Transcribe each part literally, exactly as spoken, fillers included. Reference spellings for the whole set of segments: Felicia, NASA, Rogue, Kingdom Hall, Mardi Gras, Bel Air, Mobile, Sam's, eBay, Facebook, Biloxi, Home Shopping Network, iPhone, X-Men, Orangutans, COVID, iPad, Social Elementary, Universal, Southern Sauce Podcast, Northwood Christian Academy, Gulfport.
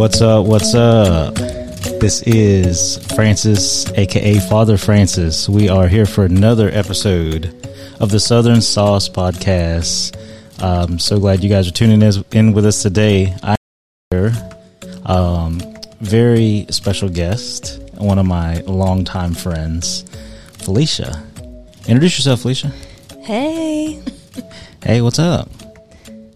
What's up? What's up? This is Francis, aka Father Francis. We are here for another episode of the Southern Sauce Podcast. I'm um, so glad you guys are tuning in with us today. I'm here. Um, very special guest, one of my longtime friends, Felicia. Introduce yourself, Felicia. Hey. Hey, what's up?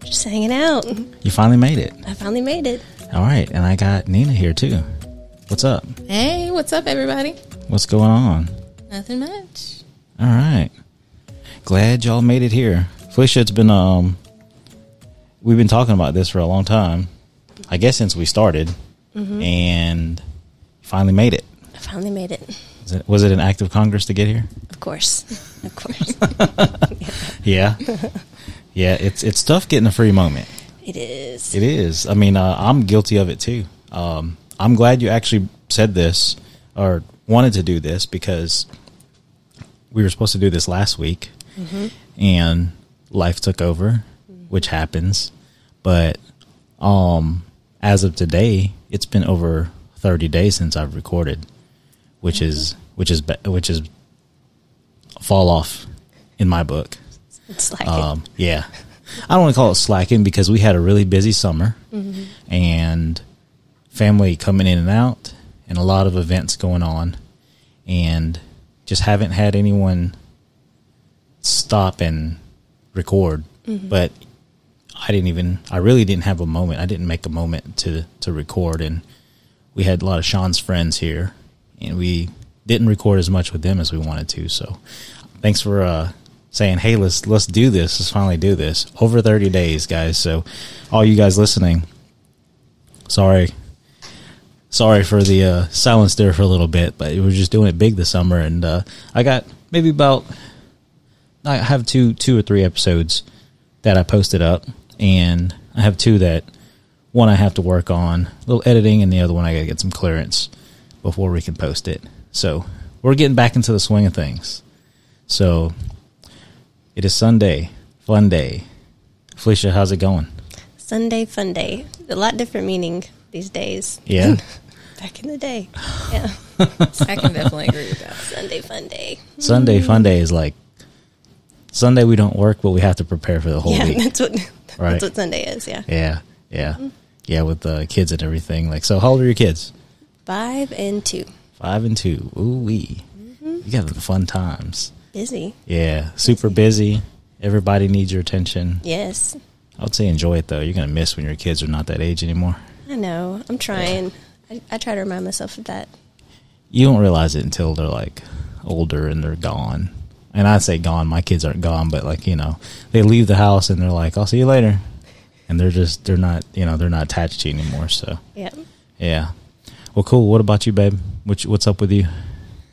Just hanging out. You finally made it. I finally made it. All right, and I got Nina here too. What's up? Hey, what's up, everybody? What's going on? Nothing much. All right. Glad y'all made it here. Felicia, it's been um, we've been talking about this for a long time. I guess since we started, mm-hmm. and finally made it. I finally made it. Was it, was it an act of Congress to get here? Of course, of course. yeah. yeah. Yeah, it's it's tough getting a free moment. It is. It is. I mean, uh, I'm guilty of it too. Um, I'm glad you actually said this or wanted to do this because we were supposed to do this last week, mm-hmm. and life took over, mm-hmm. which happens. But um, as of today, it's been over thirty days since I've recorded, which mm-hmm. is which is be- which is fall off in my book. It's slacking. Um, yeah. I don't want to call it slacking because we had a really busy summer, mm-hmm. and family coming in and out and a lot of events going on, and just haven't had anyone stop and record. Mm-hmm. But I didn't even, I really didn't have a moment. I didn't make a moment to, to record. And we had a lot of Sean's friends here, and we didn't record as much with them as we wanted to. So thanks for, uh, saying, hey, let's let's do this. Let's finally do this. Over thirty days, guys. So all you guys listening, sorry. Sorry for the uh, silence there for a little bit, but we were just doing it big this summer. And uh, I got maybe about, I have two, two or three episodes that I posted up. And I have two that, one I have to work on, a little editing, and the other one I got to get some clearance before we can post it. So we're getting back into the swing of things. So... it is Sunday, fun day. Felicia, how's it going? Sunday, fun day. A lot different meaning these days. Yeah. Back in the day. Yeah. I can definitely agree with that. Sunday, fun day. Sunday, fun day is like, Sunday we don't work, but we have to prepare for the whole yeah, week. Yeah, that's what, that's right? what Sunday is, yeah. Yeah, yeah. Mm-hmm. Yeah, with the uh, kids and everything. Like, so how old are your kids? Five and two. Five and two. Ooh-wee. Mm-hmm. You got the fun times. Busy. Yeah, super busy. Everybody needs your attention. Yes. I would say enjoy it, though. You're going to miss when your kids are not that age anymore. I know. I'm trying. Yeah. I, I try to remind myself of that. You don't realize it until they're, like, older and they're gone. And I say gone. My kids aren't gone, but, like, you know, they leave the house and they're like, I'll see you later. And they're just, they're not, you know, they're not attached to you anymore, so. Yeah. Yeah. Well, cool. What about you, babe? What, what's up with you?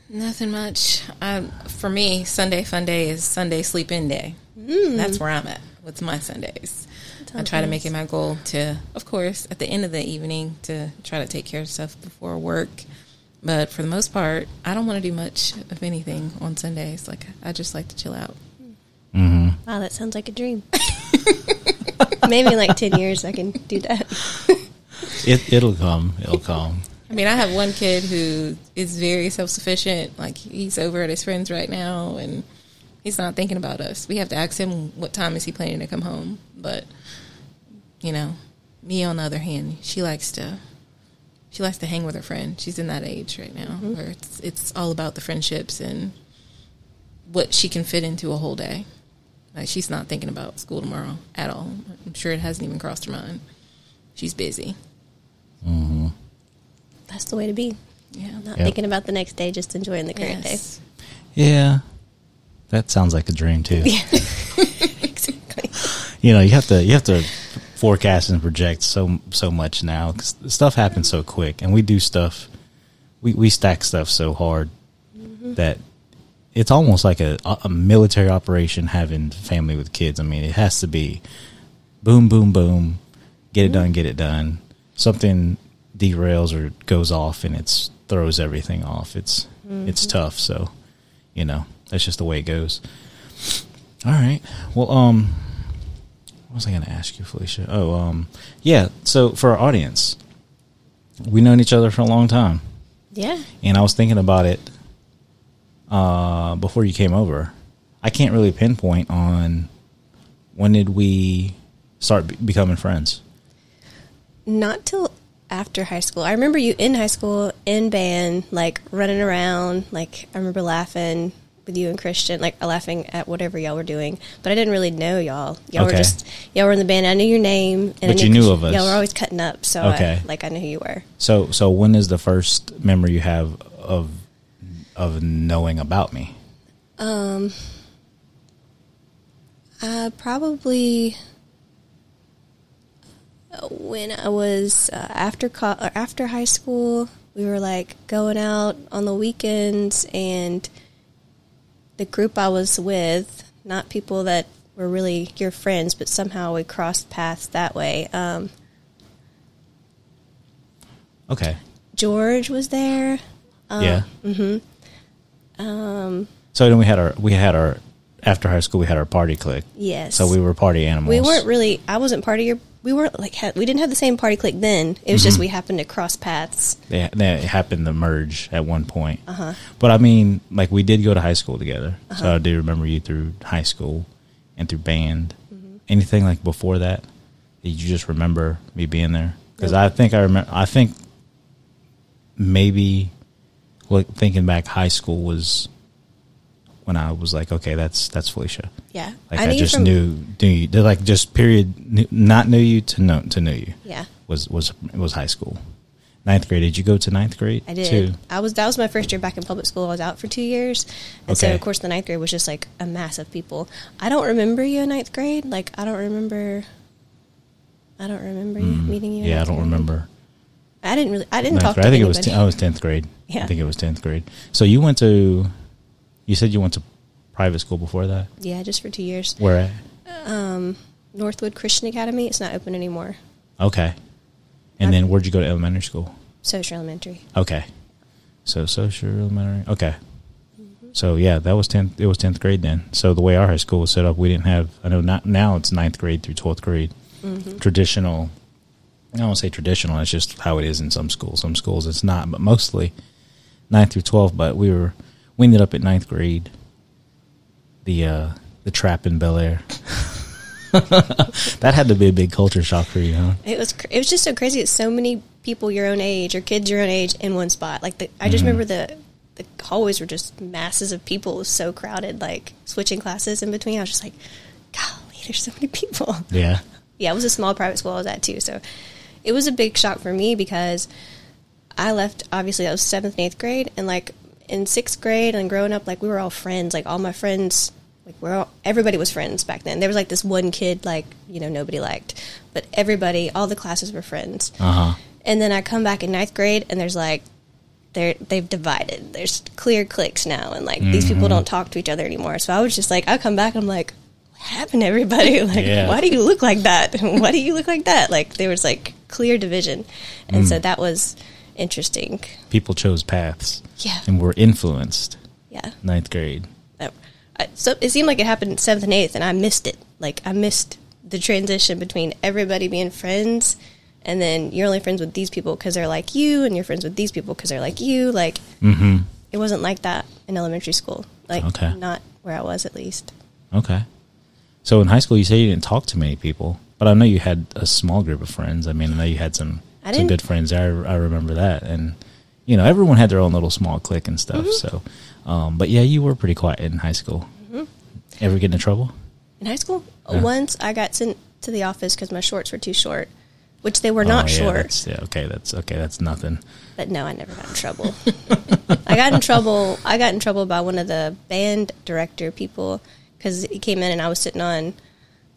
Nothing much. Um, for me, Sunday fun day is Sunday sleep in day. Mm. That's where I'm at with my Sundays. That's I try nice. to make it my goal to, of course, at the end of the evening to try to take care of stuff before work. But for the most part, I don't want to do much of anything on Sundays. Like I just like to chill out. Mm-hmm. Wow, that sounds like a dream. Maybe in like ten years I can do that. it, it'll come. It'll come. I mean, I have one kid who is very self-sufficient. Like, he's over at his friend's right now, and he's not thinking about us. We have to ask him what time is he planning to come home. But, you know, me, on the other hand, she likes to she likes to hang with her friend. She's in that age right now, mm-hmm. where it's, it's all about the friendships and what she can fit into a whole day. Like, she's not thinking about school tomorrow at all. I'm sure it hasn't even crossed her mind. She's busy. Mm-hmm. That's the way to be. Yeah, not yep. thinking about the next day, just enjoying the current yes. day. Yeah, that sounds like a dream too. Yeah, exactly. You know, you have to you have to forecast and project so so much now because stuff happens so quick, and we do stuff, we we stack stuff so hard mm-hmm. that it's almost like a, a military operation having family with kids. I mean, it has to be boom, boom, boom, get it mm-hmm. done, get it done, something. Derails or goes off and it's throws everything off. It's mm-hmm. it's tough, so you know that's just the way it goes. All right. Well, um, what was I going to ask you, Felicia? Oh, um, yeah. So for our audience, We've known each other for a long time. Yeah. And I was thinking about it uh, before you came over. I can't really pinpoint on when did we start be- becoming friends. Not till after high school. I remember you in high school, in band, like running around. Like I remember laughing with you and Christian, like laughing at whatever y'all were doing. But I didn't really know y'all. Y'all okay. were just y'all were in the band. I knew your name, and but I knew you knew of us. Y'all were always cutting up, so okay. I, like I knew who you were. So, so when is the first memory you have of of knowing about me? Um, uh, probably when I was uh, after co- or after high school. We were like going out on the weekends and. The group I was with, not people that were really your friends, but somehow we crossed paths that way. Um, okay. George was there. Um, yeah. Mm-hmm. Um, so then we had our, we had our, after high school, we had our party clique. Yes. So we were party animals. We weren't really, I wasn't part of your, we weren't like, had, we didn't have the same party clique then. It was mm-hmm. just we happened to cross paths. They, they happened to merge at one point. Uh-huh. But I mean, like we did go to high school together. Uh-huh. So I do remember you through high school and through band. Mm-hmm. Anything like before that, did you just remember me being there? Because okay. I think I remember, I think maybe look, thinking back, high school was when I was like, okay, that's that's Felicia. Yeah, like I, I just from, knew, knew you. They're like just period, knew, not knew you to know to knew you. Yeah, was was was high school, ninth grade. Did you go to ninth grade? I did. Too? I was that was my first year back in public school. I was out for two years, and okay. so of course the ninth grade was just like a mass of people. I don't remember you in ninth grade. Like I don't remember, I don't remember mm. you meeting you. Yeah, in I don't grade. remember. I didn't really. I didn't ninth talk. Grade. To I think anybody. it was. T- I was tenth grade. Yeah, I think it was tenth grade. So you went to. You said you went to private school before that? Yeah, just for two years. Where at? Um, Northwood Christian Academy. It's not open anymore. Okay. And I'm, then where'd you go to elementary school? Social Elementary. Okay. So Social Elementary. Okay. Mm-hmm. So yeah, that was tenth. It was tenth grade then. So the way our high school was set up, we didn't have. I know not now. It's ninth grade through twelfth grade. Mm-hmm. Traditional. I don't want to say traditional. It's just how it is in some schools. Some schools it's not, but mostly ninth through twelfth. But we were. We ended up at ninth grade, the uh, the trap in Bel Air. That had to be a big culture shock for you, huh? It was. Cr- it was just so crazy. It's so many people your own age or kids your own age in one spot. Like the, I just mm-hmm. remember the the hallways were just masses of people. It was so crowded. Like switching classes in between, I was just like, golly, there's so many people. Yeah. Yeah, it was a small private school I was at too, so it was a big shock for me because I left. Obviously, that was seventh and eighth grade, and like. In sixth grade and growing up, like, we were all friends. Like, all my friends, like, we're all, everybody was friends back then. There was, like, this one kid, like, you know, nobody liked. But everybody, all the classes were friends. Uh-huh. And then I come back in ninth grade, and there's, like, they're, they've divided. There's clear cliques now, and, like, mm-hmm. these people don't talk to each other anymore. So I was just, like, I come back, and I'm, like, what happened to everybody? Like, yeah. why do you look like that? Why do you look like that? Like, there was, like, clear division. And mm. so that was... interesting. People chose paths. Yeah. And were influenced. Yeah. Ninth grade. I, so it seemed like it happened in seventh and eighth, and I missed it. Like, I missed the transition between everybody being friends, and then you're only friends with these people because they're like you, and you're friends with these people because they're like you. Like, mm-hmm. it wasn't like that in elementary school. Like, okay. not where I was, at least. Okay. So in high school, you say you didn't talk to many people, but I know you had a small group of friends. I mean, I know you had some... some good friends. I, I remember that. And, you know, everyone had their own little small clique and stuff. Mm-hmm. So, um, but yeah, you were pretty quiet in high school. Mm-hmm. Ever get into trouble? In high school? No. Once I got sent to the office because my shorts were too short, which they were not oh, yeah, short. That's, yeah, okay, that's okay. That's nothing. But no, I never got in trouble. I got in trouble. I got in trouble by one of the band director people because he came in and I was sitting on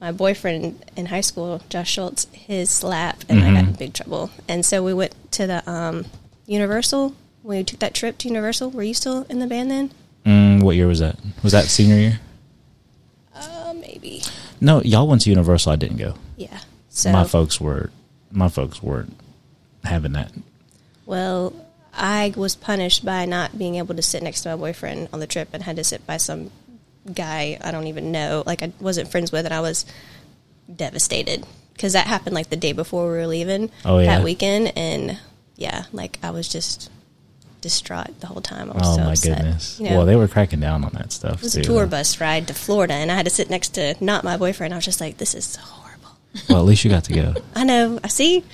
my boyfriend in high school, Josh Schultz, his lap, and mm-hmm. I got in big trouble. And so we went to the um, Universal. We took that trip to Universal. Were you still in the band then? Mm, what year was that? Was that senior year? Uh, maybe. No, y'all went to Universal. I didn't go. Yeah. So my folks were, my folks weren't having that. Well, I was punished by not being able to sit next to my boyfriend on the trip and had to sit by some guy I don't even know, like I wasn't friends with, and I was devastated because that happened like the day before we were leaving. Oh, yeah. That weekend, and yeah, like I was just distraught the whole time. I was oh, so my upset. Goodness. You know, well, they were cracking down on that stuff. It was too, a tour though. bus ride to Florida, and I had to sit next to not my boyfriend. I was just like, this is horrible. Well, at least you got to go. I know. I see.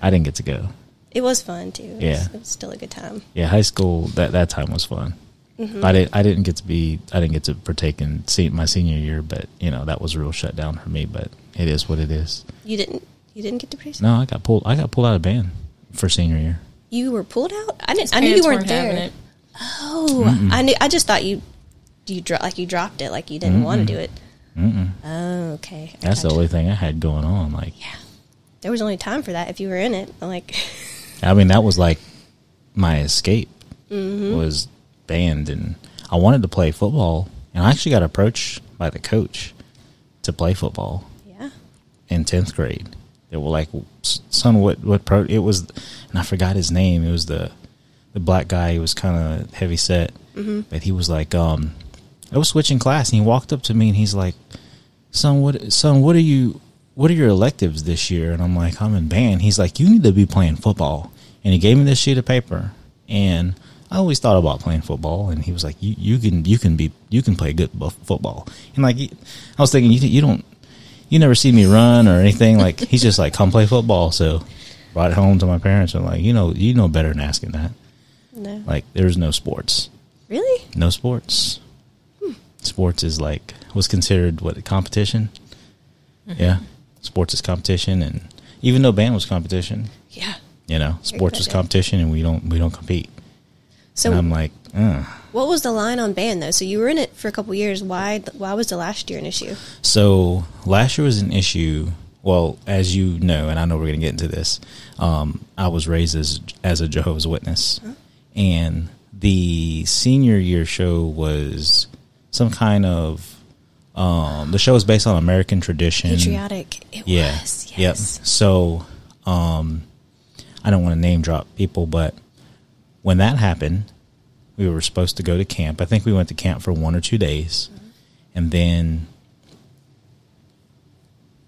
I didn't get to go. It was fun, too. It yeah. Was, it was still a good time. Yeah, high school, that, that time was fun. Mm-hmm. I didn't I didn't get to be I didn't get to partake in se- my senior year, but you know that was a real shutdown for me. But it is what it is. You didn't you didn't get to participate? No, I got pulled. I got pulled out of band for senior year. You were pulled out? I didn't. His I knew you weren't, weren't there. It. Oh, Mm-mm. I knew. I just thought you you dro- like you dropped it, like you didn't Mm-mm. want to do it. Mm-mm. Oh, okay. I That's the you. only thing I had going on. Like, yeah, there was only time for that if you were in it. Like, I mean, that was like my escape mm-hmm. was. Band, and I wanted to play football, and I actually got approached by the coach to play football. Yeah. In tenth grade, they were like, "Son, what what pro?" It was, and I forgot his name. It was the the black guy. He was kind of heavy set, mm-hmm. but he was like, um, I was switching class, and he walked up to me, and he's like, "Son, what? Son, what are you? What are your electives this year?" And I'm like, "I'm in band." He's like, "You need to be playing football," and he gave me this sheet of paper, and I always thought about playing football, and he was like, "You, you can, you can be, you can play good b- football." And like, I was thinking, you, you don't, you never see me run or anything. Like, he's just like, "Come play football." So, brought it home to my parents, and like, you know, you know better than asking that. No, like, there's no sports. Really? No sports. Hmm. Sports is like was considered what competition. Mm-hmm. Yeah, sports is competition, and even though band was competition. Yeah. You know, sports is competition, and we don't we don't compete. So and I'm like, ugh. What was the line on band, though? So you were in it for a couple years. Why Why was the last year an issue? So last year was an issue. Well, as you know, and I know we're going to get into this, um, I was raised as, as a Jehovah's Witness. Huh? And the senior year show was some kind of, um, the show was based on American tradition. Patriotic. It yeah. was, yes. Yep. So um, I don't want to name drop people, but when that happened, we were supposed to go to camp. I think we went to camp for one or two days. Mm-hmm. And then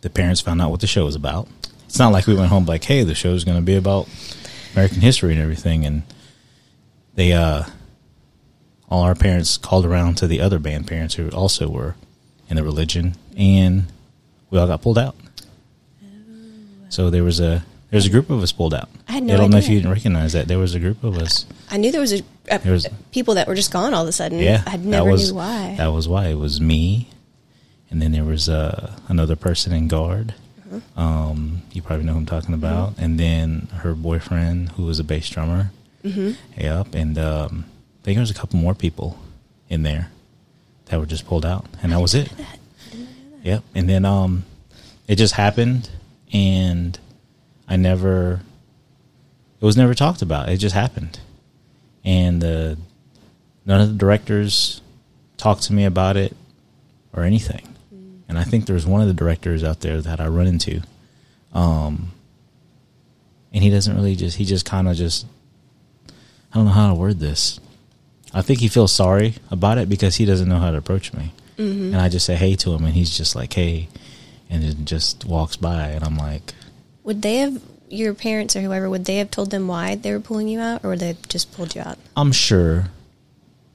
the parents found out what the show was about. It's not like we went home like, hey, the show's going to be about American history and everything. And they, uh, all our parents called around to the other band parents who also were in the religion. And we all got pulled out. Oh. So there was a... There's a group of us pulled out. I had no idea. I don't idea. know if you didn't recognize that. There was a group of us. I knew there was a, a there was, people that were just gone all of a sudden. Yeah. I never was, knew why. That was why. It was me, and then there was uh, another person in guard. Uh-huh. Um, you probably know who I'm talking about. Uh-huh. And then her boyfriend, who was a bass drummer. Mm-hmm. Yep. And um, I think there was a couple more people in there that were just pulled out, and that I was it. That. That. Yep. And then um, it just happened, and... I never, it was never talked about. It just happened. And uh, none of the directors talked to me about it or anything. Mm. And I think there's one of the directors out there that I run into. Um, and he doesn't really just, he just kind of just, I don't know how to word this. I think he feels sorry about it because he doesn't know how to approach me. Mm-hmm. And I just say hey to him, and he's just like, hey, and then just walks by, and I'm like... Would they have, your parents or whoever, would they have told them why they were pulling you out, or would they just pulled you out? I'm sure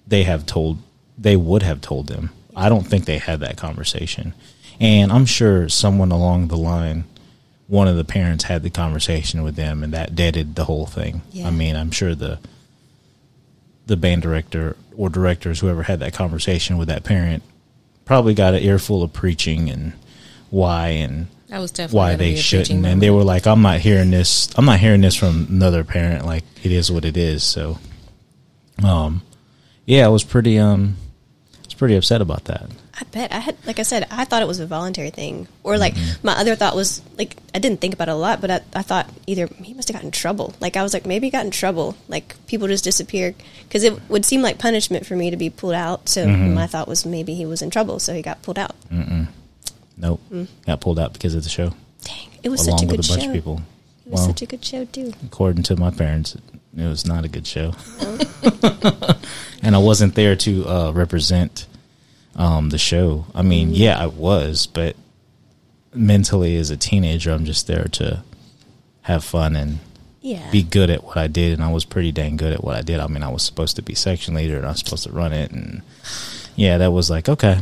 they have told, they would have told them. I don't think they had that conversation. And I'm sure someone along the line, one of the parents had the conversation with them, and that deaded the whole thing. Yeah. I mean, I'm sure the the band director or directors, whoever had that conversation with that parent, probably got an earful of preaching and why and... That was definitely why they shouldn't, and they were like, "I'm not hearing this. I'm not hearing this from another parent. Like, it is what it is." So, um, yeah, I was pretty, um, I was pretty upset about that. I bet I had, like I said, I thought it was a voluntary thing, or like mm-hmm. my other thought was like I didn't think about it a lot, but I, I thought either he must have gotten in trouble. Like I was like, maybe he got in trouble. Like people just disappear because it would seem like punishment for me to be pulled out. So mm-hmm. my thought was maybe he was in trouble, so he got pulled out. Mm-mm. Nope. Mm. Got pulled out because of the show. Dang. It was Along such a good show. Along with a bunch show. of people. It was well, such a good show, too. According to my parents, it was not a good show. No. And I wasn't there to uh, represent um, the show. I mean, mm. yeah, I was, but mentally as a teenager, I'm just there to have fun and yeah. be good at what I did, and I was pretty dang good at what I did. I mean, I was supposed to be section leader, and I was supposed to run it, and yeah, that was like, okay.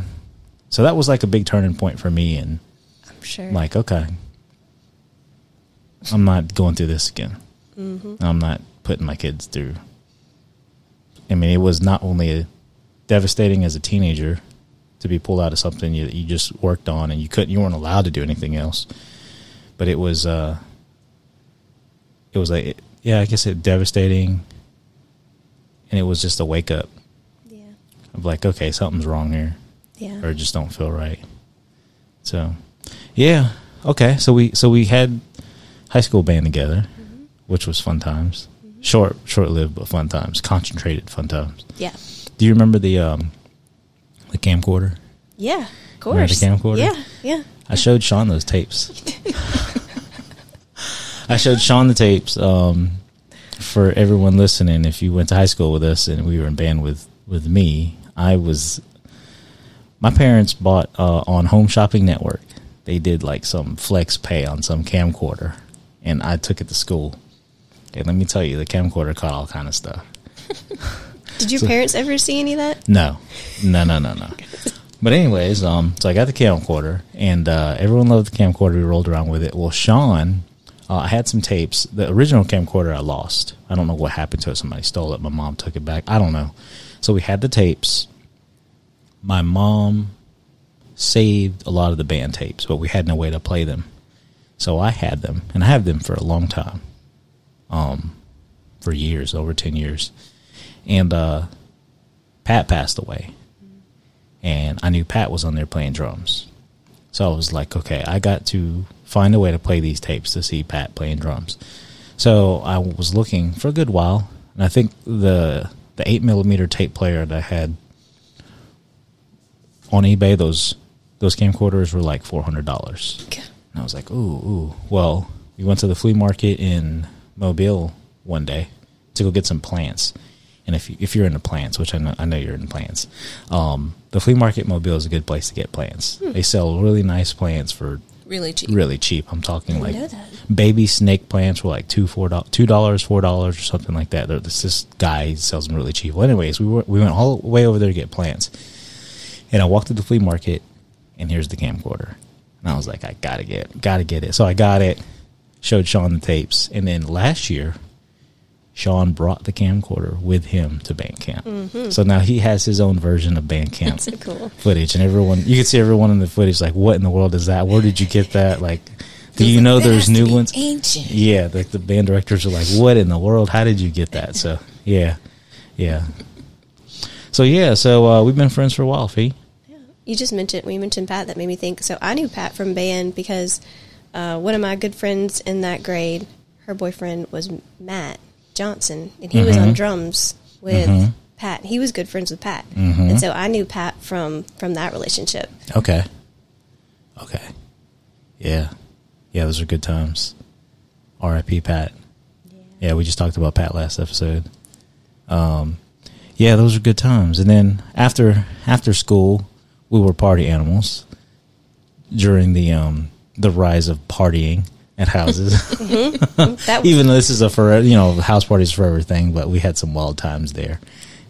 So that was like a big turning point for me, and I'm sure, like, okay, I'm not going through this again. Mm-hmm. I'm not putting my kids through. I mean, it was not only a devastating as a teenager to be pulled out of something you, you just worked on and you couldn't, you weren't allowed to do anything else, but it was, uh, it was like, it, yeah, I guess it devastating. And it was just a wake up. Yeah. Of like, okay, something's wrong here. Yeah. Or just don't feel right. So, yeah. Okay. So we, so we had high school band together, mm-hmm. which was fun times. Mm-hmm. Short, short lived, but fun times, concentrated fun times. Yeah. Do you remember the, um, the camcorder? Yeah, of course. Remember the camcorder? Yeah, yeah. I showed Sean those tapes. I showed Sean the tapes um, for everyone listening. If you went to high school with us and we were in band with, with me, I was, my parents bought uh, on Home Shopping Network. They did like some flex pay on some camcorder, and I took it to school. And let me tell you, the camcorder caught all kind of stuff. Did your so, parents ever see any of that? No, no, no, no, no. But anyways, um, so I got the camcorder, and uh, everyone loved the camcorder. We rolled around with it. Well, Sean, uh, I had some tapes. The original camcorder I lost. I don't know what happened to it. Somebody stole it. My mom took it back. I don't know. So we had the tapes. My mom saved a lot of the band tapes, but we had no way to play them. So I had them, and I have them for a long time, um, for years, over ten years. And uh, Pat passed away, and I knew Pat was on there playing drums. So I was like, okay, I got to find a way to play these tapes to see Pat playing drums. So I was looking for a good while, and I think the the eight millimeter tape player that I had on eBay, those those camcorders were like four hundred dollars. Okay. And I was like, ooh, ooh. Well, we went to the flea market in Mobile one day to go get some plants. And if, you, if you're into plants, which I know, I know you're into plants, um, the flea market Mobile is a good place to get plants. Hmm. They sell really nice plants for really cheap. Really cheap. I'm talking like baby snake plants were like two, four, two dollars, four dollars, or something like that. They're, this this guy sells them really cheap. Well, anyways, we were, we went all the way over there to get plants, and I walked to the flea market, and here's the camcorder, and I was like, I gotta get, gotta get it. So I got it, showed Sean the tapes, and then last year, Sean brought the camcorder with him to band camp. Mm-hmm. So now he has his own version of band camp so cool. footage. And everyone, you can see everyone in the footage like, what in the world is that? Where did you get that? Like, do you know there's new ones? Ancient. Yeah, like the band directors are like, what in the world? How did you get that? So, yeah, yeah. So, yeah, so uh, we've been friends for a while, Fee. Yeah. You just mentioned, when you mentioned Pat, that made me think. So I knew Pat from band because uh, one of my good friends in that grade, her boyfriend was Matt Johnson, and he mm-hmm. was on drums with mm-hmm. Pat. He was good friends with Pat, mm-hmm. and so I knew Pat from from that relationship. Okay, okay, yeah, yeah. Those are good times. R I P Pat. Yeah. yeah, we just talked about Pat last episode. Um, yeah, those are good times. And then after after school, we were party animals during the um the rise of partying. At houses, mm-hmm. even though this is a for you know house parties for everything, but we had some wild times there,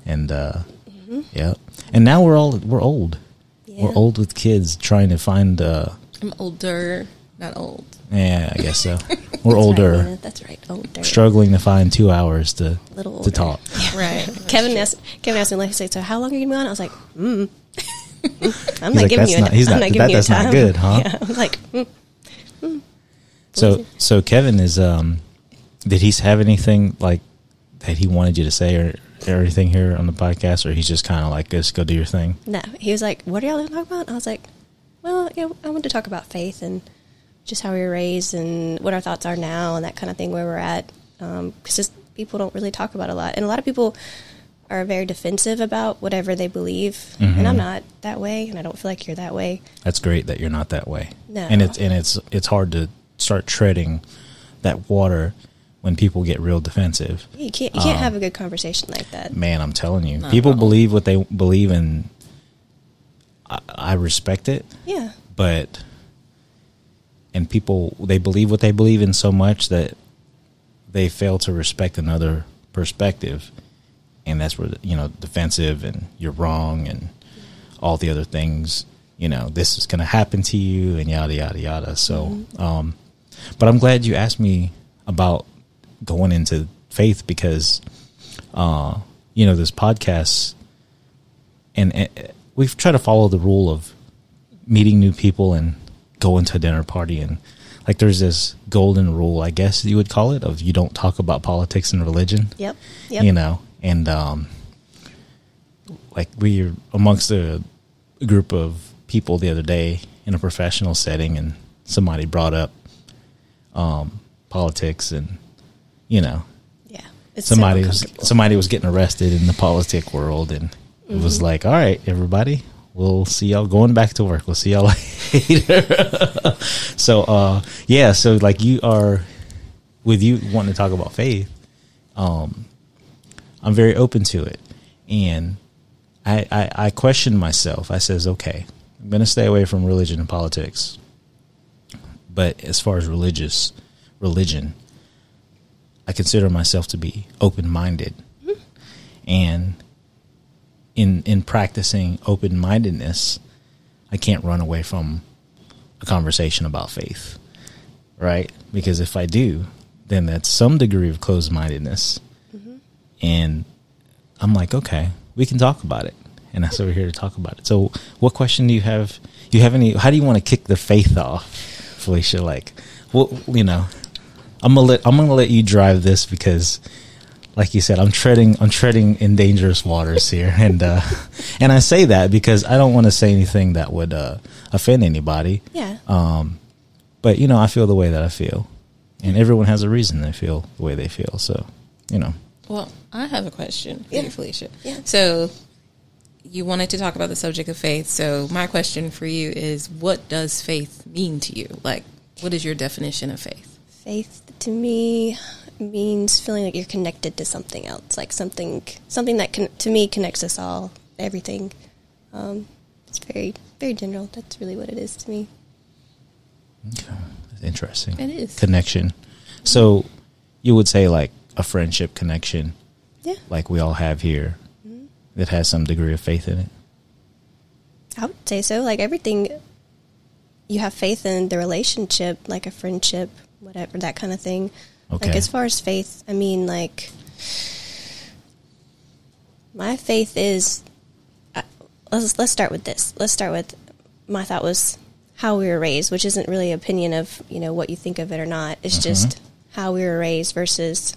and uh, mm-hmm. yeah. And now we're all we're old, yeah. we're old with kids trying to find. Uh, I'm older, not old. Yeah, I guess so. We're older. Right, Nina. That's right, older. Struggling to find two hours to to talk. Yeah. Right. Kevin asked Kevin asked me like, "So how long are you going to be on?" I was like, mm. "I'm not like, giving you. Not, he's I'm not, not giving that, you that's time. Not good, huh?" Yeah, I was like. Mm. Mm. So, so Kevin is, um, did he have anything like that he wanted you to say or, or everything here on the podcast, or he's just kind of like, just go do your thing? No, he was like, what are y'all going to talk about? And I was like, well, you know, I wanted to talk about faith and just how we were raised and what our thoughts are now and that kind of thing, where we're at. Um, cause just people don't really talk about a lot. And a lot of people are very defensive about whatever they believe. Mm-hmm. And I'm not that way. And I don't feel like you're that way. That's great that you're not that way. No. And it's, and it's, it's hard to start treading that water when people get real defensive. You can't you can't um, have a good conversation like that. Man, I'm telling you. Not people believe what they believe, and I, I respect it. Yeah. But, and people, they believe what they believe in so much that they fail to respect another perspective, and that's where, you know, defensive and you're wrong and all the other things, you know, this is going to happen to you and yada, yada, yada. So, mm-hmm. um, but I'm glad you asked me about going into faith because, uh, you know, this podcast and, and we've tried to follow the rule of meeting new people and going to a dinner party. And like, there's this golden rule, I guess you would call it, of you don't talk about politics and religion. Yep. Yep. You know, and, um, like we're amongst a group of people the other day in a professional setting, and somebody brought up um, politics, and you know, yeah, it's somebody was somebody was getting arrested in the politic world, and it mm-hmm. was like, all right, everybody, we'll see y'all going back to work. We'll see y'all later. so, uh, yeah, so like you are with you wanting to talk about faith, um, I'm very open to it, and. I, I, I questioned myself. I says, okay, I'm going to stay away from religion and politics. But as far as religious religion, I consider myself to be open-minded. Mm-hmm. And in in practicing open-mindedness, I can't run away from a conversation about faith, right? Because if I do, then that's some degree of closed-mindedness. Mm-hmm. And I'm like, okay. We can talk about it, and that's why we're here to talk about it. So, what question do you have? Do you have any? How do you want to kick the faith off, Felicia? Like, well, you know, I'm gonna let I'm gonna let you drive this because, like you said, I'm treading I'm treading in dangerous waters here, and uh, and I say that because I don't want to say anything that would uh, offend anybody. Yeah. Um, but you know, I feel the way that I feel, and everyone has a reason they feel the way they feel. So, you know. Well, I have a question for yeah. you, Felicia. Yeah. So you wanted to talk about the subject of faith. So my question for you is, what does faith mean to you? Like, what is your definition of faith? Faith to me means feeling like you're connected to something else, like something something that con- to me connects us all, everything. Um, it's very, very general. That's really what it is to me. Okay. That's interesting. It is. Connection. So you would say, like, a friendship connection, yeah, like we all have here, mm-hmm. that has some degree of faith in it. I would say so. Like everything, you have faith in the relationship, like a friendship, whatever, that kind of thing. Okay. Like as far as faith, I mean, like my faith is. Uh, let's let's start with this. Let's start with my thought was how we were raised, which isn't really an opinion of you know what you think of it or not. It's mm-hmm. just how we were raised versus.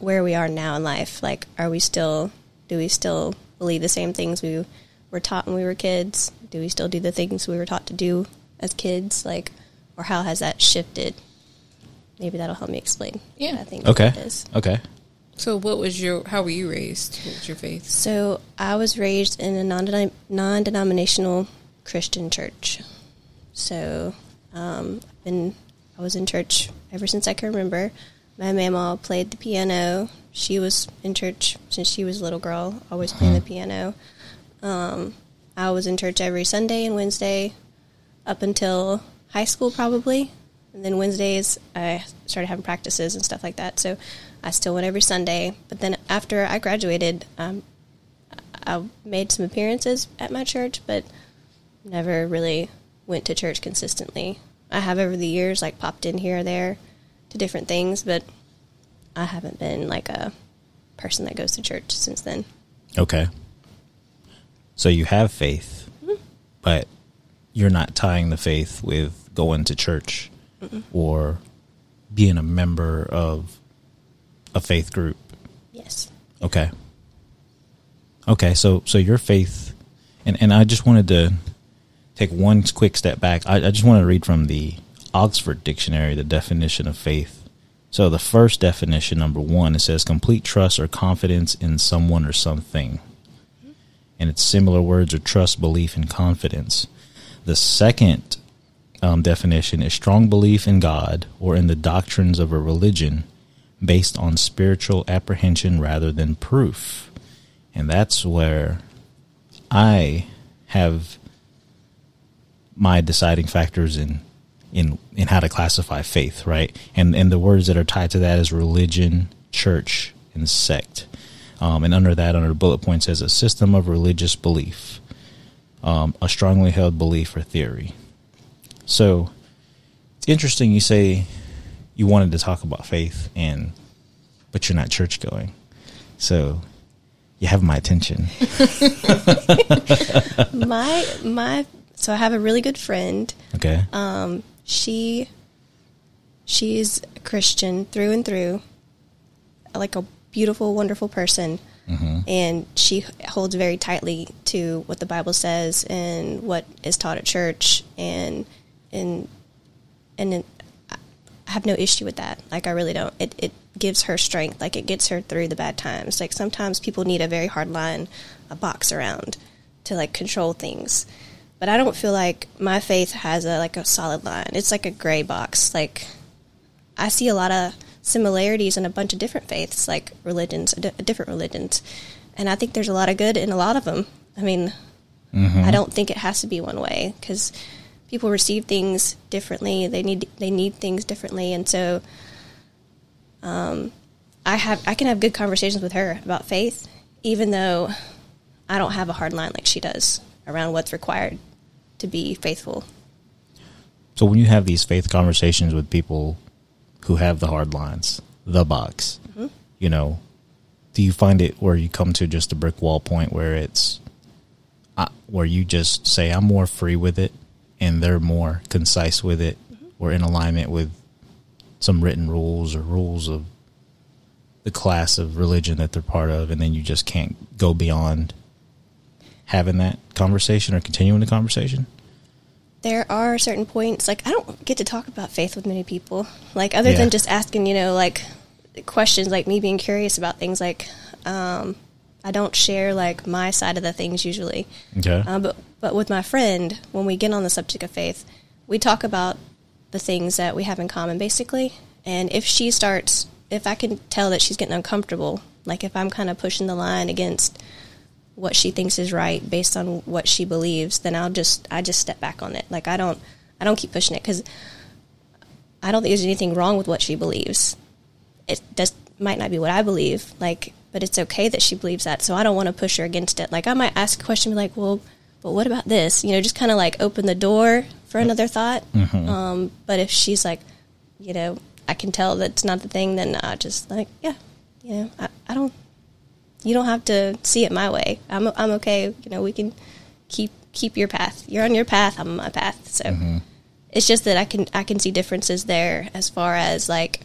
Where we are now in life, like, are we still, do we still believe the same things we were taught when we were kids? Do we still do the things we were taught to do as kids? Like, or how has that shifted? Maybe that'll help me explain. Yeah. I think okay. That is. Okay. So what was your, how were you raised? What was your faith? So I was raised in a non-denom- non-denominational Christian church. So, um, I've been, I was in church ever since I can remember. My mama played the piano. She was in church since she was a little girl, always playing the piano. Um, I was in church every Sunday and Wednesday up until high school probably. And then Wednesdays I started having practices and stuff like that. So I still went every Sunday. But then after I graduated, um, I made some appearances at my church, but never really went to church consistently. I have over the years like popped in here or there. To different things, but I haven't been like a person that goes to church since then. Okay. So you have faith, mm-hmm. but you're not tying the faith with going to church Mm-mm. or being a member of a faith group. Yes. Okay. Okay. So, so your faith, and, and I just wanted to take one quick step back. I, I just want to read from the Oxford Dictionary, the definition of faith. So the first definition, number one, it says complete trust or confidence in someone or something. Mm-hmm. And it's similar words are trust, belief, and confidence. The second um, definition is strong belief in God or in the doctrines of a religion based on spiritual apprehension rather than proof. And that's where I have my deciding factors in in in how to classify faith, right? And and the words that are tied to that is religion, church, and sect. Um, and under that, under the bullet point, says a system of religious belief, um, a strongly held belief or theory. So it's interesting you say you wanted to talk about faith, and but you're not church going. So you have my attention. my my. So I have a really good friend. Okay. Um, she she is a Christian through and through, like a beautiful, wonderful person. Mm-hmm. And she holds very tightly to what the Bible says and what is taught at church, and and and I have no issue with that. Like, I really don't. It it gives her strength. Like, it gets her through the bad times. Like, sometimes people need a very hard line, a box around to, like, control things. But I don't feel like my faith has a like a solid line. It's like a gray box. Like, I see a lot of similarities in a bunch of different faiths, like religions, d- different religions. And I think there's a lot of good in a lot of them. I mean, mm-hmm. I don't think it has to be one way, because people receive things differently. They need they need things differently. And so um, I have I can have good conversations with her about faith, even though I don't have a hard line like she does around what's required to be faithful. So when you have these faith conversations with people who have the hard lines, the box, mm-hmm. you know, do you find it where you come to just a brick wall point where it's, uh, where you just say, I'm more free with it, and they're more concise with it, mm-hmm. or in alignment with some written rules or rules of the class of religion that they're part of, and then you just can't go beyond having that conversation or continuing the conversation? There are certain points, like, I don't get to talk about faith with many people, like, other yeah. than just asking, you know, like, questions, like, me being curious about things, like, um, I don't share, like, my side of the things usually. Okay. Uh, but, but with my friend, when we get on the subject of faith, we talk about the things that we have in common, basically, and if she starts, if I can tell that she's getting uncomfortable, like, if I'm kind of pushing the line against what she thinks is right based on what she believes, then I'll just, I just step back on it. Like, I don't, I don't keep pushing it, because I don't think there's anything wrong with what she believes. It does, might not be what I believe, like, but it's okay that she believes that. So I don't want to push her against it. Like, I might ask a question, be like, well, but what about this? You know, just kind of like open the door for another thought. Mm-hmm. Um, but if she's like, you know, I can tell that's not the thing, then I just like, yeah, you know, I, I don't, you don't have to see it my way. I'm I'm okay. You know, we can keep keep your path. You're on your path. I'm on my path. So mm-hmm. it's just that I can I can see differences there as far as, like,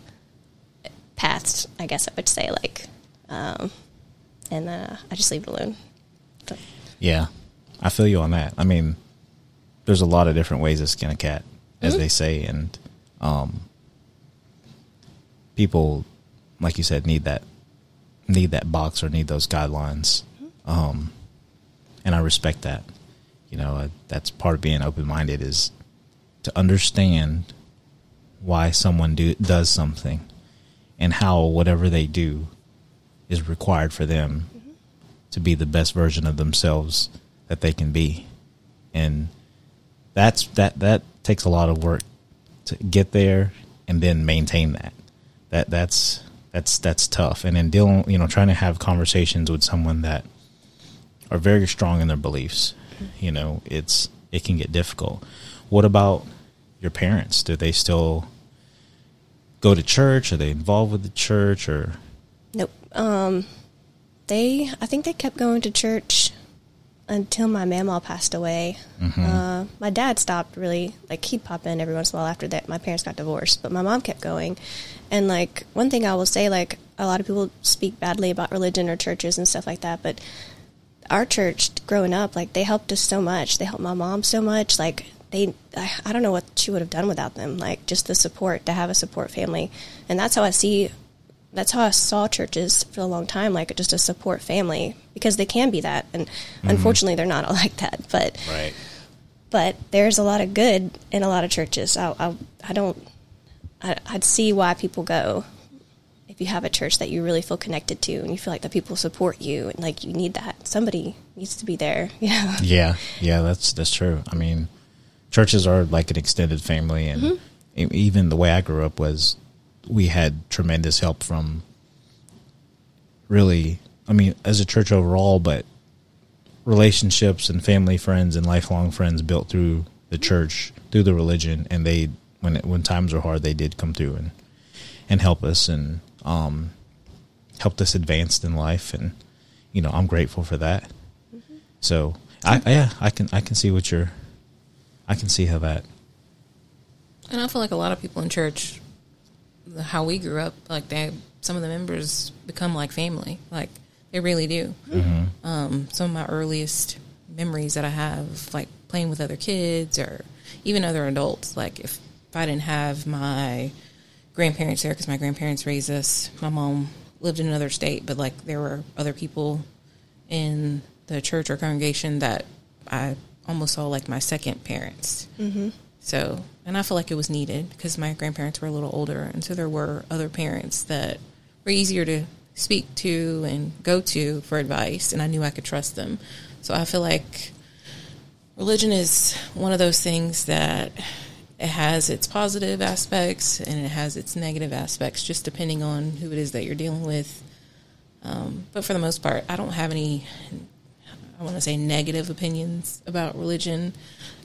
paths, I guess I would say, like, um, and uh, I just leave it alone. But. Yeah, I feel you on that. I mean, there's a lot of different ways to skin a cat, as mm-hmm. they say, and um, people, like you said, need that. need that box or need those guidelines. Um, and I respect that. You know, uh, that's part of being open-minded, is to understand why someone do, does something and how whatever they do is required for them mm-hmm. to be the best version of themselves that they can be. And that's, that, that takes a lot of work to get there and then maintain that. That, that's, That's that's tough. And then dealing, you know, trying to have conversations with someone that are very strong in their beliefs, you know, it's it can get difficult. What about your parents? Do they still go to church? Are they involved with the church? Or nope. Um, they I think they kept going to church until my mamaw passed away. Mm-hmm. Uh, my dad stopped really, like, he'd pop in every once in a while after that. My parents got divorced, but my mom kept going. And, like, one thing I will say, like, a lot of people speak badly about religion or churches and stuff like that, but our church growing up, like, they helped us so much. They helped my mom so much. Like, they, I, I don't know what she would have done without them. Like, just the support, to have a support family. And that's how I see, that's how I saw churches for a long time, like, just a support family, because they can be that. And mm-hmm. unfortunately, they're not all like that, but, right. but there's a lot of good in a lot of churches. I, I, I don't, I'd see why people go. If you have a church that you really feel connected to and you feel like the people support you and, like, you need that, somebody needs to be there. Yeah. Yeah. Yeah. That's, that's true. I mean, churches are like an extended family, and mm-hmm. even the way I grew up was we had tremendous help from really, I mean, as a church overall, but relationships and family, friends, and lifelong friends built through the church, through the religion, and they when it, when times were hard, they did come through and and help us and um, helped us advance in life, and you know I'm grateful for that. Mm-hmm. So I, I yeah I can I can see what you're I can see how that. And I feel like a lot of people in church, how we grew up, like they some of the members become like family, like. They really do. Mm-hmm. Um, some of my earliest memories that I have, like playing with other kids or even other adults, like if, if I didn't have my grandparents there, because my grandparents raised us, my mom lived in another state, but like there were other people in the church or congregation that I almost saw like my second parents. Mm-hmm. So, and I feel like it was needed because my grandparents were a little older, and so there were other parents that were easier to speak to and go to for advice, and I knew I could trust them. So I feel like religion is one of those things that it has its positive aspects and it has its negative aspects, just depending on who it is that you're dealing with. Um, but for the most part, I don't have any, I want to say, negative opinions about religion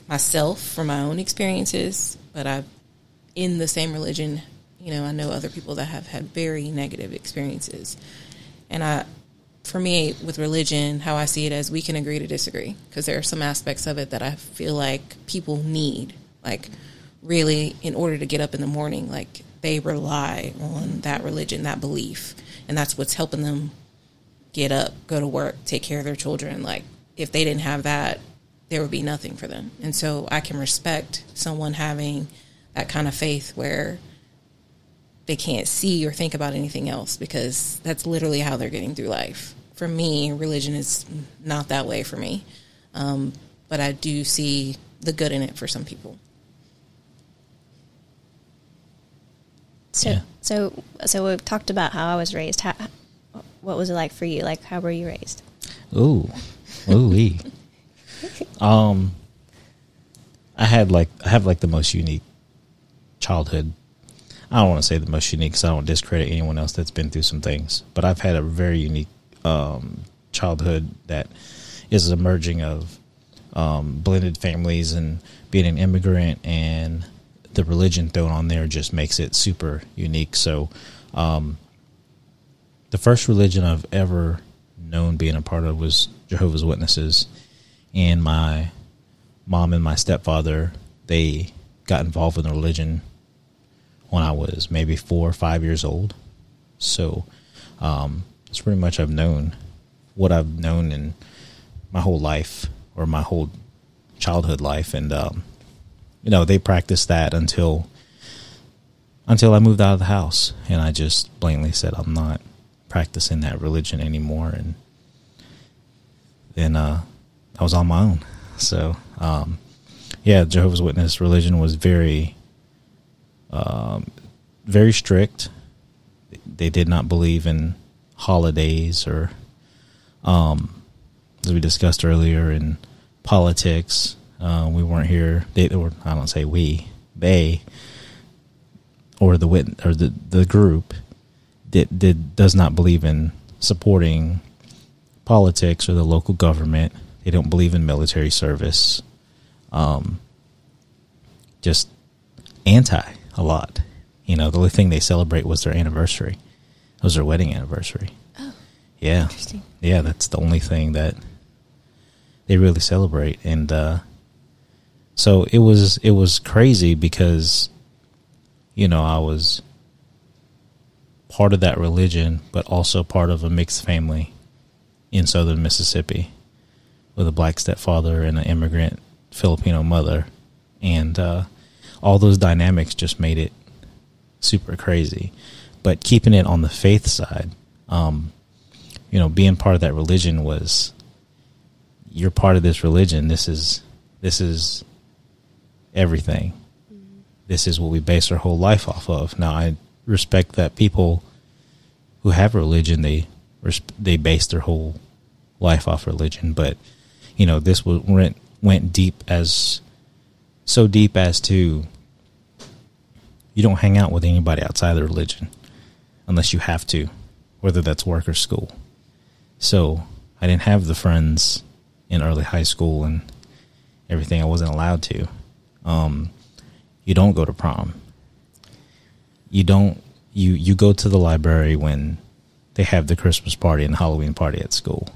myself from my own experiences, but I've in the same religion. You know, I know other people that have had very negative experiences. And I, for me, with religion, how I see it as we can agree to disagree, because there are some aspects of it that I feel like people need. Like, really, in order to get up in the morning, like, they rely on that religion, that belief. And that's what's helping them get up, go to work, take care of their children. Like, if they didn't have that, there would be nothing for them. And so I can respect someone having that kind of faith where they can't see or think about anything else, because that's literally how they're getting through life. For me, religion is not that way for me. Um, but I do see the good in it for some people. So, yeah. so, so we've talked about how I was raised. How, what was it like for you? Like, how were you raised? Ooh, ooh-wee. um, I had like, I have like the most unique childhood. I don't want to say the most unique, because I don't discredit anyone else that's been through some things. But I've had a very unique um, childhood that is a merging of um, blended families and being an immigrant, and the religion thrown on there just makes it super unique. So um, the first religion I've ever known being a part of was Jehovah's Witnesses. And my mom and my stepfather, they got involved in the religion when I was maybe four or five years old. So um, it's pretty much I've known what I've known in my whole life, or my whole childhood life. And, um, you know, they practiced that until until I moved out of the house. And I just blatantly said, I'm not practicing that religion anymore. And then uh, I was on my own. So, um, yeah, Jehovah's Witness religion was very... Um, very strict. They did not believe in holidays or, um, as we discussed earlier, in politics. Uh, we weren't here. They, or I don't say we, they, or the wit or the the group did did does not believe in supporting politics or the local government. They don't believe in military service. Um, just anti. A lot. You know, the only thing they celebrate was their anniversary. It was their wedding anniversary. Oh. Yeah. Interesting. Yeah, that's the only thing that they really celebrate. And uh, so it was it was crazy, because, you know, I was part of that religion, but also part of a mixed family in Southern Mississippi with a black stepfather and an immigrant Filipino mother. And uh all those dynamics just made it super crazy. But keeping it on the faith side, um, you know, being part of that religion was, you're part of this religion. This is, this is everything. Mm-hmm. This is what we base our whole life off of. Now, I respect that people who have religion, they, they base their whole life off religion. But, you know, this went, went deep as so deep as to you don't hang out with anybody outside of the religion unless you have to, whether that's work or school. So I didn't have the friends in early high school and everything. I wasn't allowed to. Um, you don't go to prom. You don't. You, you go to the library when they have the Christmas party and the Halloween party at school.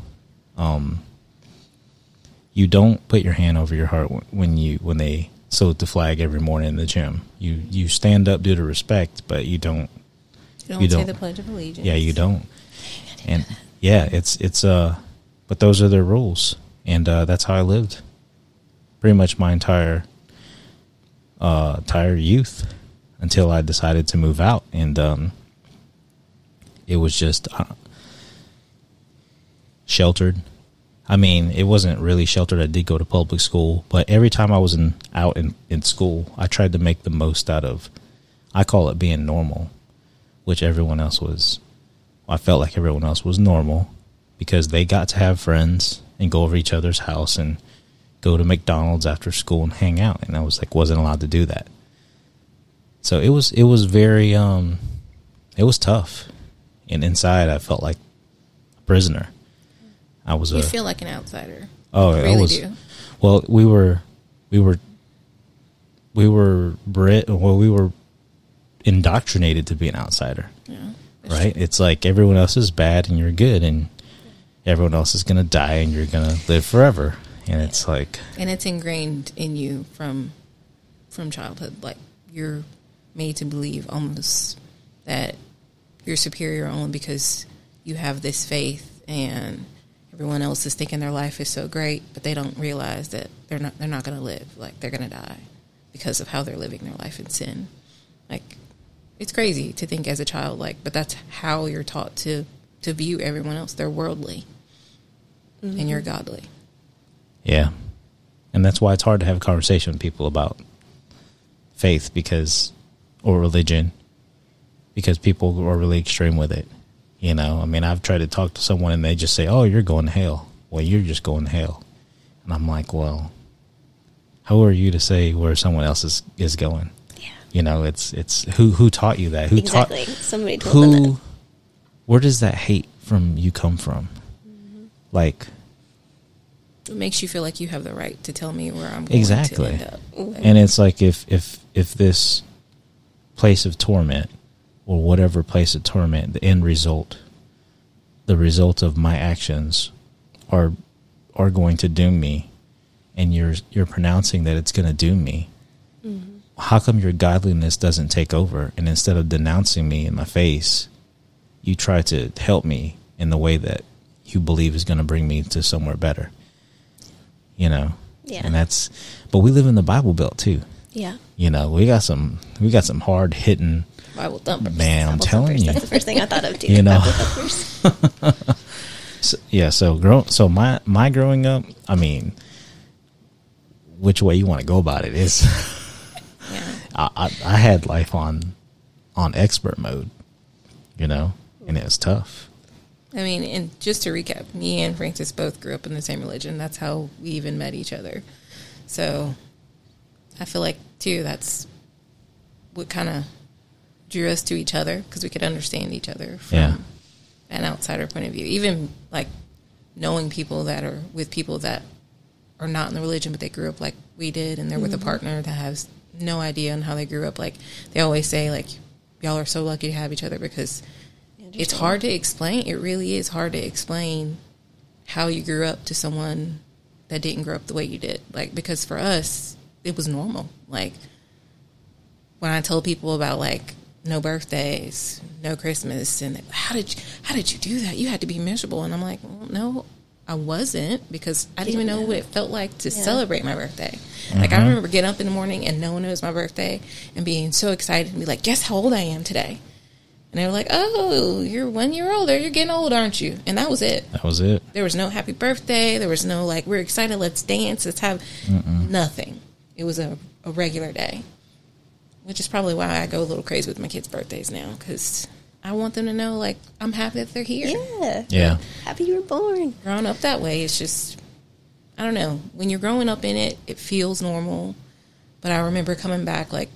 Um, you don't put your hand over your heart when you when they salute the flag every morning in the gym. You you stand up due to respect, but you don't. You don't you say don't, the Pledge of Allegiance. Yeah, you don't. And yeah, it's it's uh. But those are their rules, and uh, that's how I lived pretty much my entire uh, entire youth until I decided to move out. And um, it was just uh, sheltered. I mean, it wasn't really sheltered. I did go to public school, but every time I was in, out in, in school, I tried to make the most out of, I call it being normal, which everyone else was, I felt like everyone else was normal. Because they got to have friends and go over each other's house and go to McDonald's after school and hang out. And I was like, wasn't allowed to do that. So it was, it was very, um, it was tough. And inside I felt like a prisoner. I was you a, feel like an outsider. Oh, you really I was, do. Well, we were, we were, we were Brit. Well, we were indoctrinated to be an outsider. Yeah, right. True. It's like everyone else is bad and you're good. And everyone else is going to die and you're going to live forever. And it's like... And it's ingrained in you from from childhood. Like, you're made to believe almost that you're superior only because you have this faith and everyone else is thinking their life is so great, but they don't realize that they're not they're not going to live. Like, they're going to die because of how they're living their life in sin. Like, it's crazy to think as a child, like, but that's how you're taught to... to view everyone else. They're worldly. Mm-hmm. And you're godly. Yeah. And that's why it's hard to have a conversation with people about faith because, or religion, because people are really extreme with it. You know, I mean, I've tried to talk to someone and they just say, oh, you're going to hell. Well, you're just going to hell. And I'm like, well, how are you to say where someone else is, is going? Yeah. You know, it's, it's who, who taught you that? Who exactly. taught somebody told who, them that. Where does that hate from you come from? Mm-hmm. Like, it makes you feel like you have the right to tell me where I'm going exactly. to end up. Like, and it's like if if if this place of torment or whatever place of torment, the end result, the result of my actions are are going to doom me, and you're you're pronouncing that it's going to doom me. Mm-hmm. How come your godliness doesn't take over? And instead of denouncing me in my face, you try to help me in the way that you believe is going to bring me to somewhere better, you know? Yeah. And that's, but we live in the Bible Belt too. Yeah. You know, we got some, we got some hard hitting Bible thumpers. Man, Bible I'm telling thumpers. You. That's the first thing I thought of too. You know? so, yeah. So grow, so my, my growing up, I mean, which way you want to go about it is, yeah. I, I, I had life on, on expert mode. You know, and it was tough. I mean, and just to recap, me and Francis both grew up in the same religion. That's how we even met each other. So I feel like, too, that's what kind of drew us to each other because we could understand each other from yeah. an outsider point of view. Even, like, knowing people that are with people that are not in the religion, but they grew up like we did, and they're mm-hmm. with a partner that has no idea on how they grew up. Like, they always say, like, y'all are so lucky to have each other because it's hard to explain. It really is hard to explain how you grew up to someone that didn't grow up the way you did. Like, because for us, it was normal. Like, when I tell people about, like, no birthdays, no Christmas, and how did you, how did you do that? You had to be miserable. And I'm like, well, no, I wasn't because I didn't even know what it felt like to yeah. celebrate my birthday. Mm-hmm. Like, I remember getting up in the morning and knowing it was my birthday and being so excited and be like, guess how old I am today? And they were like, oh, you're one year older. You're getting old, aren't you? And that was it. That was it. There was no happy birthday. There was no, like, we're excited. Let's dance. Let's have Mm-mm. nothing. It was a, a regular day, which is probably why I go a little crazy with my kids' birthdays now because I want them to know, like, I'm happy that they're here. Yeah. Yeah. Happy you were born. Growing up that way, it's just, I don't know. When you're growing up in it, it feels normal. But I remember coming back like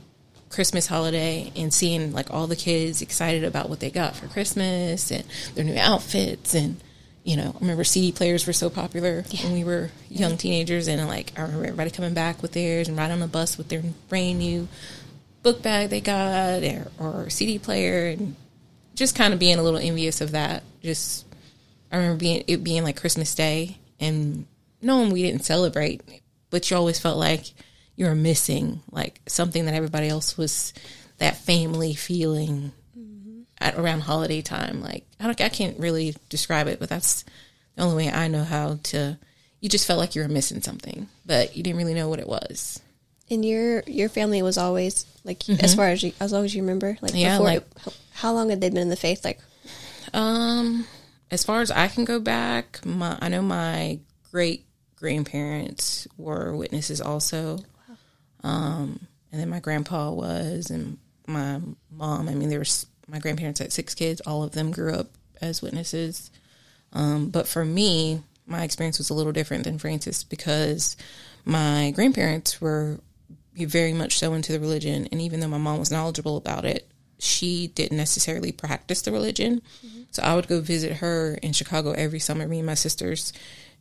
Christmas holiday and seeing like all the kids excited about what they got for Christmas and their new outfits. And, you know, I remember C D players were so popular yeah. when we were young teenagers. And like, I remember everybody coming back with theirs and riding on the bus with their brand new book bag they got or, or C D player, and just kind of being a little envious of that. Just, I remember being, it being like Christmas Day and knowing we didn't celebrate, but you always felt like you were missing like something that everybody else was, that family feeling mm-hmm. at, around holiday time. Like, I don't, I can't really describe it, but that's the only way I know how to. You just felt like you were missing something, but you didn't really know what it was. And your your family was always like mm-hmm. as far as you, as long as you remember, like yeah, before, like how, how long had they been in the faith? Like, um, as far as I can go back, my I know my great grandparents were witnesses also. Um, and then my grandpa was, and my mom, I mean, there was, my grandparents had six kids. All of them grew up as witnesses. Um, but for me, my experience was a little different than Francis because my grandparents were very much so into the religion. And even though my mom was knowledgeable about it, she didn't necessarily practice the religion. Mm-hmm. So I would go visit her in Chicago every summer, me and my sisters.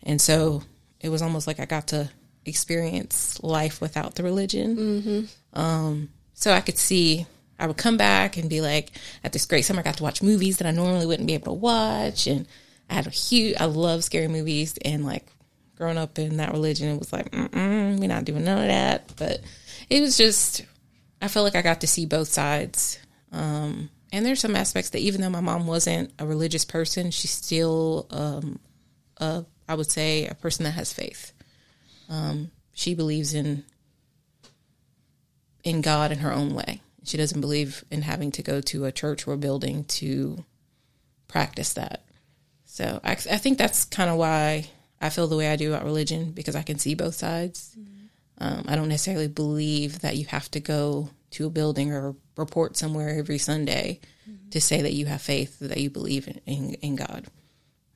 And so it was almost like I got to experience life without the religion. Mm-hmm. Um, so I could see, I would come back and be like, at this great summer, I got to watch movies that I normally wouldn't be able to watch. And I had a huge, I love scary movies. And like growing up in that religion, it was like, mm-mm, we're not doing none of that. But it was just, I felt like I got to see both sides. Um, and there's some aspects that even though my mom wasn't a religious person, she's still, um, a, I would say, a person that has faith. Um, she believes in in God in her own way. She doesn't believe in having to go to a church or a building to practice that. So I, I think that's kind of why I feel the way I do about religion, because I can see both sides. Mm-hmm. Um, I don't necessarily believe that you have to go to a building or report somewhere every Sunday mm-hmm. to say that you have faith, that you believe in, in, in God.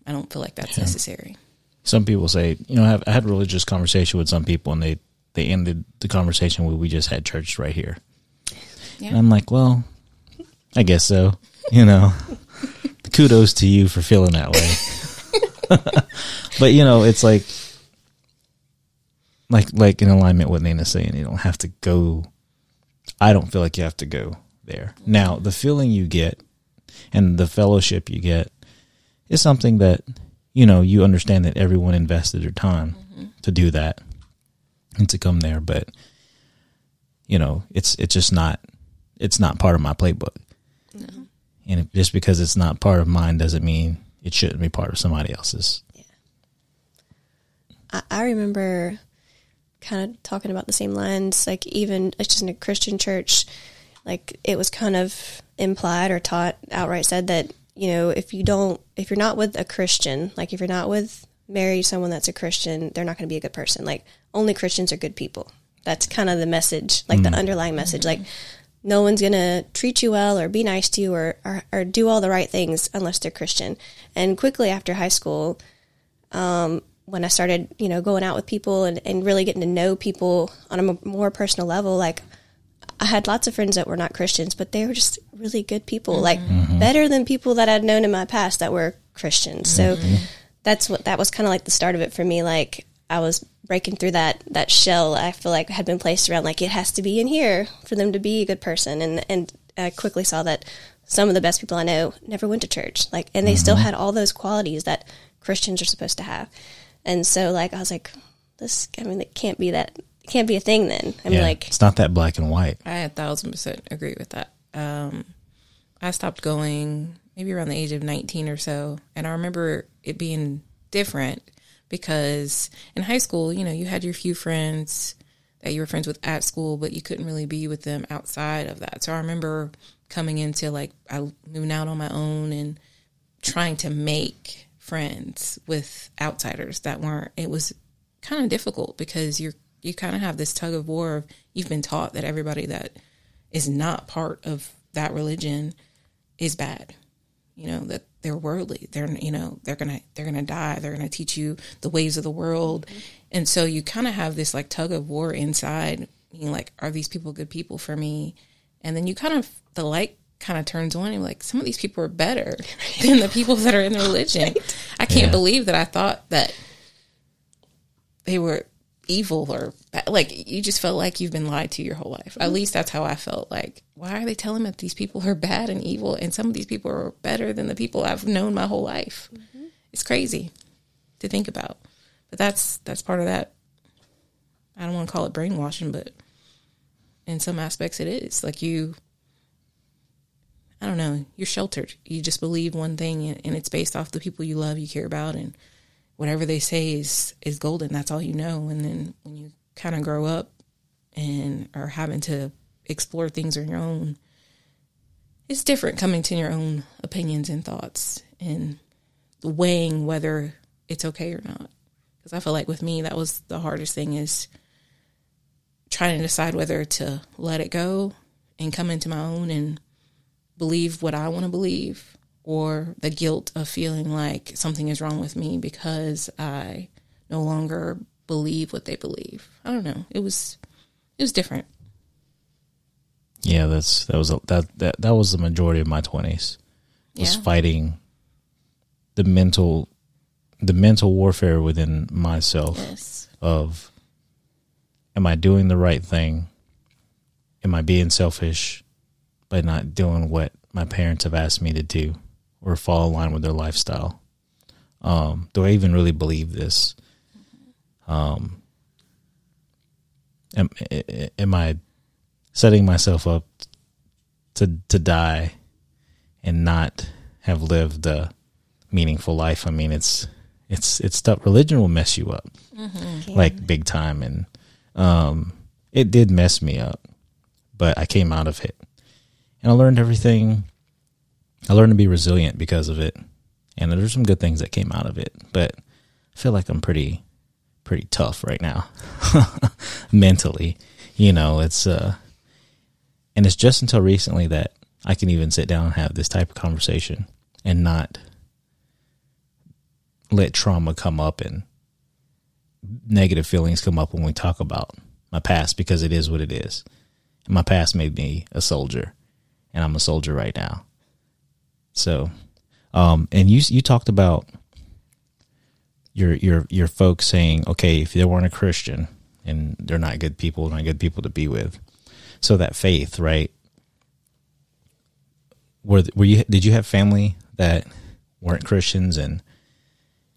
I don't feel like that's yeah. necessary. Some people say, you know, I've, I had a religious conversation with some people, and they, they ended the conversation with, we just had church right here. Yeah. And I'm like, well, I guess so. You know, kudos to you for feeling that way. But, you know, it's like, like, like in alignment with Nina's saying, you don't have to go. I don't feel like you have to go there. Now, the feeling you get and the fellowship you get is something that, you know, you understand that everyone invested their time mm-hmm. to do that and to come there. But, you know, it's it's just not, it's not part of my playbook. No. And it, just because it's not part of mine doesn't mean it shouldn't be part of somebody else's. Yeah. I, I remember kind of talking about the same lines, like even it's just in a Christian church, like it was kind of implied or taught outright said that, you know, if you don't, if you're not with a Christian, like if you're not with married someone that's a Christian, they're not going to be a good person. Like only Christians are good people. That's kind of the message, like mm. the underlying message. Like no one's going to treat you well or be nice to you or, or, or do all the right things unless they're Christian. And quickly after high school, um, when I started, you know, going out with people and, and really getting to know people on a m- more personal level, like I had lots of friends that were not Christians, but they were just really good people, like mm-hmm. better than people that I'd known in my past that were Christians. Mm-hmm. So that's what, that was kind of like the start of it for me. Like I was breaking through that, that shell I feel like had been placed around, like it has to be in here for them to be a good person. And, and I quickly saw that some of the best people I know never went to church, like, and they mm-hmm. still had all those qualities that Christians are supposed to have. And so like, I was like, this, I mean, it can't be that, can't be a thing then. I mean, yeah, like it's not that black and white. I a thousand percent agree with that. Um, I stopped going maybe around the age of nineteen or so. And I remember it being different because in high school, you know, you had your few friends that you were friends with at school, but you couldn't really be with them outside of that. So I remember coming into like, I moving out on my own and trying to make friends with outsiders that weren't, it was kind of difficult because you're, you kind of have this tug of war of you've been taught that everybody that is not part of that religion is bad, you know, that they're worldly, they're, you know, they're going to, they're going to die. They're going to teach you the ways of the world. Mm-hmm. And so you kind of have this like tug of war inside, being like, are these people good people for me? And then you kind of, the light kind of turns on, and like, some of these people are better than the people that are in the religion. Right. I can't yeah. believe that I thought that they were evil, or like, you just felt like you've been lied to your whole life. Mm-hmm. At least that's how I felt. Like, why are they telling me that these people are bad and evil? And some of these people are better than the people I've known my whole life. Mm-hmm. It's crazy to think about, but that's, that's part of that. I don't want to call it brainwashing, but in some aspects it is. Like, you, I don't know, you're sheltered. You just believe one thing, and, and it's based off the people you love, you care about, and whatever they say is, is golden. That's all you know. And then when you kind of grow up and are having to explore things on your own, it's different coming to your own opinions and thoughts and weighing whether it's okay or not. Because I feel like with me, that was the hardest thing, is trying to decide whether to let it go and come into my own and believe what I want to believe, or the guilt of feeling like something is wrong with me because I no longer believe what they believe. I don't know. It was, it was different. Yeah, that's, that was, a, that, that, that was the majority of my twenties, was yeah. fighting the mental, the mental warfare within myself yes. of, am I doing the right thing? Am I being selfish by not doing what my parents have asked me to do, or fall in line with their lifestyle? Um, do I even really believe this? Um, am, am I setting myself up to to die and not have lived a meaningful life? I mean, it's it's it's tough. Religion will mess you up, mm-hmm. like big time, and um, it did mess me up. But I came out of it, and I learned everything. I learned to be resilient because of it, and there's some good things that came out of it, but I feel like I'm pretty, pretty tough right now mentally, you know, it's, uh, and it's just until recently that I can even sit down and have this type of conversation and not let trauma come up and negative feelings come up when we talk about my past, because it is what it is. And my past made me a soldier, and I'm a soldier right now. So, um, and you you talked about your your your folks saying, okay, if they weren't a Christian and they're not good people, not good people to be with. So that faith, right? Were were you did you have family that weren't Christians? And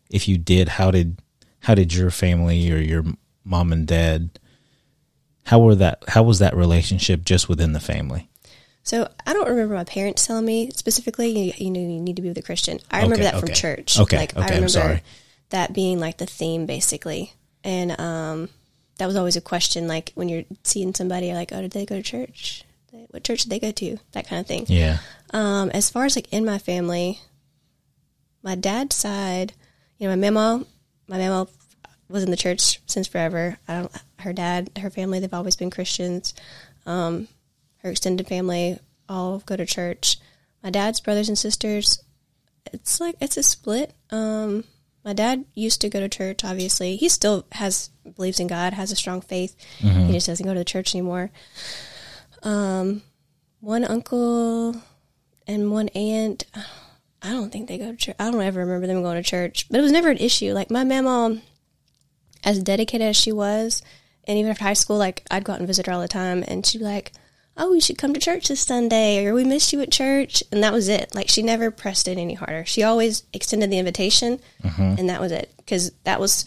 if you did, how did how did your family or your mom and dad, how were that how was that relationship just within the family? So I don't remember my parents telling me specifically, you, you know, you need to be with a Christian. I remember okay, that okay. from church. Okay, like, okay, I remember I'm sorry. That being like the theme, basically. And um, that was always a question, like when you're seeing somebody, you're like, oh, did they go to church? What church did they go to? That kind of thing. Yeah. Um, as far as like in my family, my dad's side, you know, my mama, my mama was in the church since forever. I don't. Her dad, her family, they've always been Christians. Um Her extended family all go to church. My dad's brothers and sisters, it's like, it's a split. Um, my dad used to go to church, obviously. He still has believes in God, has a strong faith. Mm-hmm. He just doesn't go to the church anymore. Um, one uncle and one aunt, I don't think they go to church. I don't ever remember them going to church. But it was never an issue. Like, my mom, as dedicated as she was, and even after high school, like, I'd go out and visit her all the time, and she'd be like, oh, you should come to church this Sunday, or we missed you at church. And that was it. Like, she never pressed it any harder. She always extended the invitation, uh-huh. and that was it. Because that was,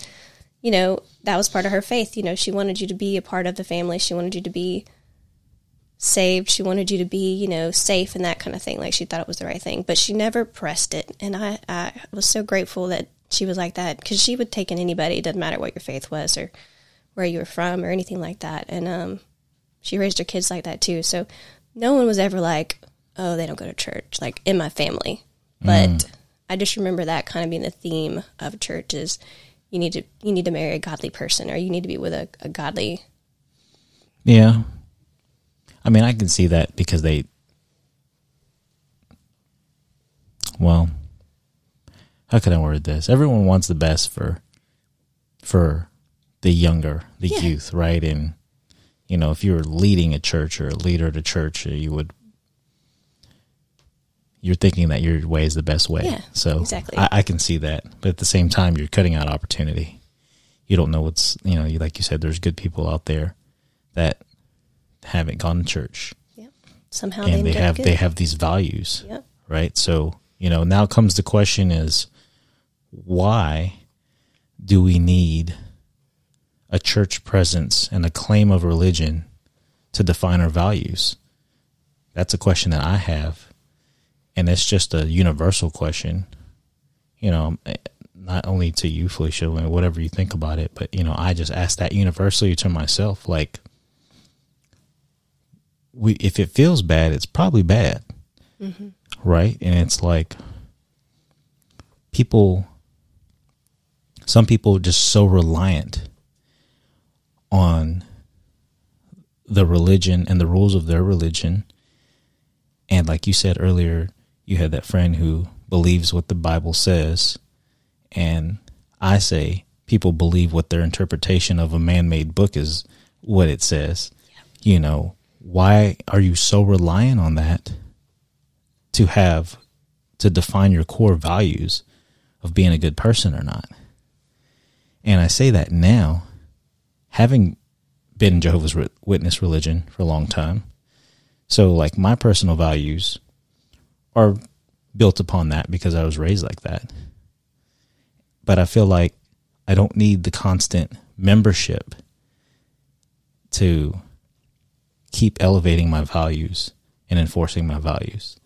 you know, that was part of her faith. You know, she wanted you to be a part of the family. She wanted you to be saved. She wanted you to be, you know, safe and that kind of thing. Like, she thought it was the right thing. But she never pressed it. And I, I was so grateful that she was like that, because she would take in anybody. It doesn't matter what your faith was or where you were from or anything like that. And, um, she raised her kids like that, too. So no one was ever like, oh, they don't go to church, like, in my family. But mm. I just remember that kind of being the theme of church is you need to you need to marry a godly person, or you need to be with a, a godly. Yeah. I mean, I can see that, because they, well, how can I word this? Everyone wants the best for for the younger, the yeah. youth, right? And you know, if you were leading a church or a leader at a church, you would, you're thinking that your way is the best way. Yeah, so exactly. I, I can see that. But at the same time, you're cutting out opportunity. You don't know what's, you know, you, like you said, there's good people out there that haven't gone to church. Yeah. Somehow and they have, good. they have these values. Yeah. Right. So, you know, now comes the question is, why do we need a church presence and a claim of religion to define our values? That's a question that I have. And it's just a universal question, you know, not only to you, Felicia, and whatever you think about it, but, you know, I just ask that universally to myself, like, we, if it feels bad, it's probably bad. Mm-hmm. Right. And it's like people, some people are just so reliant on the religion and the rules of their religion. And like you said earlier, you had that friend who believes what the Bible says. And I say people believe what their interpretation of a man-made book is what it says. Yeah. You know, why are you so reliant on that to have to define your core values of being a good person or not? And I say that now, having been in Jehovah's Witness religion for a long time. So like my personal values are built upon that because I was raised like that. But I feel like I don't need the constant membership to keep elevating my values and enforcing my values.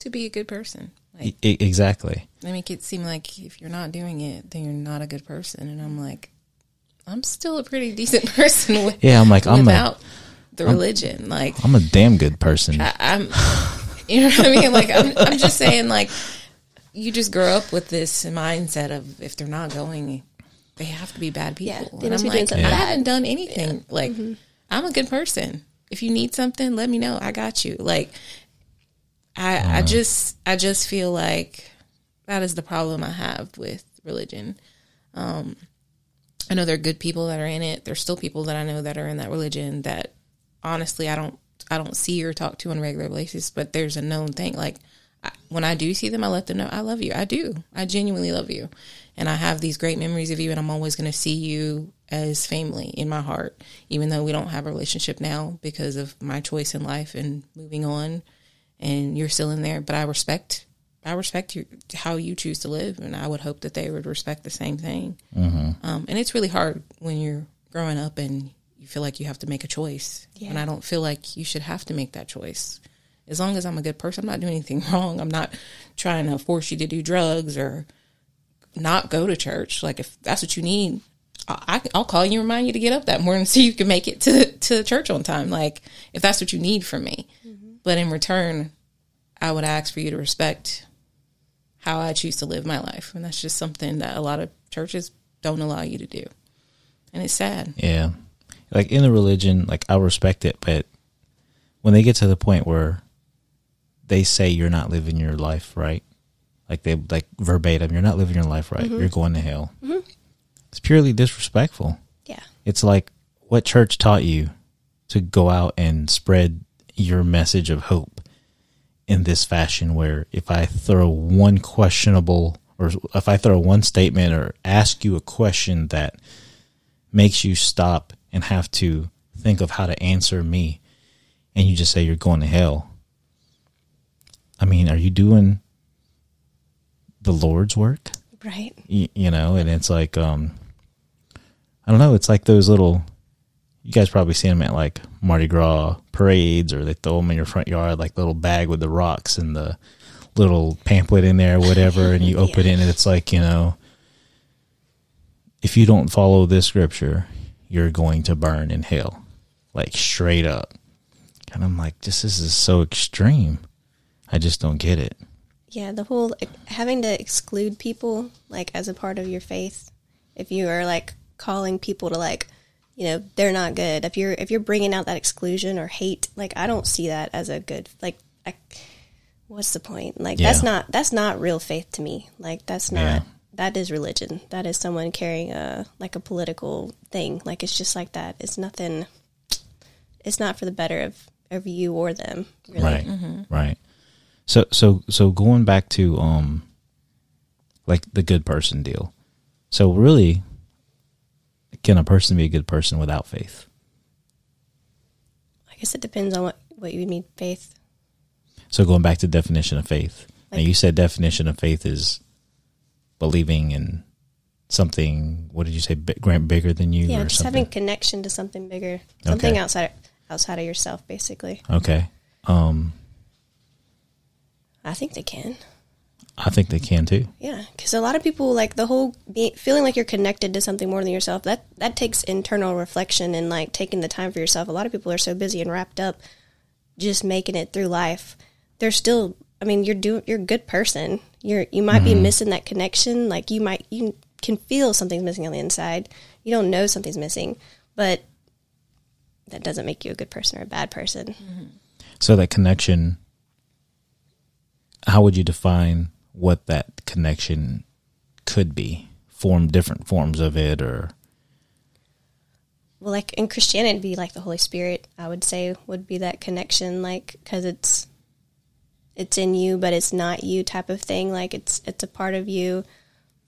To be a good person. Like, e- exactly. They make it seem like if you're not doing it, then you're not a good person. And I'm like, I'm still a pretty decent person. With, yeah, I'm like, I'm about the religion. I'm, like, I'm a damn good person. I, I'm, you know what I mean? Like, I'm, I'm just saying, like, you just grow up with this mindset of if they're not going, they have to be bad people. Yeah, and I'm like, yeah. I haven't done anything. Yeah. Like, mm-hmm. I'm a good person. If you need something, let me know. I got you. Like, I, uh, I just, I just feel like that is the problem I have with religion. Um, I know there are good people that are in it. There's still people that I know that are in that religion that honestly, I don't, I don't see or talk to on a regular basis, but there's a known thing. Like, when I do see them, I let them know I love you. I do. I genuinely love you. And I have these great memories of you, and I'm always going to see you as family in my heart, even though we don't have a relationship now because of my choice in life and moving on, and you're still in there. But I respect, I respect you, how you choose to live, and I would hope that they would respect the same thing. Uh-huh. Um, and it's really hard when you're growing up and you feel like you have to make a choice. Yeah. And I don't feel like you should have to make that choice. As long as I'm a good person, I'm not doing anything wrong. I'm not trying to force you to do drugs or not go to church. Like, if that's what you need, I, I'll call you and remind you to get up that morning so you can make it to to church on time. Like, if that's what you need from me. Mm-hmm. But in return, I would ask for you to respect how I choose to live my life. And that's just something that a lot of churches don't allow you to do. And it's sad. Yeah. Like, in the religion, like, I respect it. But when they get to the point where they say you're not living your life right, like they like verbatim, you're not living your life right, mm-hmm. you're going to hell. Mm-hmm. It's purely disrespectful. Yeah. It's like, what church taught you to go out and spread your message of hope in this fashion where if I throw one questionable or if I throw one statement or ask you a question that makes you stop and have to think of how to answer me, and you just say you're going to hell. I mean, are you doing the Lord's work? Right. You, you know, and it's like, um, I don't know. It's like those little, you guys probably seen them at like Mardi Gras parades, or they throw them in your front yard, like little bag with the rocks and the little pamphlet in there, or whatever. And you open yeah. it and it's like, you know, if you don't follow this scripture, you're going to burn in hell, like straight up. And I'm like, this, this is so extreme. I just don't get it. Yeah, the whole having to exclude people, like, as a part of your faith. If you are, like, calling people to, like, you know, they're not good. If you're if you're bringing out that exclusion or hate, like, I don't see that as a good, like, I, what's the point? Like, yeah. that's not that's not real faith to me. Like, that's not, yeah. that is religion. That is someone carrying a, like, a political thing. Like, it's just like that. It's nothing. it's not for the better of, of you or them. Really. Right. Mm-hmm. Right. So, so, so going back to, um, like the good person deal. So really, can a person be a good person without faith? I guess it depends on what, what you mean faith. So going back to definition of faith. Like, now you said definition of faith is believing in something, what did you say, bigger than you? Yeah, or just something? Having connection to something bigger, something okay. outside outside of yourself, basically. Okay. Um, I think they can. I think they can too. Yeah, because a lot of people, like the whole be- feeling like you're connected to something more than yourself, that, that takes internal reflection and like taking the time for yourself. A lot of people are so busy and wrapped up just making it through life. They're still, I mean, you're do- you're a good person. You're You might mm-hmm. be missing that connection. Like you might, you can feel something's missing on the inside. You don't know something's missing, but that doesn't make you a good person or a bad person. Mm-hmm. So that connection, how would you define what that connection could be, form different forms of it, or? Well, like in Christianity, it'd be like the Holy Spirit, I would say, would be that connection, like, because it's, it's in you, but it's not you type of thing. Like it's, it's a part of you,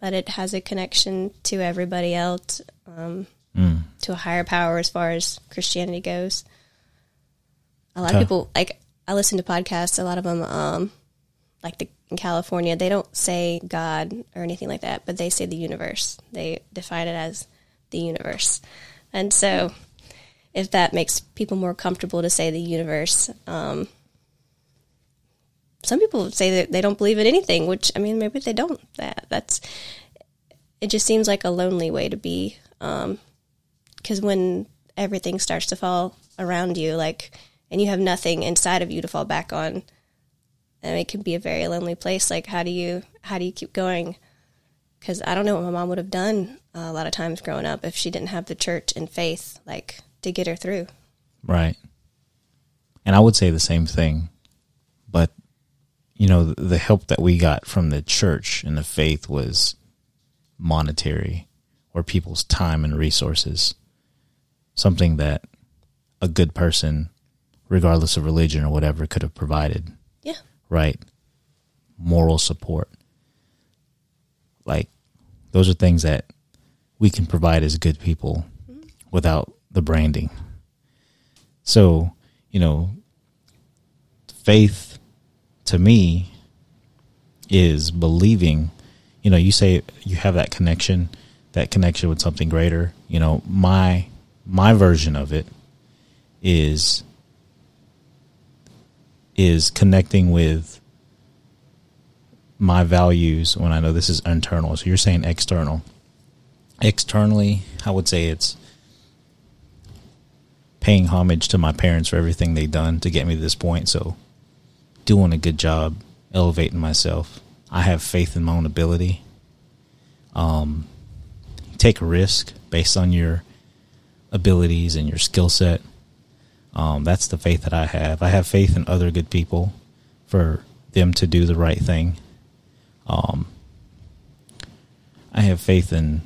but it has a connection to everybody else, um, mm. to a higher power as far as Christianity goes. A lot huh. of people, like, I listen to podcasts, a lot of them, um, like the, in California, they don't say God or anything like that, but they say the universe. They define it as the universe. And so if that makes people more comfortable to say the universe, um, some people say that they don't believe in anything, which, I mean, maybe they don't. That that's It just seems like a lonely way to be, because um, when everything starts to fall around you, like, and you have nothing inside of you to fall back on, and it can be a very lonely place. Like, how do you how do you keep going? Because I don't know what my mom would have done uh, a lot of times growing up if she didn't have the church and faith, like, to get her through. Right. And I would say the same thing. But, you know, the, the help that we got from the church and the faith was monetary or people's time and resources, something that a good person, regardless of religion or whatever, could have provided. Yeah. Right. Moral support. Like, those are things that we can provide as good people mm-hmm. without the branding. So, you know, faith to me is believing, you know, you say you have that connection, that connection with something greater. You know, my, my version of it is is connecting with my values when I know this is internal. So you're saying external. Externally, I would say it's paying homage to my parents for everything they've done to get me to this point. So doing a good job, elevating myself. I have faith in my own ability. Um, take a risk based on your abilities and your skill set. Um, that's the faith that I have. I have faith in other good people for them to do the right thing. Um, I have faith in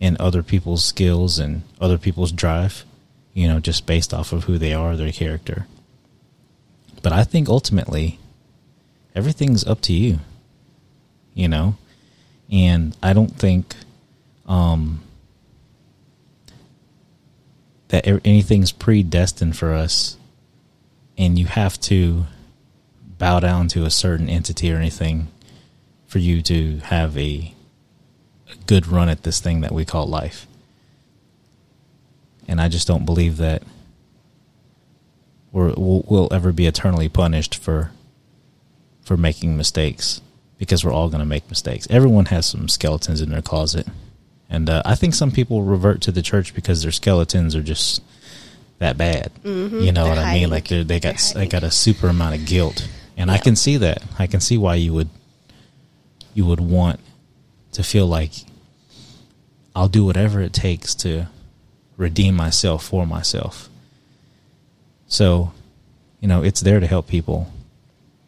in other people's skills and other people's drive, you know, just based off of who they are, their character. But I think ultimately everything's up to you, you know, and I don't think um that anything's predestined for us and you have to bow down to a certain entity or anything for you to have a, a good run at this thing that we call life. And I just don't believe that we're, we'll, we'll ever be eternally punished for, for making mistakes, because we're all going to make mistakes. Everyone has some skeletons in their closet. And uh, I think some people revert to the church because their skeletons are just that bad. Mm-hmm. You know they're what hiding. I mean? Like they they got they got a super amount of guilt, and yeah. I can see that. I can see why you would you would want to feel like I'll do whatever it takes to redeem myself for myself. So, you know, it's there to help people.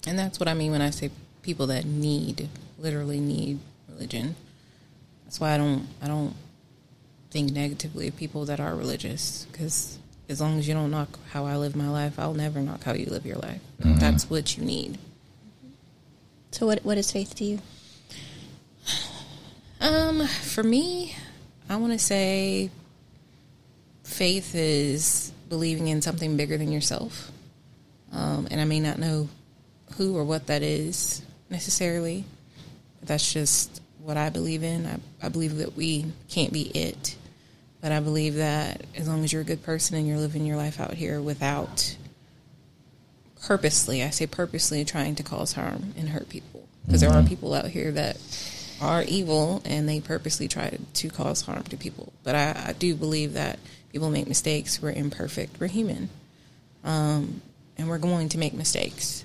And that's what I mean when I say people that need, literally need religion. That's why I don't I don't think negatively of people that are religious, because as long as you don't knock how I live my life, I'll never knock how you live your life. Mm-hmm. That's what you need. So what what is faith to you? Um, for me, I want to say faith is believing in something bigger than yourself. Um, and I may not know who or what that is necessarily. That's just what I believe in. I, I believe that we can't be it. But I believe that as long as you're a good person and you're living your life out here without purposely, I say purposely, trying to cause harm and hurt people. Because mm-hmm. there are people out here that are evil and they purposely try to cause harm to people. But I, I do believe that people make mistakes. We're imperfect. We're human. Um, and we're going to make mistakes.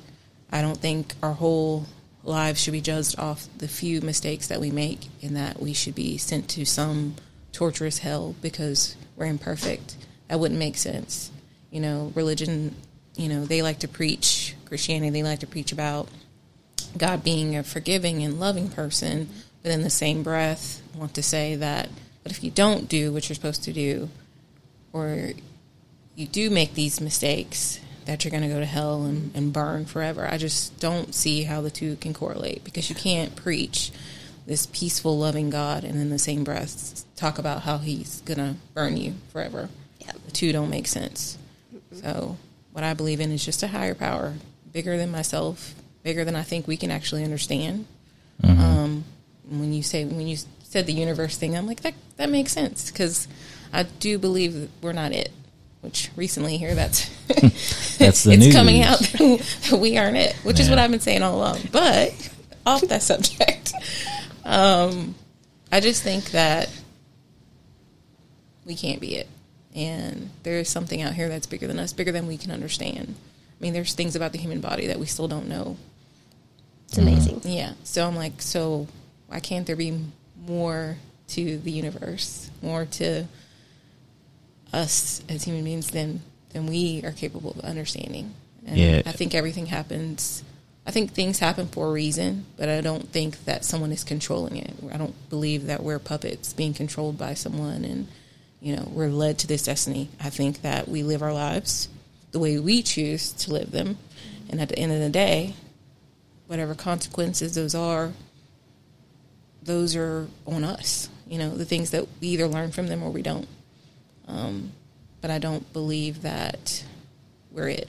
I don't think our whole lives should be judged off the few mistakes that we make, and that we should be sent to some torturous hell because we're imperfect. That wouldn't make sense. You know, religion, you know, they like to preach, Christianity, they like to preach about God being a forgiving and loving person, but in the same breath want to say that, but if you don't do what you're supposed to do, or you do make these mistakes, that you're going to go to hell and, and burn forever. I just don't see how the two can correlate, because you can't preach this peaceful, loving God and in the same breath talk about how he's going to burn you forever. Yep. The two don't make sense. Mm-hmm. So what I believe in is just a higher power, bigger than myself, bigger than I think we can actually understand. Mm-hmm. Um, when you say when you said the universe thing, I'm like, that, that makes sense, because I do believe that we're not it. Which recently here, that's that's the it's news. Coming out that we aren't it, which yeah. is what I've been saying all along. But off that subject, um, I just think that we can't be it, and there is something out here that's bigger than us, bigger than we can understand. I mean, there's things about the human body that we still don't know. It's amazing. Mm-hmm. Yeah. So I'm like, so why can't there be more to the universe, more to us as human beings than than we are capable of understanding? And yeah. I think everything happens. I think things happen for a reason, but I don't think that someone is controlling it. I don't believe that we're puppets being controlled by someone, and you know, we're led to this destiny. I think that we live our lives the way we choose to live them, and at the end of the day, whatever consequences those are, those are on us. You know, the things that we either learn from them or we don't. Um, but I don't believe that we're it.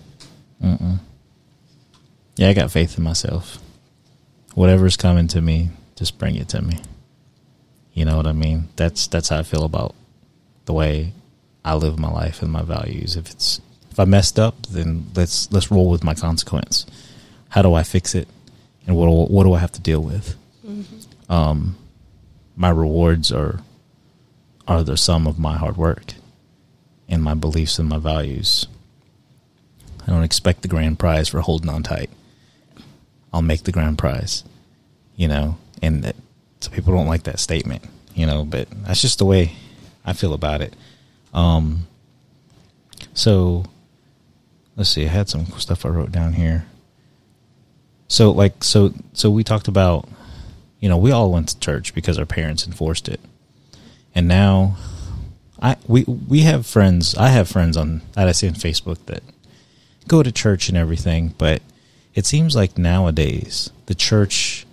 Mm-mm. Yeah, I got faith in myself. Whatever's coming to me, just bring it to me. You know what I mean? That's that's how I feel about the way I live my life and my values. If it's if I messed up, then let's let's roll with my consequence. How do I fix it, and what what do I have to deal with? Mm-hmm. Um, my rewards are are the sum of my hard work and my beliefs and my values. I don't expect the grand prize for holding on tight. I'll make the grand prize, you know, and that, so people don't like that statement, you know, but that's just the way I feel about it. Um, so let's see, I had some stuff I wrote down here. So like, so, so we talked about, you know, we all went to church because our parents enforced it. And now, I we we have friends. I have friends on that I see on Facebook that go to church and everything. But it seems like nowadays the church,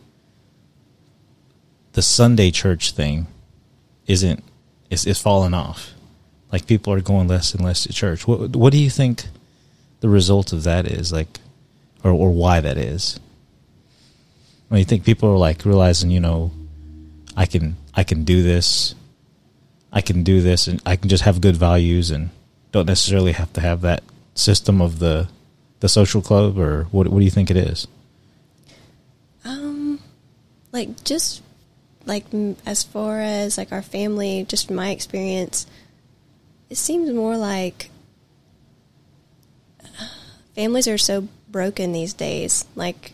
the Sunday church thing, isn't is is falling off. Like people are going less and less to church. What what do you think the result of that is? Like, or or why that is? I mean, you think people are like realizing, you know, I can I can do this. I can do this and I can just have good values and don't necessarily have to have that system of the the social club, or what what do you think it is? Um, like just like as far as like our family, just from my experience, it seems more like families are so broken these days. Like,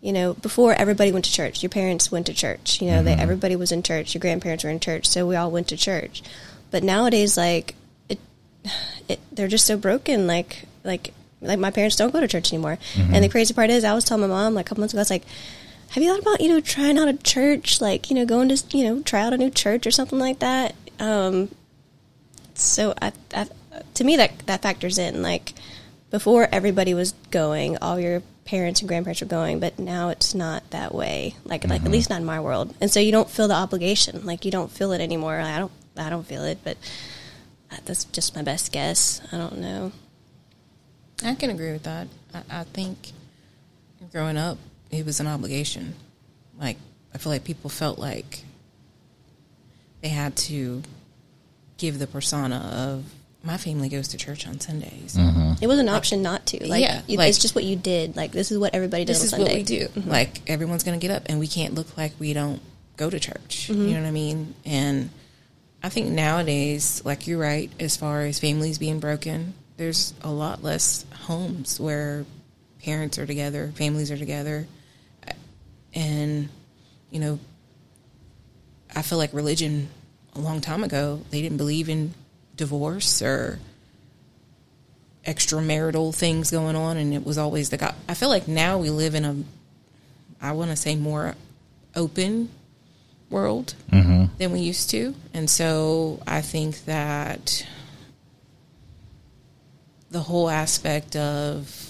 you know, before everybody went to church. Your parents went to church. You know, mm-hmm. they, everybody was in church. Your grandparents were in church, so we all went to church. But nowadays, like, it, it they're just so broken. Like, like, like my parents don't go to church anymore. Mm-hmm. And the crazy part is, I was telling my mom like a couple months ago, I was like, "Have you thought about you know trying out a church? Like, you know, going to you know try out a new church or something like that." Um, so I, I to me, that that factors in. Like, before everybody was going, all your parents and grandparents were going, but now it's not that way. Like, mm-hmm. like at least not in my world. And so you don't feel the obligation. Like, you don't feel it anymore. I don't. I don't feel it, but that's just my best guess. I don't know. I can agree with that. I, I think growing up, it was an obligation. Like, I feel like people felt like they had to give the persona of, my family goes to church on Sundays. Mm-hmm. It was an option like, not to. Like, yeah, you, like, it's just what you did. Like, this is what everybody does on Sunday. This is what we do. Mm-hmm. Like, everyone's going to get up, and we can't look like we don't go to church. Mm-hmm. You know what I mean? And I think nowadays, like, you're right, as far as families being broken, there's a lot less homes where parents are together, families are together. And, you know, I feel like religion, a long time ago, they didn't believe in divorce or extramarital things going on, and it was always the God. I feel like now we live in a, I want to say, more open world mm-hmm. than we used to. And so I think that the whole aspect of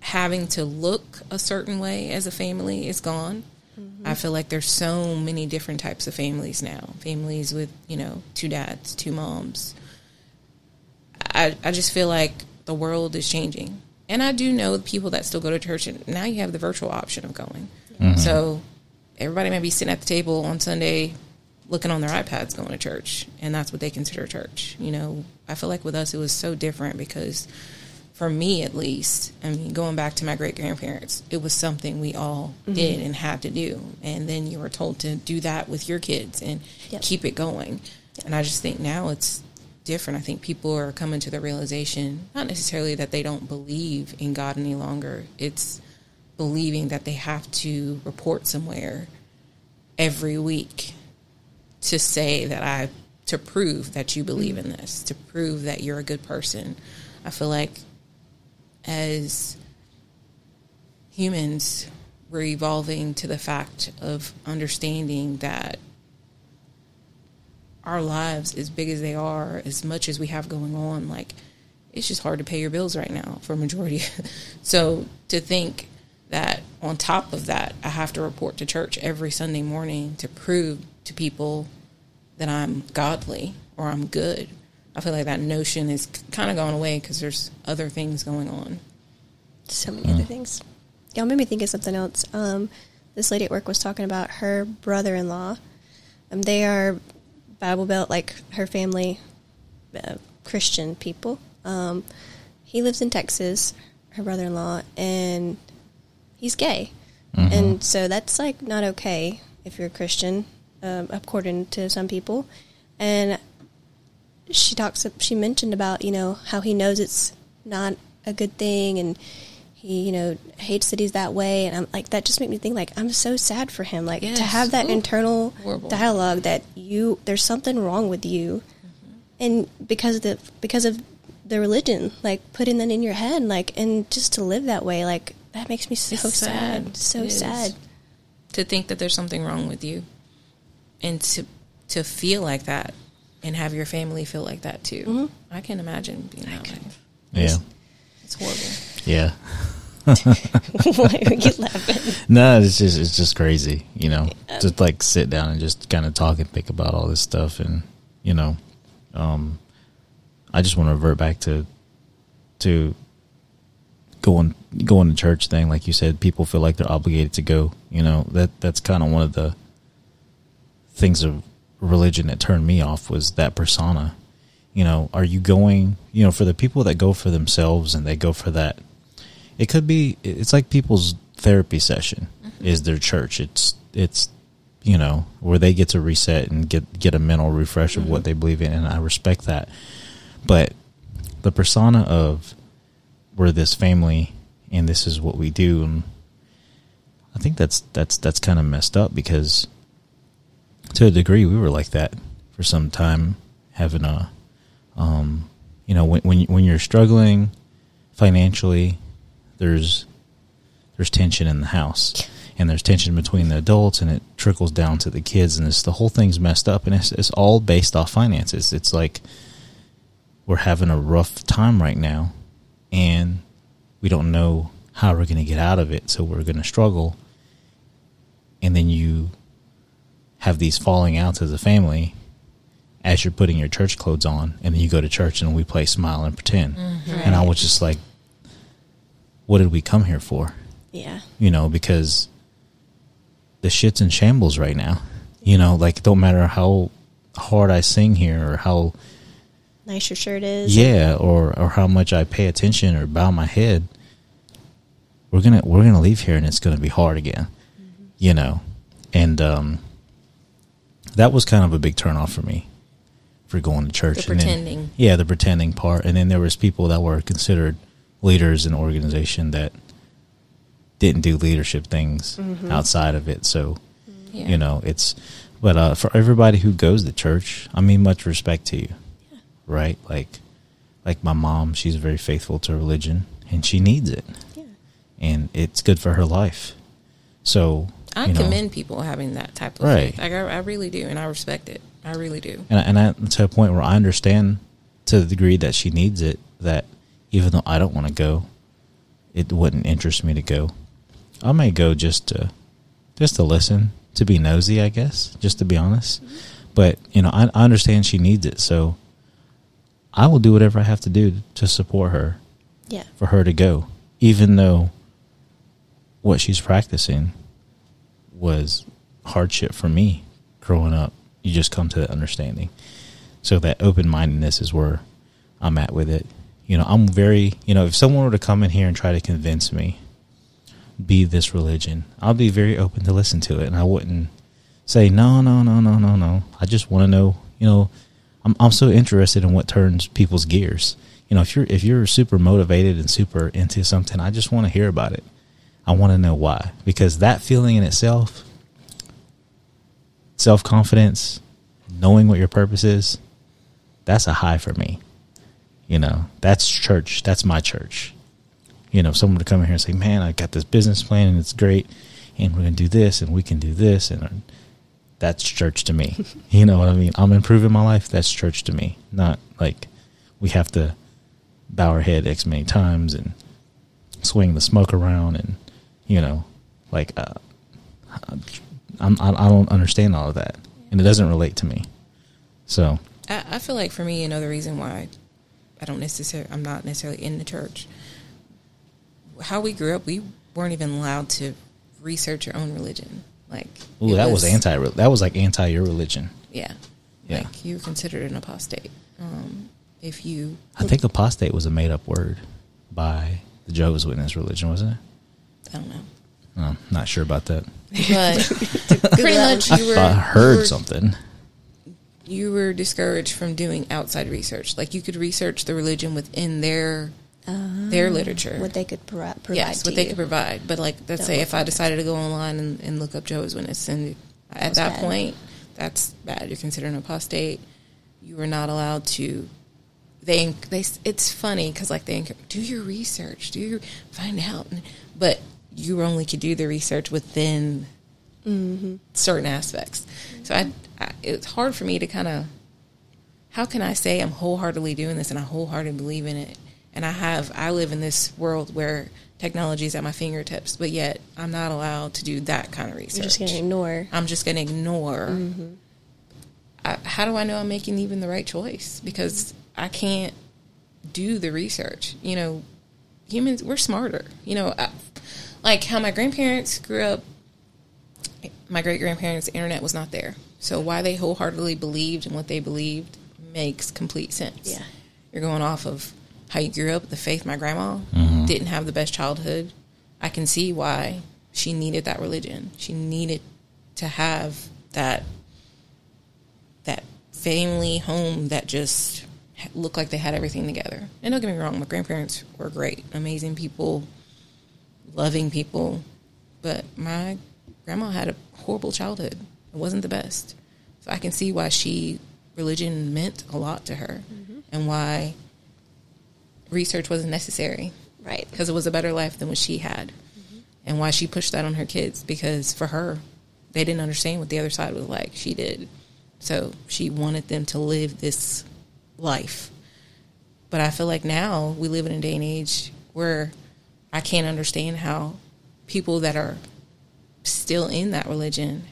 having to look a certain way as a family is gone. Mm-hmm. I feel like there's so many different types of families now. Families with, you know, two dads, two moms. I, I just feel like the world is changing. And I do know people that still go to church, and now you have the virtual option of going. Mm-hmm. So everybody may be sitting at the table on Sunday looking on their iPads going to church, and that's what they consider church. You know, I feel like with us it was so different because, for me at least, I mean, going back to my great-grandparents, it was something we all mm-hmm. did and had to do. And then you were told to do that with your kids and yep. keep it going. Yep. And I just think now it's different. I think people are coming to the realization, not necessarily that they don't believe in God any longer. It's believing that they have to report somewhere every week to say that I, to prove that you believe mm-hmm. in this, to prove that you're a good person. I feel like as humans, we're evolving to the fact of understanding that our lives, as big as they are, as much as we have going on, like, it's just hard to pay your bills right now for a majority. So to think that on top of that, I have to report to church every Sunday morning to prove to people that I'm godly or I'm good. I feel like that notion is kind of gone away because there's other things going on. So many mm. other things. Y'all made me think of something else. Um, this lady at work was talking about her brother-in-law. Um, they are Bible Belt, like her family, uh, Christian people. Um, he lives in Texas, her brother-in-law, and he's gay. Mm-hmm. And so that's, like, not okay if you're a Christian, um, according to some people. And she talks. She mentioned about, you know, how he knows it's not a good thing, and he, you know, hates that he's that way. And I'm like, that just made me think, like, I'm so sad for him. Like, yes. to have that Ooh, internal horrible. dialogue that you there's something wrong with you, mm-hmm. and because of the because of the religion, like putting that in your head, like, and just to live that way, like, that makes me so it's sad, sad. so it sad. Is. To think that there's something wrong with you, and to to feel like that. And have your family feel like that, too. Mm-hmm. I can't imagine being that way. Yeah. It's, it's horrible. Yeah. Why are you laughing? No, it's just it's just crazy, you know. Yeah. Just, like, sit down and just kind of talk and think about all this stuff. And, you know, um, I just want to revert back to to going going to church thing. Like you said, people feel like they're obligated to go. You know, that that's kind of one of the things of religion that turned me off was that persona. You know, are you going, you know, for the people that go for themselves and they go for that, it could be, it's like people's therapy session mm-hmm. is their church. It's, it's, you know, where they get to reset and get, get a mental refresh mm-hmm. of what they believe in. And I respect that. But the persona of we're this family and this is what we do. And I think that's, that's, that's kind of messed up because to a degree, we were like that for some time, having a, um, you know, when when when you're struggling financially, there's there's tension in the house, and there's tension between the adults, and it trickles down to the kids, and it's, the whole thing's messed up, and it's, it's all based off finances. It's like we're having a rough time right now, and we don't know how we're going to get out of it, so we're going to struggle. And then you have these falling outs as a family as you're putting your church clothes on, and then you go to church and we play smile and pretend. Mm-hmm. And I was just like, what did we come here for? Yeah. You know, because the shit's in shambles right now. You know, like, it don't matter how hard I sing here or how nice your shirt is. Yeah, or, or how much I pay attention or bow my head. We're gonna we're gonna leave here and it's gonna be hard again. Mm-hmm. You know. And um that was kind of a big turnoff for me, for going to church. The and pretending. Then, yeah, the pretending part. And then there was people that were considered leaders in organization that didn't do leadership things mm-hmm. outside of it. So, yeah. you know, it's, but uh, for everybody who goes to church, I mean, much respect to you, yeah. right? Like, like my mom, she's very faithful to religion and she needs it yeah. and it's good for her life. So I you know, commend people having that type of right. faith. Like I, I really do. And I respect it. I really do. And, I, and I, to a point where I understand to the degree that she needs it, that even though I don't want to go, it wouldn't interest me to go. I may go just to, just to listen, to be nosy, I guess, just to be honest. Mm-hmm. But, you know, I, I understand she needs it. So I will do whatever I have to do to support her. Yeah. For her to go, even though what she's practicing was hardship for me growing up. You just come to that understanding. So that open-mindedness is where I'm at with it. You know, I'm very, you know, if someone were to come in here and try to convince me, be this religion, I'll be very open to listen to it. And I wouldn't say, no, no, no, no, no, no. I just want to know, you know, I'm I'm so interested in what turns people's gears. You know, if you're, if you're super motivated and super into something, I just want to hear about it. I want to know why, because that feeling in itself, self-confidence, knowing what your purpose is, that's a high for me. You know, that's church. That's my church. You know, if someone to come in here and say, man, I got this business plan and it's great and we're going to do this and we can do this. And that's church to me. You know what I mean? I'm improving my life. That's church to me. Not like we have to bow our head X many times and swing the smoke around and, you know, like uh, I'm, I don't understand all of that. And it doesn't relate to me. So I, I feel like for me, another reason why I don't necessarily, I'm not necessarily in the church. How we grew up, we weren't even allowed to research your own religion. Like, ooh, that was, was anti, that was like anti your religion. Yeah. Yeah. Like you were considered an apostate. Um, if you, I think apostate was a made up word by the Jehovah's Witness religion, wasn't it? I don't know. I'm not sure about that. But pretty much you were, I heard you were, something. You were discouraged from doing outside research. Like you could research the religion within their uh, their literature. What they could pro- provide yes, to what you. They could provide. But like, let's don't say if I decided to go online and, and look up Jehovah's Witness, and that at that bad. point, that's bad. You're considered an apostate. You were not allowed to. They, they, it's funny because like they do your research, do your, find out, but you only could do the research within mm-hmm. certain aspects. Mm-hmm. So I, I, it's hard for me to kind of, how can I say I'm wholeheartedly doing this and I wholeheartedly believe in it? And I have, I live in this world where technology is at my fingertips, but yet I'm not allowed to do that kind of research. You're just going to ignore. I'm just going to ignore. Mm-hmm. I, how do I know I'm making even the right choice? Because I can't do the research. You know, humans, we're smarter. You know, I, like how my grandparents grew up, my great-grandparents, the internet was not there. So why they wholeheartedly believed in what they believed makes complete sense. Yeah. You're going off of how you grew up, the faith. My grandma mm-hmm. didn't have the best childhood. I can see why she needed that religion. She needed to have that that family home that just looked like they had everything together. And don't get me wrong, my grandparents were great, amazing people, loving people. But my grandma had a horrible childhood. It wasn't the best. So I can see why she, religion meant a lot to her mm-hmm. and why research wasn't necessary. Right. Because it was a better life than what she had. Mm-hmm. and why she pushed that on her kids, because for her, they didn't understand what the other side was like. She did. So she wanted them to live this life. But I feel like now we live in a day and age where I can't understand how people that are still in that religion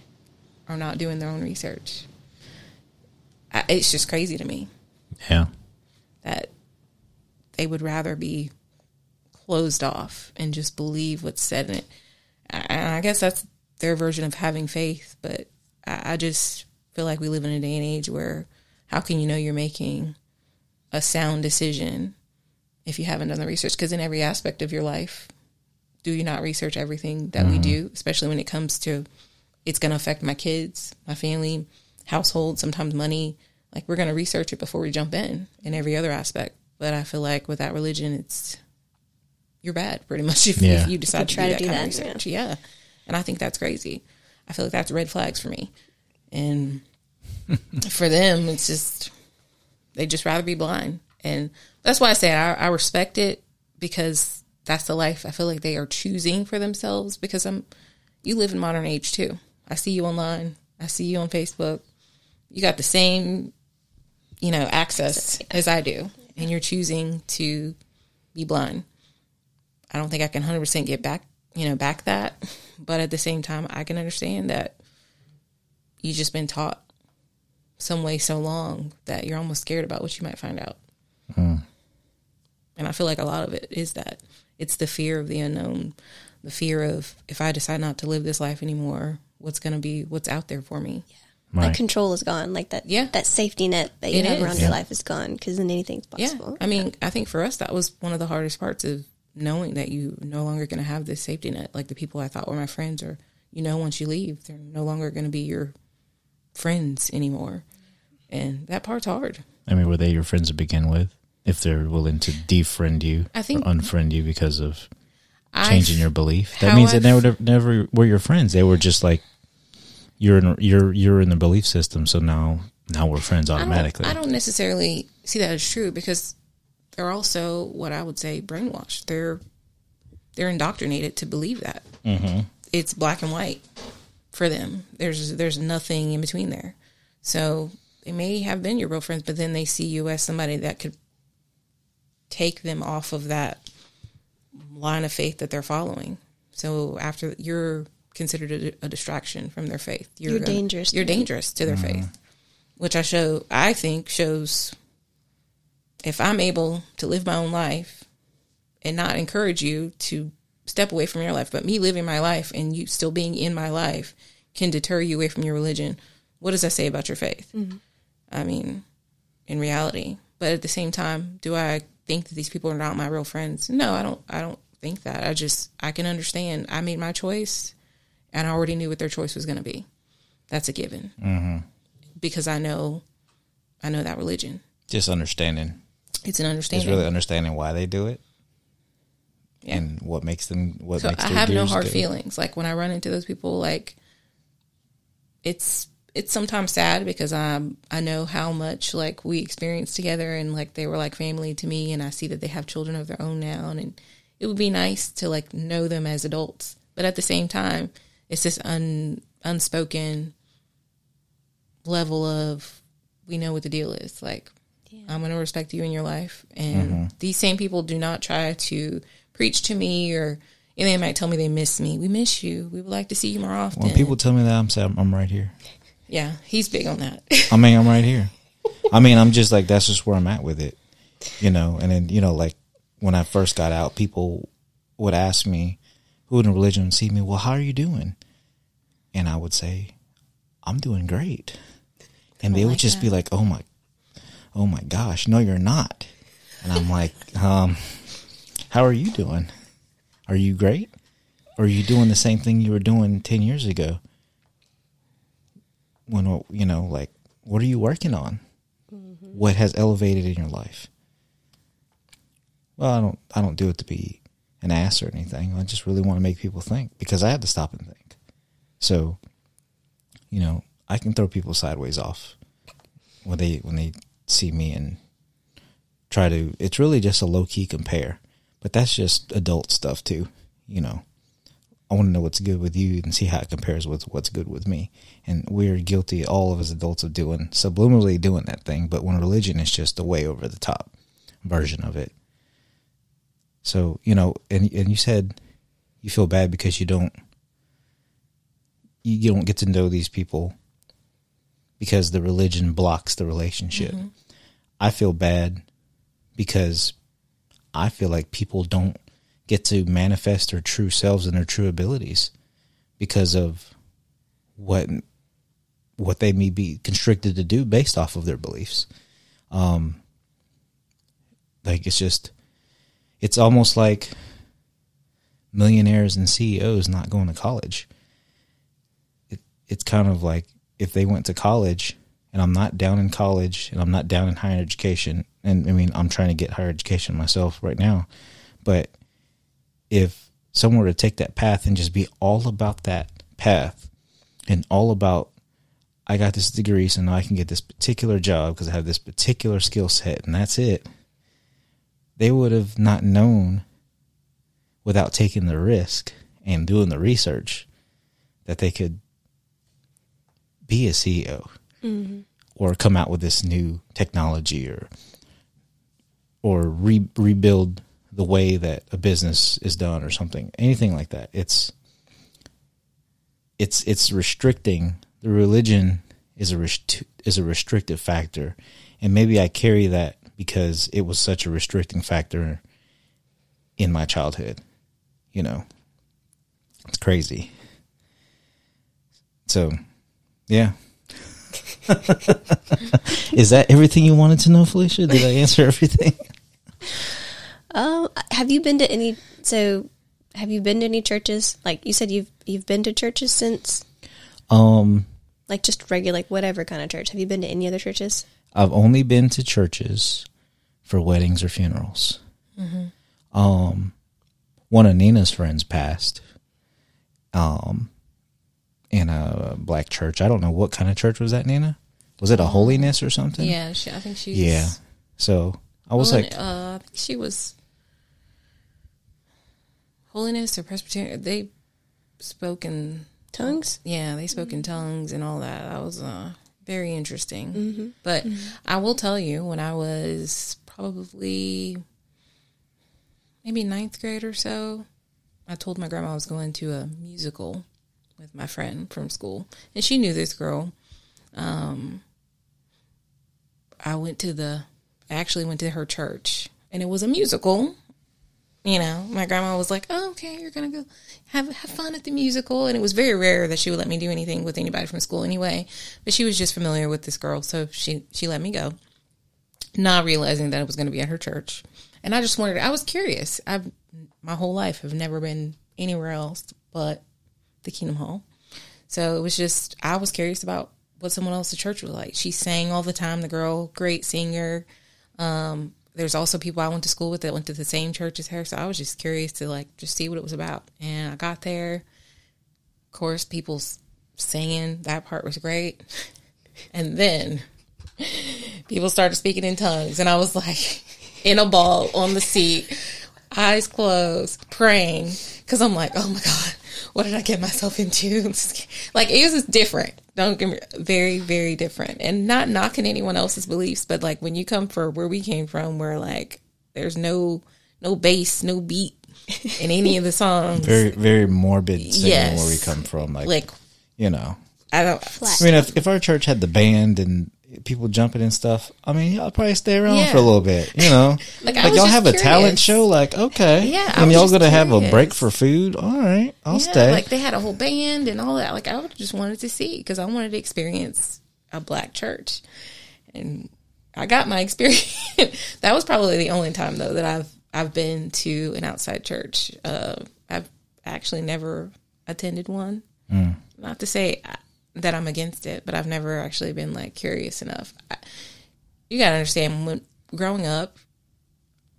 are not doing their own research. I, it's just crazy to me. Yeah. That they would rather be closed off and just believe what's said in it. And I guess that's their version of having faith, but I, I just feel like we live in a day and age where how can you know you're making a sound decision if you haven't done the research? Because in every aspect of your life, do you not research everything that mm-hmm. we do, especially when it comes to it's going to affect my kids, my family, household, sometimes money. Like, we're going to research it before we jump in in every other aspect. But I feel like with that religion, it's you're bad pretty much if, yeah. if you decide to, try do to do that kind that, of research. Yeah. yeah. And I think that's crazy. I feel like that's red flags for me. And for them, it's just they just rather be blind. And that's why I say I, I respect it, because that's the life I feel like they are choosing for themselves. Because I'm, you live in modern age too. I see you online. I see you on Facebook. You got the same, you know, access as I do. And you're choosing to be blind. I don't think I can one hundred percent get back, you know, back that. But at the same time, I can understand that you've just been taught some way so long that you're almost scared about what you might find out. Mm. And I feel like a lot of it is that. It's the fear of the unknown, the fear of if I decide not to live this life anymore, what's going to be, what's out there for me. Yeah. Right. Like, control is gone. Like, that yeah. that safety net that you it have is. around yeah. your life is gone, because then anything's possible. Yeah. I mean, I think for us, that was one of the hardest parts of knowing that you no longer going to have this safety net. Like, the people I thought were my friends, or, you know, once you leave, they're no longer going to be your friends anymore. And that part's hard. I mean, were they your friends to begin with? If they're willing to defriend you I think or unfriend you because of changing I've, your belief, that means I've, that they were never were your friends. They were just like, You're in you're you're in the belief system, so now now we're friends automatically. I don't, I don't necessarily see that as true, because they're also what I would say brainwashed. They're they're indoctrinated to believe that mm-hmm. it's black and white for them. There's there's nothing in between there. So they may have been your real friends, but then they see you as somebody that could take them off of that line of faith that they're following. So after you're considered a, a distraction from their faith. You're, you're dangerous. You're dangerous to their mm-hmm. faith, which I show. I think shows. If I'm able to live my own life and not encourage you to step away from your life, but me living my life and you still being in my life can deter you away from your religion, what does that say about your faith? Mm-hmm. I mean, in reality. But at the same time, do I think that these people are not my real friends? No, I don't. I don't think that. I just I can understand. I made my choice. And I already knew what their choice was going to be. That's a given. Mm-hmm. Because I know, I know that religion. Just understanding. It's an understanding. It's really understanding why they do it. Yeah. And what makes them, what so makes them do it. I have no hard feelings. Like, when I run into those people, like, it's, it's sometimes sad, because I'm, I know how much, like, we experienced together, and, like, they were like family to me, and I see that they have children of their own now. And, and it would be nice to, like, know them as adults. But at the same time, it's this un, unspoken level of, we know what the deal is. Like, yeah. I'm going to respect you in your life. And mm-hmm. these same people do not try to preach to me, or and they might tell me they miss me. We miss you. We would like to see you more often. When people tell me that, I'm saying I'm right here. Yeah, he's big on that. I mean, I'm right here. I mean, I'm just like, that's just where I'm at with it. You know, and then, you know, like, when I first got out, people would ask me, who in religion would see me, well, how are you doing? And I would say, I'm doing great. And they would just be like, oh my, oh my gosh, no, you're not. And I'm like, um, how are you doing? Are you great? Or are you doing the same thing you were doing ten years ago? When, you know, like, what are you working on? Mm-hmm. What has elevated in your life? Well, I don't, I don't do it to be an ass or anything. I just really want to make people think, because I have to stop and think. So, you know, I can throw people sideways off when they when they see me and try to. It's really just a low key compare, but that's just adult stuff too. You know, I want to know what's good with you and see how it compares with what's good with me. And we're guilty, all of us adults, of doing, subliminally doing that thing. But when religion is just the way over the top version of it. So, you know, and and you said you feel bad because you don't, you don't get to know these people because the religion blocks the relationship. Mm-hmm. I feel bad because I feel like people don't get to manifest their true selves and their true abilities because of what what they may be constricted to do based off of their beliefs. Um, like it's just, it's almost like millionaires and C E Os not going to college. It, it's kind of like if they went to college, and I'm not down in college and I'm not down in higher education. And I mean, I'm trying to get higher education myself right now. But if someone were to take that path and just be all about that path and all about, I got this degree, so now I can get this particular job because I have this particular skill set and that's it. They would have not known without taking the risk and doing the research that they could be a C E O. Mm-hmm. Or come out with this new technology, or or re- rebuild the way that a business is done, or something, anything like that. It's it's it's restricting. The religion is a rest- is a restrictive factor, and maybe I carry that because it was such a restricting factor in my childhood. You know, it's crazy. So, yeah. Is that everything you wanted to know, Felicia? Did I answer everything? Um, have you been to any? So, have you been to any churches? Like you said, you've you've been to churches since. Um, like just regular, like whatever kind of church. Have you been to any other churches? I've only been to churches for weddings or funerals. Mm-hmm. Um, one of Nina's friends passed. Um. In a black church. I don't know what kind of church was that, Nina? Was it a holiness or something? Yeah, she, I think she's... Yeah. So, I was holiness, like... Uh, I think she was... Holiness or Presbyterian. They spoke in... Tongues? Yeah, they spoke mm-hmm. in tongues and all that. That was uh, very interesting. Mm-hmm. But mm-hmm. I will tell you, when I was probably maybe ninth grade or so, I told my grandma I was going to a musical with my friend from school, and she knew this girl. Um, I went to the, I actually went to her church, and it was a musical. You know, my grandma was like, "Oh, okay, you're gonna go have have fun at the musical," and it was very rare that she would let me do anything with anybody from school anyway. But she was just familiar with this girl, so she she let me go, not realizing that it was going to be at her church. And I just wanted, I was curious. I've my whole life have never been anywhere else but the Kingdom Hall. So it was just, I was curious about what someone else's church was like. She sang all the time, the girl, great singer. Um, there's also people I went to school with that went to the same church as her. So I was just curious to like, just see what it was about. And I got there. Of course, people singing, that part was great. And then people started speaking in tongues. And I was like in a ball on the seat, eyes closed, praying. Because I'm like, oh my God, what did I get myself into? Like, it was just different. Don't get me, very, very different. And not knocking anyone else's beliefs, but like when you come from where we came from, where like there's no no bass, no beat in any of the songs. Very, very morbid singing, yes. Where we come from. Like, like, you know. I don't. Flat. I mean, if, if our church had the band and people jumping and stuff, I mean, y'all probably stay around yeah. for a little bit, you know. Like, like y'all have curious. A talent show, like, okay. Yeah, I and y'all going to have a break for food? All right, I'll yeah, stay. Like, they had a whole band and all that. Like, I just wanted to see, because I wanted to experience a black church. And I got my experience. That was probably the only time, though, that I've I've been to an outside church. Uh, I've actually never attended one. Mm. Not to say... I, that I'm against it, but I've never actually been like curious enough. I, you gotta understand, when growing up,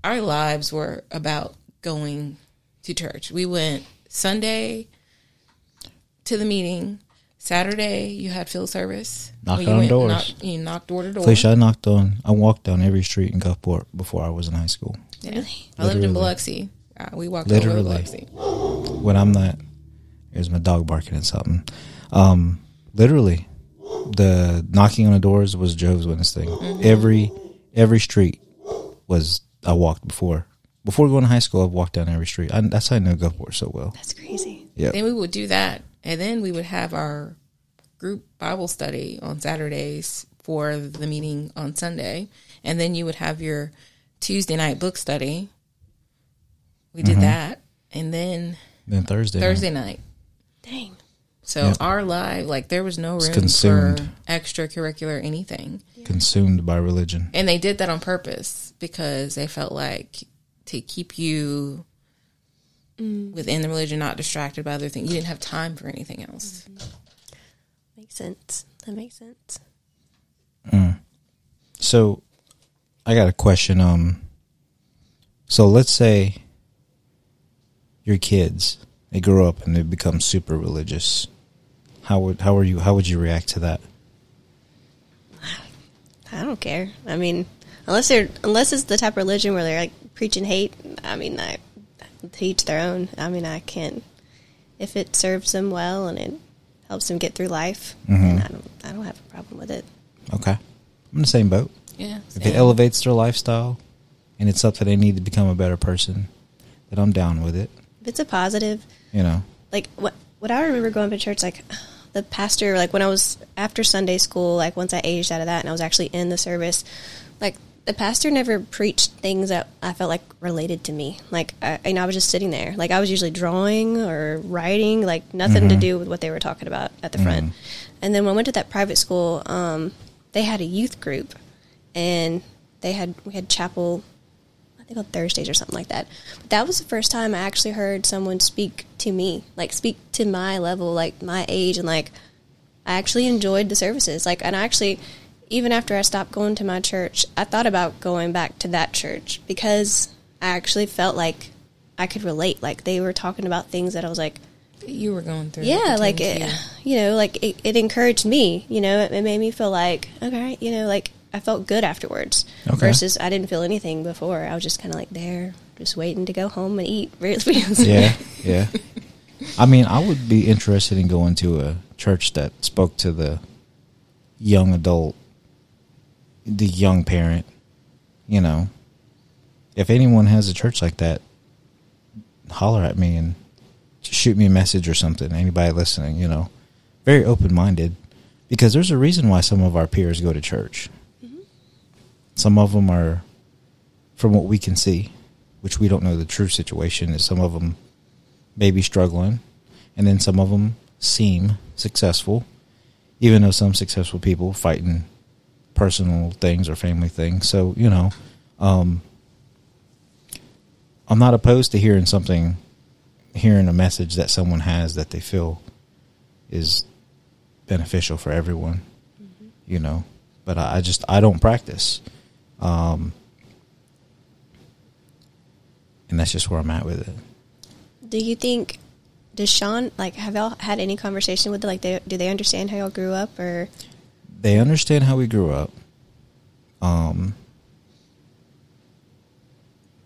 our lives were about going to church. We went Sunday to the meeting. Saturday, you had field service. Knocking on doors. Knock, you knocked door to door. Felicia, I knocked on, I walked down every street in Gulfport before I was in high school. Yeah. Really? I lived in Biloxi. We walked over to Biloxi. When I'm not There's my dog barking at something. Um, literally, the knocking on the doors was Jehovah's Witness thing. Mm-hmm. Every every street was I walked before. Before going to high school, I've walked down every street. I, that's how I knew Gulfport so well. That's crazy. Yeah. Then we would do that, and then we would have our group Bible study on Saturdays for the meeting on Sunday, and then you would have your Tuesday night book study. We did mm-hmm. that, and then then Thursday Thursday night. night. Dang. So yep. our life, like there was no room for extracurricular anything. Yeah. Consumed by religion. And they did that on purpose because they felt like to keep you mm. within the religion, not distracted by other things. You didn't have time for anything else. Mm. Makes sense. That makes sense. Mm. So I got a question. Um, so let's say your kids, they grow up and they become super religious. How would how are you? How would you react to that? I don't care. I mean, unless they're unless it's the type of religion where they're like preaching hate. I mean, I, to each their own. I mean, I can't. If it serves them well and it helps them get through life, mm-hmm. then I don't. I don't have a problem with it. Okay, I'm in the same boat. Yeah. Same. If it elevates their lifestyle and it's something they need to become a better person, then I'm down with it. If it's a positive, you know, like what what I remember going to church, like the pastor, like when I was after Sunday school, like once I aged out of that and I was actually in the service, like the pastor never preached things that I felt like related to me. Like, I, you know, I was just sitting there, like I was usually drawing or writing, like nothing mm-hmm. to do with what they were talking about at the mm-hmm. front. And then when I went to that private school, um, they had a youth group and they had, we had chapel on Thursdays or something like that. But that was the first time I actually heard someone speak to me, like speak to my level, like my age, and like I actually enjoyed the services. Like, and I actually, even after I stopped going to my church, I thought about going back to that church because I actually felt like I could relate. Like they were talking about things that I was like, you were going through. Yeah, like it, you know, like it, it encouraged me, you know, it, it made me feel like, okay, you know, like I felt good afterwards okay. versus I didn't feel anything before. I was just kind of like there, just waiting to go home and eat. yeah, yeah. I mean, I would be interested in going to a church that spoke to the young adult, the young parent, you know. If anyone has a church like that, holler at me and shoot me a message or something, anybody listening, you know. Very open-minded because there's a reason why some of our peers go to church. Some of them are, from what we can see, which we don't know the true situation, is some of them may be struggling, and then some of them seem successful, even though some successful people fighting personal things or family things. So, you know, um, I'm not opposed to hearing something, hearing a message that someone has that they feel is beneficial for everyone, mm-hmm. you know. But I, I just, I don't practice. Um, and that's just where I'm at with it. Do you think, does Sean, like, have y'all had any conversation with them? Like, they, do they understand how y'all grew up or? They understand how we grew up. Um,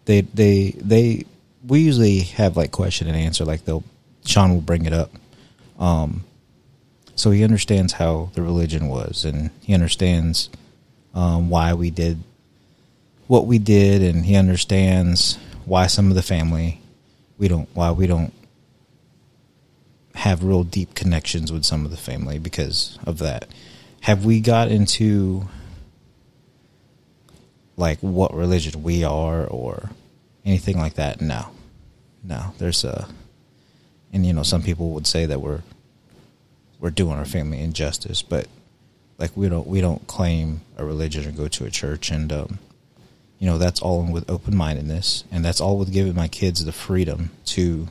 they, they, they, we usually have like question and answer. Like they'll, Sean will bring it up. Um, so he understands how the religion was and he understands, Um, why we did what we did, and he understands why some of the family we don't why we don't have real deep connections with some of the family because of that. Have we got into like what religion we are or anything like that? No, no. There's a, and you know, some people would say that we're we're doing our family injustice, but. Like we don't we don't claim a religion or go to a church, and um, you know that's all with open mindedness, and that's all with giving my kids the freedom to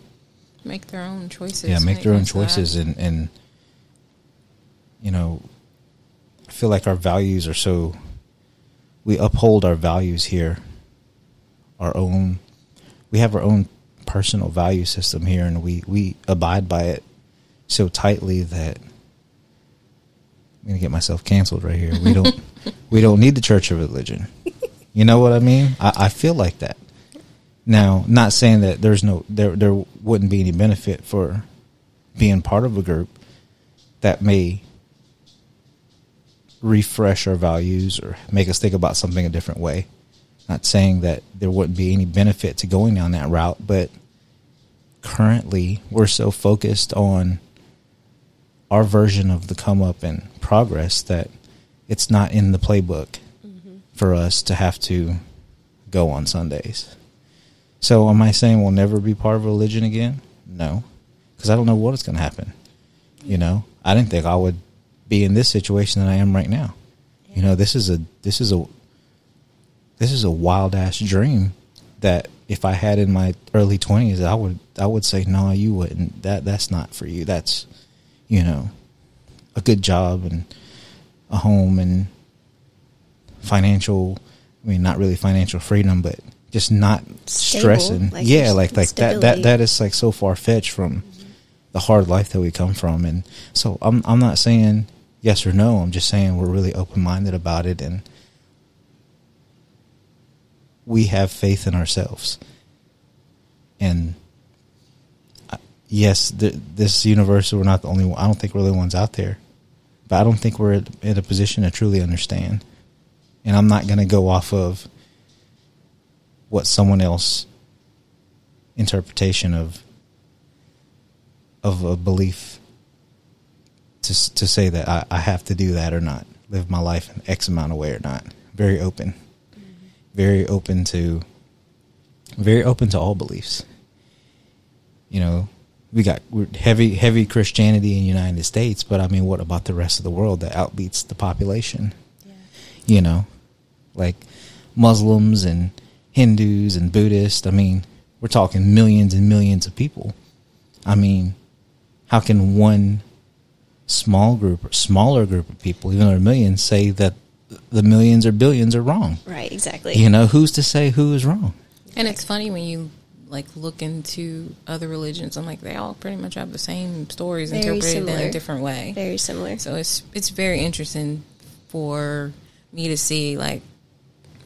make their own choices. Yeah, make their own choices, and, and you know, I feel like our values are so we uphold our values here. Our own, we have our own personal value system here, and we, we abide by it so tightly that. I'm gonna get myself canceled right here. We don't, we don't need the church of religion. You know what I mean? I, I feel like that. Now, not saying that there's no there there wouldn't be any benefit for being part of a group that may refresh our values or make us think about something a different way. Not saying that there wouldn't be any benefit to going down that route, but currently we're so focused on our version of the come up and progress that it's not in the playbook mm-hmm. for us to have to go on Sundays. So am I saying we'll never be part of religion again? No, because I don't know what is going to happen. You know, I didn't think I would be in this situation that I am right now. Yeah. You know, this is a this is a this is a wild ass dream that if I had in my early twenties, I would I would say no, you wouldn't. That that's not for you. That's, you know, a good job and a home and financial. I mean, not really financial freedom, but just not stable, stressing. Like yeah, like like stability. that that that is like so far fetched from mm-hmm. the hard life that we come from. And so I'm I'm not saying yes or no. I'm just saying we're really open minded about it, and we have faith in ourselves. And I, yes, th- this universal, we're not the only one. I don't think we're the only ones out there, but I don't think we're in a position to truly understand. And I'm not going to go off of what someone else's interpretation of of a belief to to say that I, I have to do that or not, live my life in X amount of way or not. Very open. Very open to, very open to all beliefs. You know, we got we're heavy, heavy Christianity in the United States, but I mean, what about the rest of the world that outbeats the population? Yeah. You know, like Muslims and Hindus and Buddhists. I mean, we're talking millions and millions of people. I mean, how can one small group or smaller group of people, even though there are millions, say that the millions or billions are wrong? Right, exactly. You know, who's to say who is wrong? And it's funny when you, like, look into other religions. I'm like, they all pretty much have the same stories very interpreted similar. In a different way. Very similar. So it's it's very interesting for me to see, like,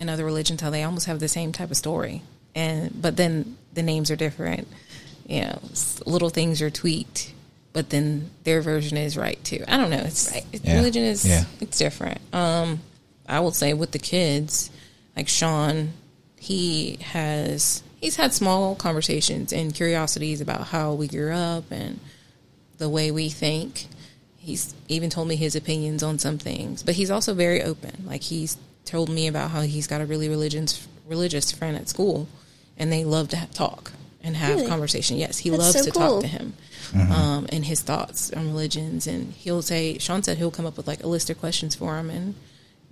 in other religions how they almost have the same type of story. and But then the names are different. You know, little things are tweaked, but then their version is right, too. I don't know. It's right. It's, yeah. Religion is, yeah. It's different. Um I would say with the kids, like Sean, he has, he's had small conversations and curiosities about how we grew up and the way we think. He's even told me his opinions on some things, but he's also very open. Like he's told me about how he's got a really religious, religious friend at school and they love to ha- talk and have really? Conversation. Yes. He That's loves so to cool. talk to him mm-hmm. um, and his thoughts on religions. And he'll say, Sean said he'll come up with like a list of questions for him and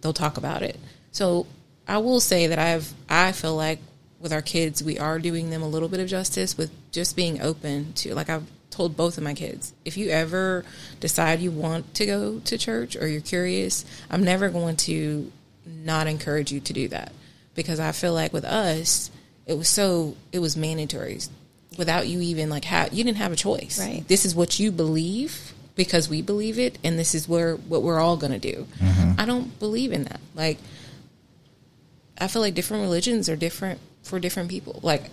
they'll talk about it. So I will say that I've I feel like with our kids, we are doing them a little bit of justice with just being open to, like I've told both of my kids, if you ever decide you want to go to church or you're curious, I'm never going to not encourage you to do that, because I feel like with us, it was so, it was mandatory without you even like how you didn't have a choice. Right. This is what you believe because we believe it, and this is where what we're all going to do. Mm-hmm. I don't believe in that. Like, I feel like different religions are different for different people. Like,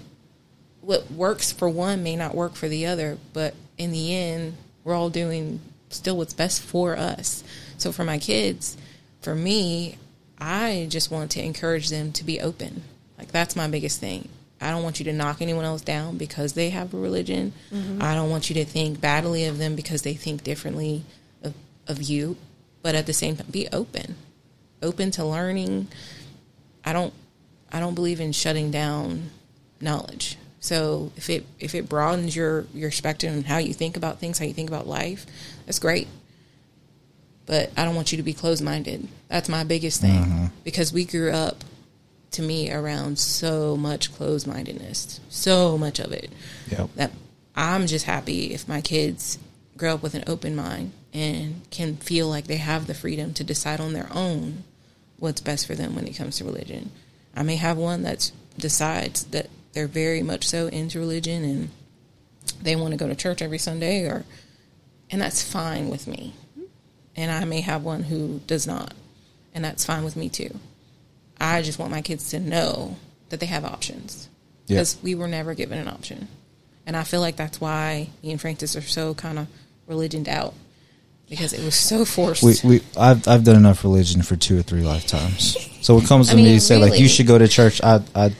what works for one may not work for the other, but in the end, we're all doing still what's best for us. So for my kids, for me, I just want to encourage them to be open. Like, that's my biggest thing. I don't want you to knock anyone else down because they have a religion. Mm-hmm. I don't want you to think badly of them because they think differently of, of you. But at the same time, be open, open to learning. I don't, I don't believe in shutting down knowledge. So if it if it broadens your your spectrum and how you think about things, how you think about life, that's great. But I don't want you to be closed-minded. That's my biggest thing mm-hmm. because we grew up, to me, around so much closed-mindedness, so much of it yep. that I'm just happy if my kids grow up with an open mind and can feel like they have the freedom to decide on their own what's best for them when it comes to religion. I may have one that decides that they're very much so into religion and they want to go to church every Sunday, or and that's fine with me. And I may have one who does not, and that's fine with me too. I just want my kids to know that they have options, because yep. we were never given an option. And I feel like that's why me and Francis are so kind of religioned out, because it was so forced. We, we, I've, I've done enough religion for two or three lifetimes. So when it comes to I mean, me, really? say like you should go to church. I, I,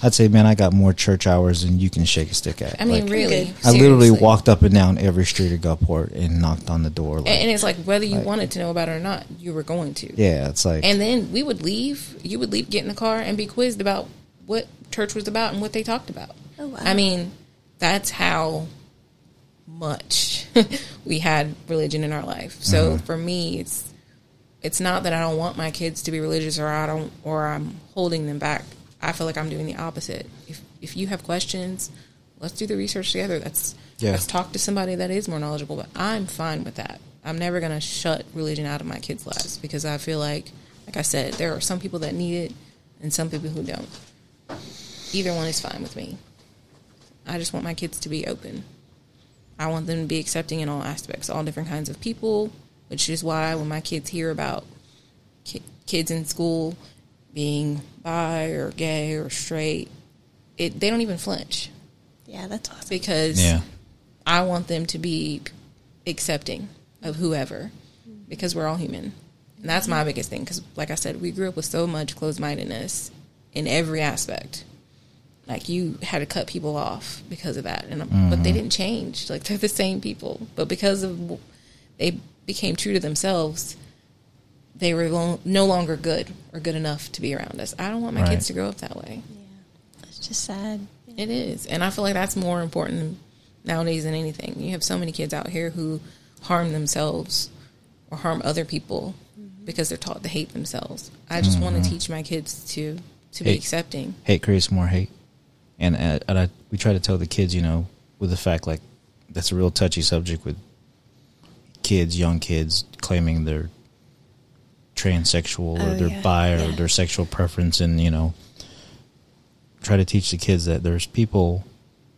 I'd say, man, I got more church hours than you can shake a stick at. I mean, like, really, I seriously. literally walked up and down every street of Gulfport and knocked on the door. Like, and, and it's like whether you like, wanted to know about it or not, you were going to. Yeah, it's like, and then we would leave. You would leave, get in the car, and be quizzed about what church was about and what they talked about. Oh, wow. I mean, that's how much we had religion in our life. So mm-hmm. for me, it's it's not that I don't want my kids to be religious, or I don't, or I'm holding them back. I feel like I'm doing the opposite. If if you have questions, let's do the research together. That's yeah. let's talk to somebody that is more knowledgeable. But I'm fine with that. I'm never going to shut religion out of my kids' lives, because I feel like, like I said, there are some people that need it and some people who don't. Either one is fine with me. I just want my kids to be open. I want them to be accepting in all aspects, all different kinds of people, which is why when my kids hear about ki- kids in school being bi or gay or straight, it they don't even flinch. Yeah, that's awesome. Because yeah. I want them to be accepting of whoever, because we're all human. And that's my biggest thing, because like I said, we grew up with so much closed-mindedness in every aspect. Like, you had to cut people off because of that, and mm-hmm. but they didn't change. Like, they're the same people, but because of they became true to themselves, they were lo- no longer good or good enough to be around us. I don't want my right. kids to grow up that way. Yeah, it's just sad. Yeah. It is, and I feel like that's more important nowadays than anything. You have so many kids out here who harm themselves or harm other people mm-hmm. because they're taught to hate themselves. I just mm-hmm. want to teach my kids to to hate. be accepting. Hate creates more hate. And, uh, and I, we try to tell the kids, you know, with the fact, like, that's a real touchy subject with kids, young kids, claiming they're transsexual oh, or they're yeah. bi or yeah. their sexual preference. And, you know, try to teach the kids that there's people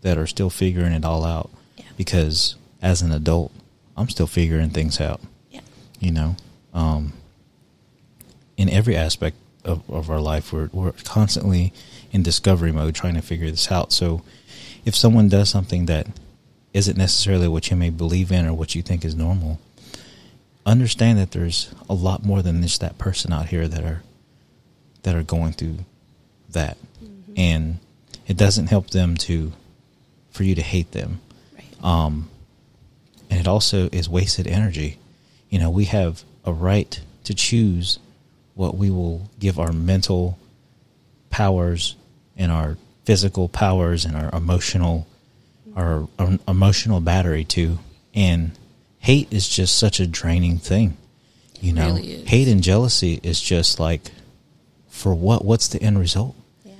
that are still figuring it all out. Yeah. Because as an adult, I'm still figuring things out. Yeah. You know, um, in every aspect of, of our life, we're, we're constantly in discovery mode, trying to figure this out. So if someone does something that isn't necessarily what you may believe in or what you think is normal, understand that there's a lot more than just that person out here that are that are going through that. Mm-hmm. And it doesn't help them to for you to hate them. Right. Um, and it also is wasted energy. You know, we have a right to choose what we will give our mental powers and our physical powers and our emotional our, our emotional battery too. And hate is just such a draining thing, you know. It really is. Hate and jealousy is just like, for what what's the end result? Yeah.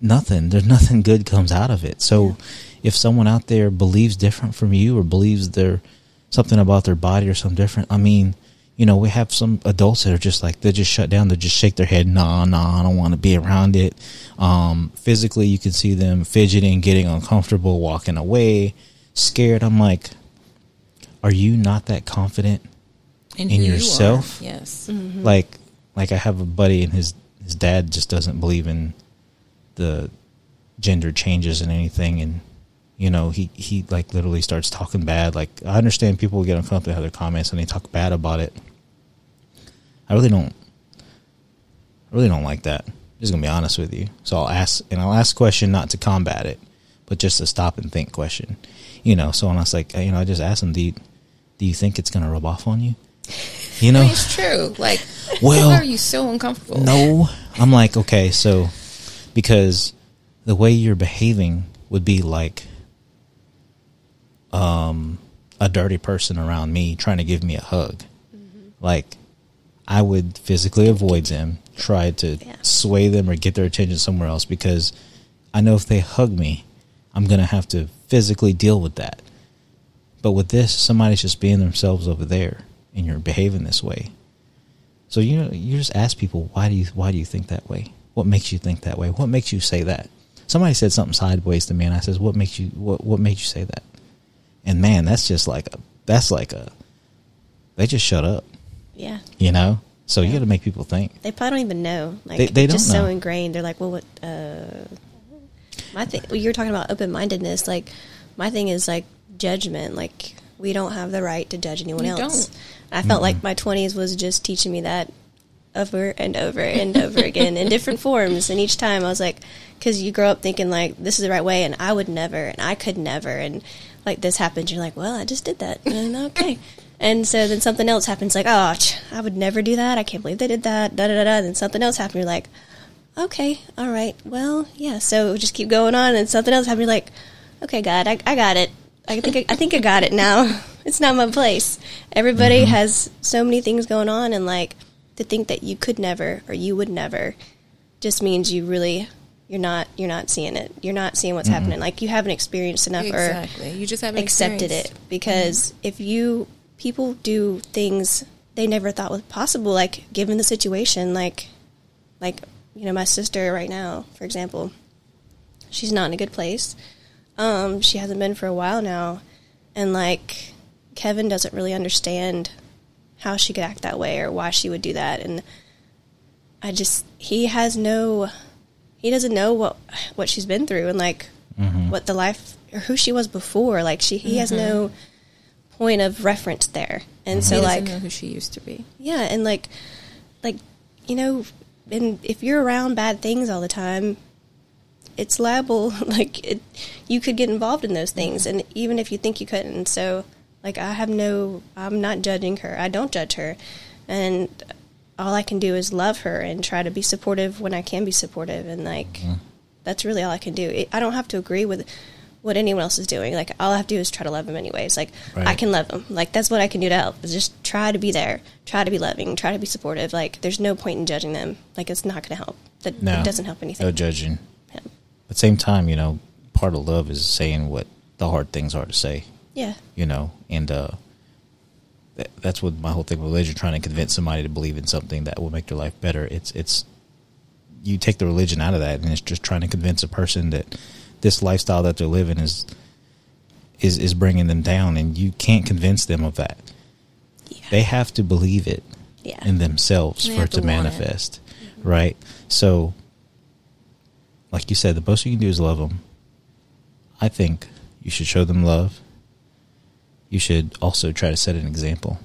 Nothing. There's nothing good comes out of it. So yeah. if someone out there believes different from you or believes they're something about their body or something different, I mean, you know, we have some adults that are just like, they just shut down. They just shake their head. Nah, nah, I don't want to be around it. Um, physically, you can see them fidgeting, getting uncomfortable, walking away, scared. I'm like, are you not that confident in, in yourself? You yes. Mm-hmm. Like, like I have a buddy, and his, his dad just doesn't believe in the gender changes and anything. And, you know, he, he like literally starts talking bad. Like, I understand people get uncomfortable with their comments and they talk bad about it. I really don't, I really don't like that. I'm just gonna be honest with you. So I'll ask, and I'll ask a question not to combat it, but just a stop and think question. You know, so when I was like, you know, I just asked him, do you, do you think it's gonna rub off on you? You know, I mean, it's true. Like, well, why are you so uncomfortable? No, I'm like, okay, so because the way you're behaving would be like, um, a dirty person around me trying to give me a hug. Mm-hmm. Like, I would physically avoid them, try to yeah. sway them or get their attention somewhere else, because I know if they hug me, I'm going to have to physically deal with that. But with this, somebody's just being themselves over there and you're behaving this way. So, you know, you just ask people, why do you, why do you think that way? What makes you think that way? What makes you say that? Somebody said something sideways to me, and I says, what makes you, what, what made you say that? And man, that's just like a, that's like a, they just shut up. Yeah. You know? So yeah. you got to make people think. They probably don't even know. Like, they, they don't just know. So ingrained. They're like, well, what, uh. My thing, you're talking about open-mindedness. Like, my thing is like judgment. Like, we don't have the right to judge anyone you else. Don't. I felt mm-hmm. like my twenties was just teaching me that over and over and over again in different forms. And each time I was like, because you grow up thinking like this is the right way, and I would never, and I could never, and like this happens, you're like, well, I just did that, and okay. And so then something else happens, like, oh, I would never do that. I can't believe they did that. Da da da da. Then something else happened. You're like, okay, all right, well, yeah. So it would just keep going on, and something else happened. You're like, okay, God, I, I got it. I think I, I think I got it now. It's not my place. Everybody mm-hmm. has so many things going on, and like to think that you could never or you would never just means you really. You're not. You're not seeing it. You're not seeing what's mm-hmm. happening. Like you haven't experienced enough, exactly. or you just haven't accepted it. Because mm-hmm. if you people do things they never thought was possible, like given the situation, like, like you know, my sister right now, for example, she's not in a good place. Um, she hasn't been for a while now, and like Kevin doesn't really understand how she could act that way or why she would do that, and I just he has no. He doesn't know what what she's been through and, like, mm-hmm. what the life or who she was before. Like, she he mm-hmm. has no point of reference there. And mm-hmm. so, like... He doesn't like, know who she used to be. Yeah, and, like, like you know, and if you're around bad things all the time, it's liable. Like, it, you could get involved in those things, mm-hmm. and even if you think you couldn't. So, like, I have no... I'm not judging her. I don't judge her. And... all I can do is love her and try to be supportive when I can be supportive. And, like, mm-hmm. that's really all I can do. It, I don't have to agree with what anyone else is doing. Like, all I have to do is try to love them anyways. Like, right. I can love them. Like, that's what I can do to help is just try to be there, try to be loving, try to be supportive. Like, there's no point in judging them. Like, it's not going to help. That no, it doesn't help anything. No judging. Yeah. At the same time, you know, part of love is saying what the hard things are to say. Yeah. You know, and, uh, that's what my whole thing with religion, trying to convince somebody to believe in something that will make their life better. It's it's you take the religion out of that, and it's just trying to convince a person that this lifestyle that they're living is is is bringing them down, and you can't convince them of that. Yeah. They have to believe it yeah. in themselves they for it to, to manifest, it. Mm-hmm. right? So, like you said, the best you can do is love them. I think you should show them love. You should also try to set an example,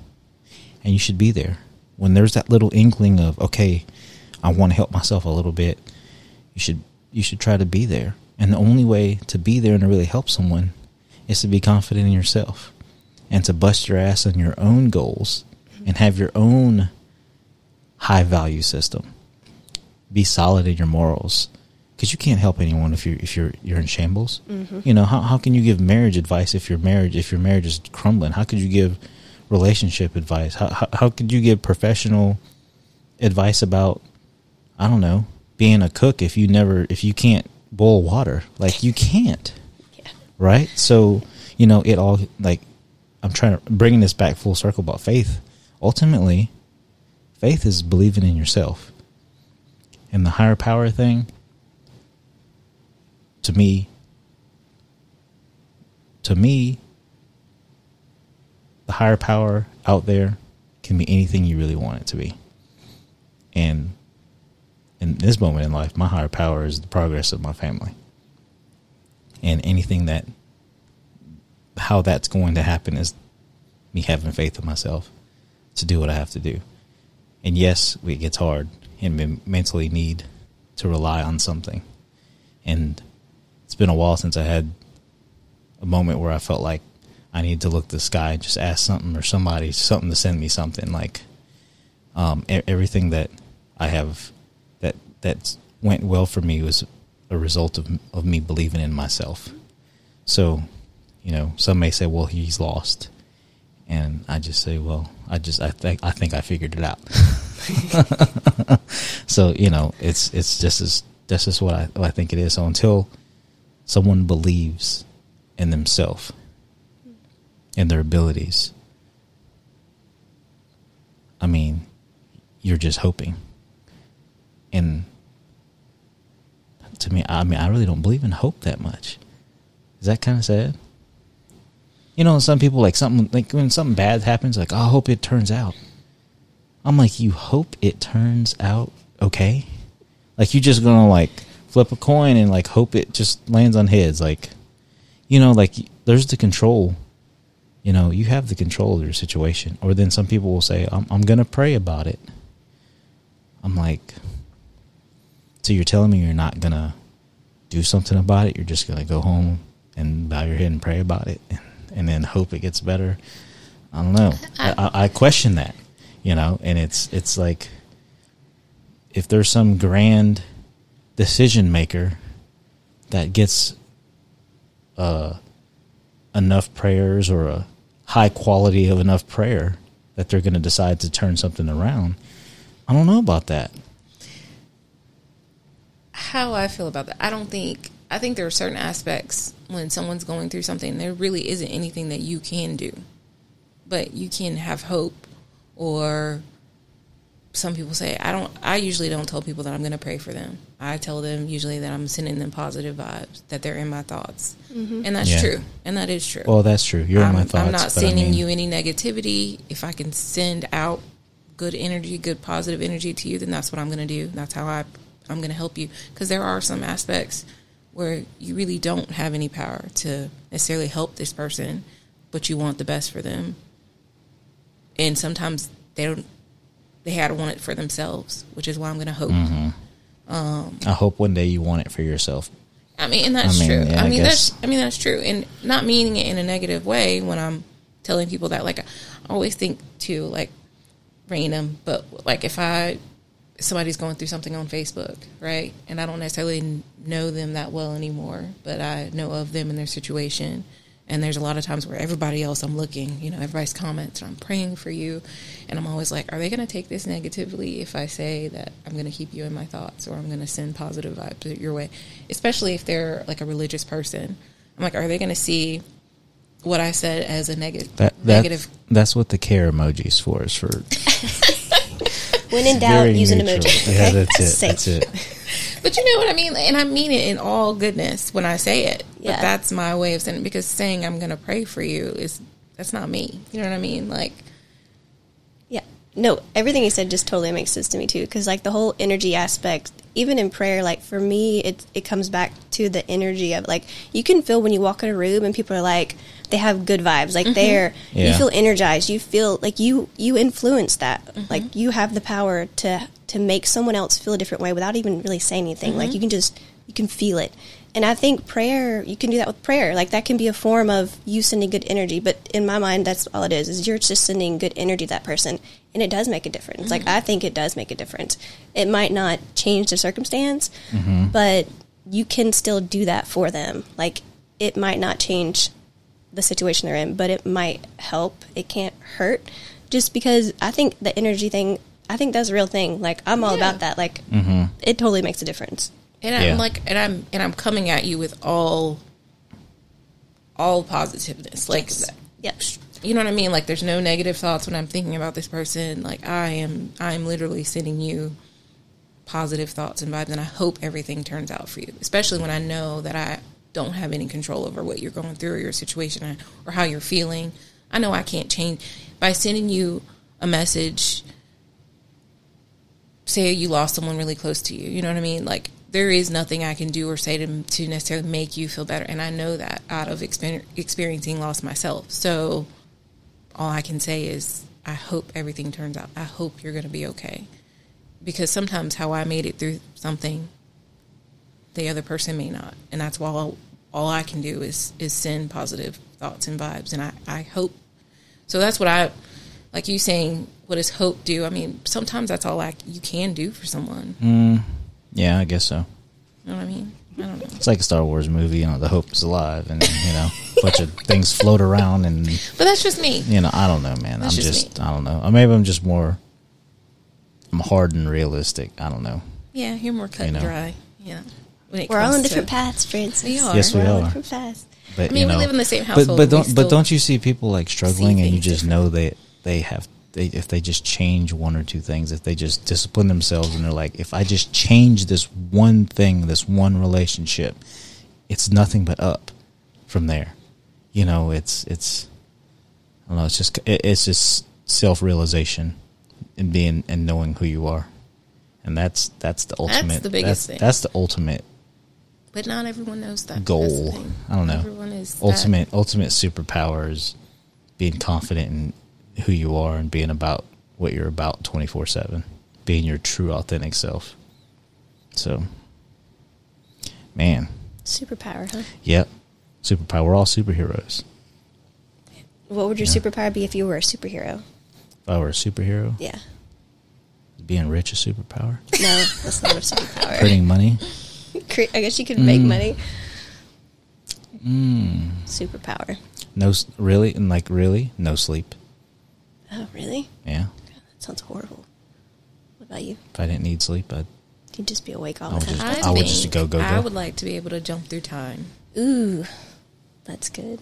and you should be there when there's that little inkling of, okay, I want to help myself a little bit. You should, you should try to be there. And the only way to be there and to really help someone is to be confident in yourself and to bust your ass on your own goals and have your own high value system. Be solid in your morals. Because you can't help anyone if you're if you're you're in shambles. Mm-hmm. You know, how how can you give marriage advice if your marriage if your marriage is crumbling? How could you give relationship advice? How how, how could you give professional advice about, I don't know, being a cook if you never if you can't boil water? Like, you can't, yeah. right? So, you know, it all, like, I'm trying to bring this back full circle about faith. Ultimately, faith is believing in yourself, and the higher power thing. To me, to me, the higher power out there can be anything you really want it to be. And in this moment in life, my higher power is the progress of my family. And anything that, how that's going to happen is me having faith in myself to do what I have to do. And yes, it gets hard, and we mentally need to rely on something. And it's been a while since I had a moment where I felt like I need to look to the sky and just ask something or somebody, something to send me something. Like, um, everything that I have that that went well for me was a result of of me believing in myself. So, you know, some may say, well, he's lost. And I just say, well, I just I think I think I figured it out. So, you know, it's it's just as that's just what I, what I think it is. So until someone believes in themselves and their abilities, I mean, you're just hoping. And to me, I mean, I really don't believe in hope that much. Is that kind of sad? You know, some people, like something, like when something bad happens, like, oh, I hope it turns out. I'm like, you hope it turns out okay? Like, you just gonna, like, flip a coin and like hope it just lands on heads. Like, you know, like there's the control. You know, you have the control of your situation. Or then some people will say, I'm, I'm going to pray about it. I'm like, so you're telling me you're not going to do something about it? You're just going to go home and bow your head and pray about it and, and then hope it gets better? I don't know. I, I, I question that, you know, and it's it's like if there's some grand decision maker that gets uh, enough prayers or a high quality of enough prayer that they're going to decide to turn something around, I don't know about that. How I feel about that, I don't think, I think there are certain aspects when someone's going through something, there really isn't anything that you can do. But you can have hope, or some people say, I don't, I usually don't tell people that I'm going to pray for them. I tell them usually that I'm sending them positive vibes, that they're in my thoughts. Mm-hmm. And that's yeah. true. And that is true. Well, that's true. You're I'm, in my thoughts. I'm not sending I mean, you any negativity. If I can send out good energy, good positive energy to you, then that's what I'm going to do. That's how I, I'm going to help you. Because there are some aspects where you really don't have any power to necessarily help this person, but you want the best for them. And sometimes they don't, they had to want it for themselves, which is why I'm going to hope. Mm-hmm. Um, I hope one day you want it for yourself. I mean, and that's I mean, true. Yeah, I mean, I that's, I mean, that's true. And not meaning it in a negative way when I'm telling people that, like, I always think too, like, random, but like if I, somebody's going through something on Facebook, right? And I don't necessarily know them that well anymore, but I know of them and their situation. And there's a lot of times where everybody else, I'm looking, you know, everybody's comments, and I'm praying for you. And I'm always like, are they going to take this negatively if I say that I'm going to keep you in my thoughts, or I'm going to send positive vibes your way? Especially if they're like a religious person. I'm like, are they going to see what I said as a neg- that, that's, negative? That's what the care emoji is for, is for. When in doubt, use an emoji. Yeah, that's it. Safe. That's it. But you know what I mean? And I mean it in all goodness when I say it. Yeah. But that's my way of saying it, because saying I'm going to pray for you is, that's not me. You know what I mean? Like, yeah. No, everything you said just totally makes sense to me too. Because like the whole energy aspect, even in prayer, like for me, it, it comes back to the energy of like, you can feel when you walk in a room and people are like, they have good vibes. Like mm-hmm. they're, yeah. you feel energized. You feel like you, you influence that. Mm-hmm. Like you have the power to to make someone else feel a different way without even really saying anything. Mm-hmm. Like you can just, you can feel it. And I think prayer, you can do that with prayer. Like that can be a form of you sending good energy. But in my mind, that's all it is, is you're just sending good energy to that person. And it does make a difference. Mm-hmm. Like I think it does make a difference. It might not change the circumstance, mm-hmm. but you can still do that for them. Like it might not change the situation they're in, but it might help. It can't hurt. Just because I think the energy thing, I think that's a real thing. Like I'm all yeah. about that. Like mm-hmm. it totally makes a difference. And I'm yeah. like, and I'm and I'm coming at you with all, all positiveness. Like, yes. Yep. You know what I mean? Like, there's no negative thoughts when I'm thinking about this person. Like, I am, I am literally sending you positive thoughts and vibes, and I hope everything turns out for you. Especially when I know that I don't have any control over what you're going through or your situation or how you're feeling. I know I can't change by sending you a message. Say you lost someone really close to you. You know what I mean? Like, there is nothing I can do or say to, to necessarily make you feel better. And I know that out of exper- experiencing loss myself. So all I can say is I hope everything turns out. I hope you're going to be okay. Because sometimes how I made it through something, the other person may not. And that's why all, all I can do is, is send positive thoughts and vibes. And I, I hope. So that's what I... Like you saying, what does hope do? I mean, sometimes that's all I, you can do for someone. Mm, yeah, I guess so. You know what I mean? I don't know. It's like a Star Wars movie, you know, the hope is alive, and you know, a bunch of things float around, and but that's just me. You know, I don't know, man. That's I'm just, just I don't know. Or maybe I'm just more, I'm hard and realistic. I don't know. Yeah, you're more cut you know? and dry. Yeah, when it we're comes all on to different paths, Francis. We are. Yes, we we're are. All different paths. But, I mean, you know, we live in the same household. But, but don't, but don't you see people like struggling, and you just know that. They have, they, if they just change one or two things, if they just discipline themselves and they're like, if I just change this one thing, this one relationship, it's nothing but up from there. You know, it's, it's, I don't know, it's just, it, it's just self-realization and being, and knowing who you are. And that's, that's the ultimate, that's the biggest that's, thing. That's the ultimate But not everyone knows that goal. I don't know. Everyone is ultimate. That. Ultimate superpower is being confident in who you are and being about what you're about twenty-four seven, being your true authentic self. So, man, superpower, huh? Yep, superpower. We're all superheroes. What would your yeah. superpower be if you were a superhero? If I were a superhero, yeah. Being rich a superpower? No, that's not a superpower. Printing money? I guess you could mm. make money. Mm. Superpower. No, really? And like, really? No sleep. Oh, really? Yeah. God, that sounds horrible. What about you? If I didn't need sleep, I'd... You'd just be awake all the time. Just, I, I would just go, go, go. I would like to be able to jump through time. Ooh, that's good.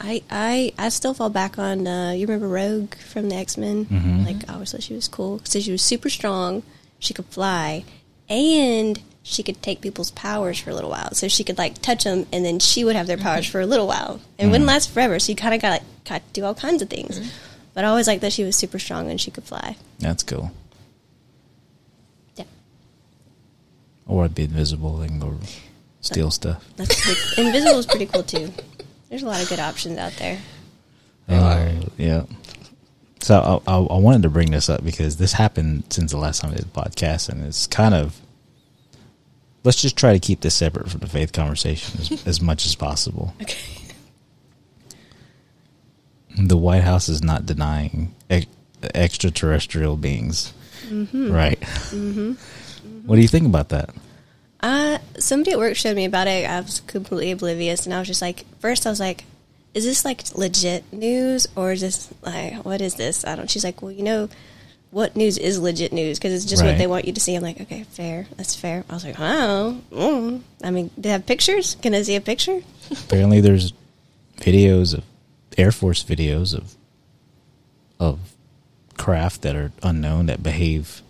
I, I I still fall back on, uh, you remember Rogue from the X-Men? Mm-hmm. Like, I always thought she was cool. So she was super strong, she could fly, and she could take people's powers for a little while. So she could, like, touch them, and then she would have their powers mm-hmm. for a little while. It mm-hmm. wouldn't last forever, so you kind of got like, got to do all kinds of things. Mm-hmm. But I always liked that she was super strong and she could fly. That's cool. Yeah. Or I'd be invisible and go steal that, stuff. That's pretty, invisible is pretty cool, too. There's a lot of good options out there. Uh, yeah. So I, I, I wanted to bring this up because this happened since the last time I did the podcast, and it's kind of, let's just try to keep this separate from the faith conversation as, as much as possible. Okay. The White House is not denying ex- extraterrestrial beings, mm-hmm. right? Mm-hmm. Mm-hmm. What do you think about that? Uh, somebody at work showed me about it. I was completely oblivious, and I was just like, first I was like, is this like legit news, or is this like, what is this? I don't, she's like, well, you know, what news is legit news? Because it's just right. what they want you to see. I'm like, okay, fair. That's fair. I was like, oh, mm. I mean, do they have pictures? Can I see a picture? Apparently there's videos of, Air Force videos of, of craft that are unknown that behave.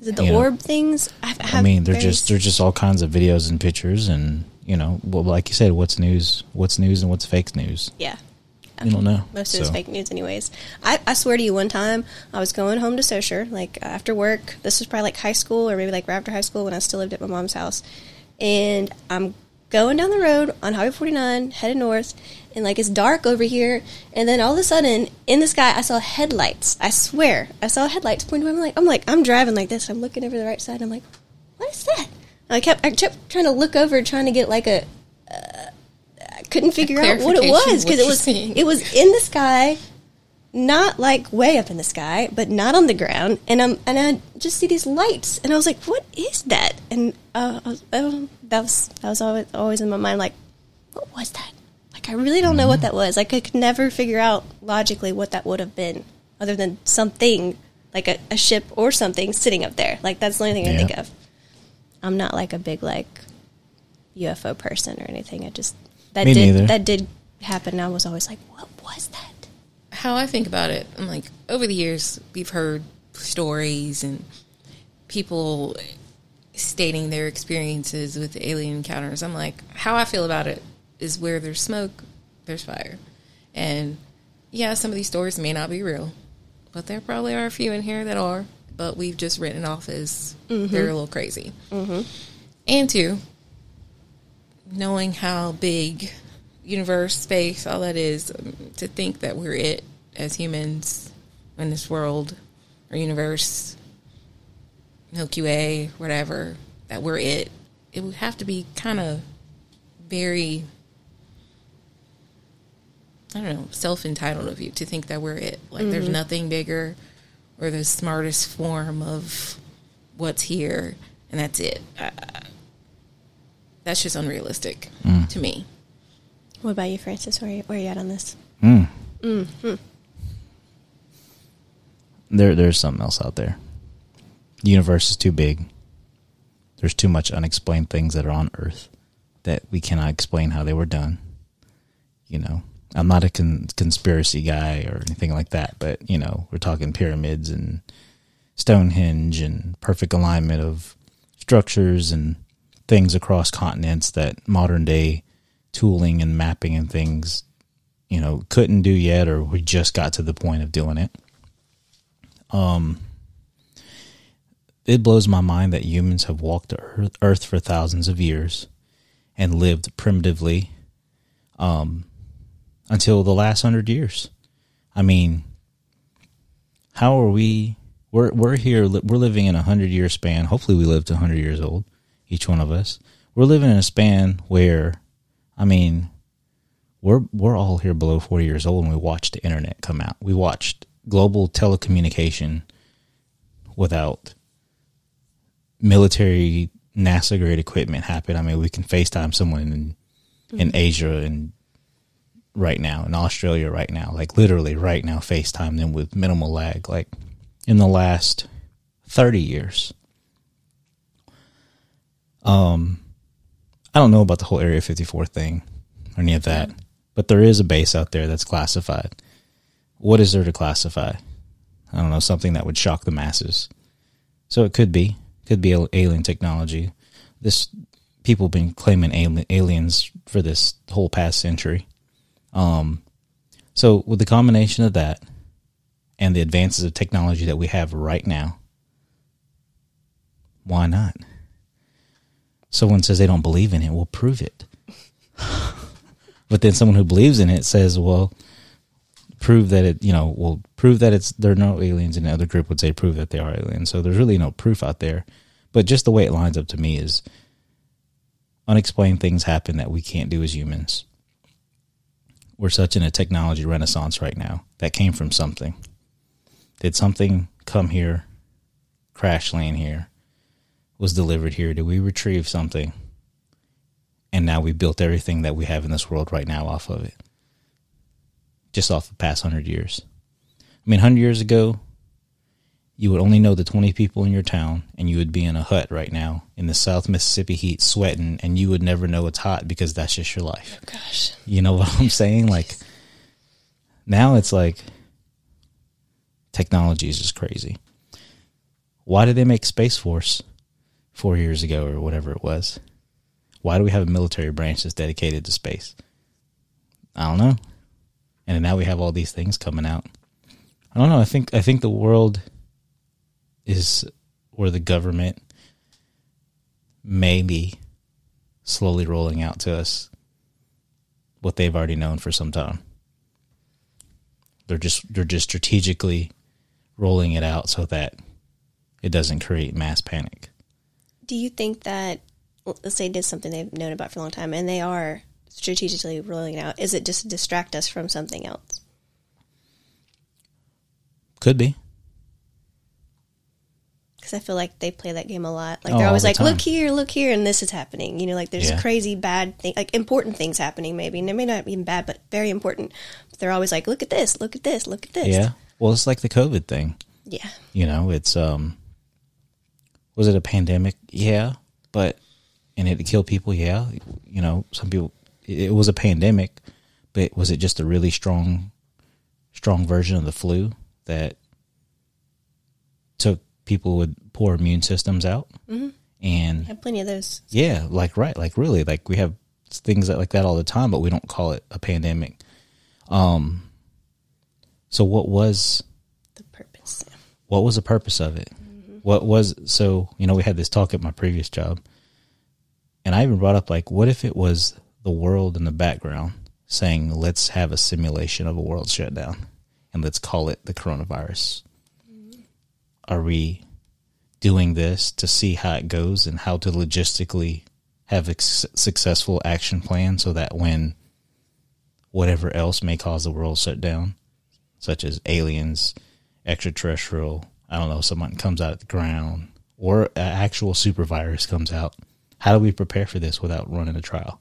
Is it the you orb know, things? I've, I've I mean, they're just they're just all kinds of videos and pictures, and you know, well, like you said, what's news? What's news and what's fake news? Yeah, I you don't know. Most so. of it's fake news, anyways. I, I swear to you, one time I was going home to Socher, like after work. This was probably like high school, or maybe like right after high school when I still lived at my mom's house, and I'm going down the road on Highway forty-nine, headed north, and like it's dark over here, and then all of a sudden, in the sky, I saw headlights. I swear, I saw headlights pointing away. I'm like, I'm like, I'm driving like this. I'm looking over the right side, and I'm like, what is that? And I kept, I kept trying to look over, trying to get like a, uh, I couldn't figure out what it was because it was, it was in the sky, not like way up in the sky, but not on the ground, and I'm, and I just see these lights, and I was like, what is that? And uh, I was, um, that was that was always always in my mind, like, what was that? Like, I really don't know what that was. Like, I could never figure out logically what that would have been, other than something like a, a ship or something sitting up there. Like, that's the only thing yeah. I think of. I'm not like a big like U F O person or anything. I just that Me did neither. that did happen. I was always like, what was that? How I think about it, I'm like, over the years, we've heard stories and people stating their experiences with alien encounters. I'm like, how I feel about it is where there's smoke, there's fire. And, yeah, some of these stories may not be real, but there probably are a few in here that are, but we've just written off as mm-hmm. they're a little crazy. Mm-hmm. And, two, knowing how big universe, space, all that is, um, to think that we're it as humans in this world or universe, Milky Way, whatever, that we're it, it would have to be kind of very, I don't know, self-entitled of you to think that we're it. Like, mm-hmm. there's nothing bigger or the smartest form of what's here, and that's it. Uh, that's just unrealistic mm. to me. What about you, Francis? Where are you, where are you at on this? Mm. Mm. Mm. There, there's something else out there. The universe is too big. There's too much unexplained things that are on Earth that we cannot explain how they were done. You know, I'm not a con- conspiracy guy or anything like that, but, you know, we're talking pyramids and Stonehenge and perfect alignment of structures and things across continents that modern day tooling and mapping and things, you know, couldn't do yet, or we just got to the point of doing it. Um, It blows my mind that humans have walked the earth for thousands of years and lived primitively um, until the last hundred years. I mean, how are we? We're we're here. We're living in a hundred year span. Hopefully, we live to a hundred years old. Each one of us. We're living in a span where, I mean, we're we're all here below forty years old, and we watched the internet come out. We watched global telecommunication without military NASA grade equipment happen. I mean, we can FaceTime someone in mm-hmm. in Asia and right now, in Australia right now, like literally right now, FaceTime them with minimal lag. Like in the last thirty years, um, I don't know about the whole Area fifty-four thing or any of that, but there is a base out there that's classified. What is there to classify? I don't know, something that would shock the masses. So it could be, could be alien technology. This people have been claiming alien, aliens for this whole past century. Um, so with the combination of that and the advances of technology that we have right now, why not? Someone says they don't believe in it. We'll prove it. But then someone who believes in it says, well, prove that it, you know, well, prove that it's, there are no aliens. And the other group would say, prove that they are aliens. So there's really no proof out there. But just the way it lines up to me is unexplained things happen that we can't do as humans. We're such in a technology renaissance right now that came from something. Did something come here, crash land here, was delivered here? Did we retrieve something? And now we built everything that we have in this world right now off of it. Just off the past hundred years. I mean, hundred years ago, you would only know the twenty people in your town, and you would be in a hut right now in the South Mississippi heat sweating, and you would never know it's hot because that's just your life. Oh, gosh. You know what I'm saying? Like, now it's like technology is just crazy. Why did they make Space Force four years ago or whatever it was? Why do we have a military branch that's dedicated to space? I don't know. And now we have all these things coming out. I don't know. I think I think the world is, or the government may be slowly rolling out to us what they've already known for some time. They're just they're just strategically rolling it out so that it doesn't create mass panic. Do you think that, let's say, did something they've known about for a long time, and they are strategically rolling it out? Is it just to distract us from something else? Could be. Because I feel like they play that game a lot. Like, oh, they're always like, time. look here, look here, and this is happening. You know, like, there's yeah. crazy bad thing, like, important things happening maybe. And they may not be bad, but very important. But they're always like, look at this, look at this, look at this. Yeah. Well, it's like the COVID thing. Yeah. You know, it's, um, was it a pandemic? Yeah. But, and it killed people, yeah. You know, some people, it was a pandemic, but was it just a really strong, strong version of the flu that took people with poor immune systems out? Mm-hmm. And I have plenty of those. Yeah, like, right, like, really, like, we have things that, like that all the time, but we don't call it a pandemic. Um. So what was the purpose? What was the purpose of it? Mm-hmm. What was, so, you know, we had this talk at my previous job, and I even brought up, like, what if it was the world in the background saying, let's have a simulation of a world shutdown and let's call it the coronavirus. Mm-hmm. Are we doing this to see how it goes and how to logistically have a successful action plan so that when whatever else may cause the world shutdown, such as aliens, extraterrestrial, I don't know, someone comes out of the ground or an actual super virus comes out, how do we prepare for this without running a trial?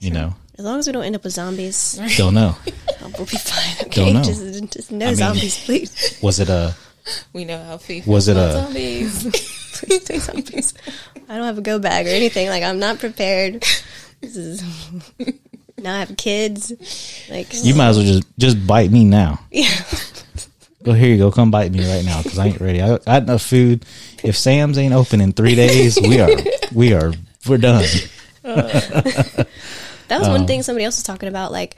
You sure. know, as long as we don't end up with zombies, don't know. We'll be fine. Okay, don't know. Just, just no I mean, zombies, please. Was it a? We know how people. Was it a zombies? Please do zombies. I don't have a go bag or anything. Like, I'm not prepared. This is now I have kids. Like, you might as well just just bite me now. Yeah. Well, here you go. Come bite me right now because I ain't ready. I got enough food. If Sam's ain't open in three days, we are we are we're done. Uh. That was um, one thing somebody else was talking about. Like,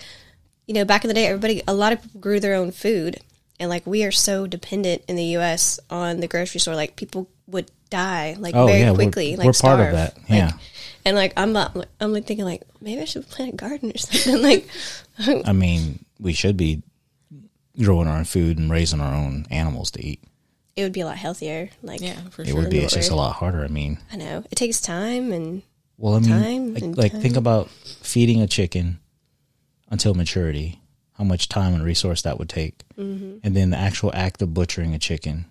you know, back in the day, everybody, a lot of people grew their own food. And, like, we are so dependent in the U S on the grocery store. Like, people would die, like, oh, very yeah, quickly. We're, like, we're starve. Part of that, yeah. Like, and, like, I'm not, I'm like thinking, like, maybe I should plant a garden or something. Like, I mean, we should be growing our own food and raising our own animals to eat. It would be a lot healthier. Like, yeah, for it sure. would be. It's just a lot harder, I mean. I know. It takes time and well, I mean, time. Like, and like time. Think about feeding a chicken until maturity. How much time and resource that would take. Mm-hmm. And then the actual act of butchering a chicken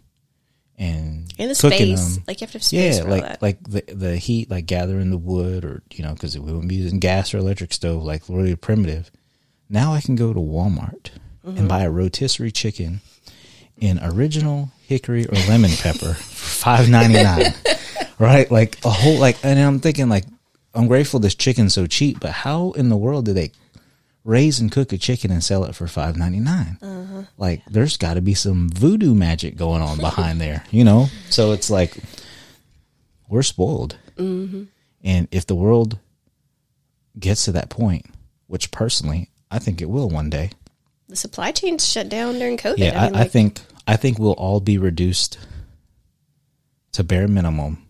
and, and the cooking space. Them. Like, you have to have space yeah, for like, all that. Like the, the heat, like gathering the wood or, you know, because we wouldn't be using gas or electric stove, like really primitive. Now I can go to Walmart mm-hmm. and buy a rotisserie chicken in original hickory or lemon pepper for five ninety-nine, right? Like a whole, like, and I'm thinking like, I'm grateful this chicken's so cheap, but how in the world do they raise and cook a chicken and sell it for five ninety-nine? Uh-huh. Like, there's got to be some voodoo magic going on behind there, you know? So it's like, we're spoiled. Mm-hmm. And if the world gets to that point, which personally, I think it will one day. The supply chain's shut down during COVID. Yeah, I, I, mean, like- I think I think we'll all be reduced to bare minimum,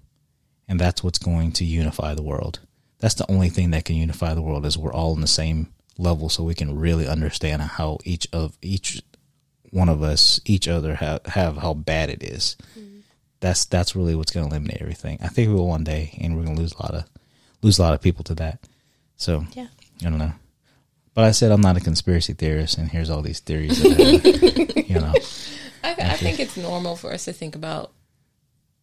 and that's what's going to unify the world. That's the only thing that can unify the world is we're all in the same level, so we can really understand how each of each one of us, each other have, have how bad it is. Mm-hmm. That's that's really what's going to eliminate everything. I think we will one day, and we're going to lose a lot of lose a lot of people to that. So yeah, I don't know. But I said I'm not a conspiracy theorist, and here's all these theories. That, uh, you know, I, I think it's normal for us to think about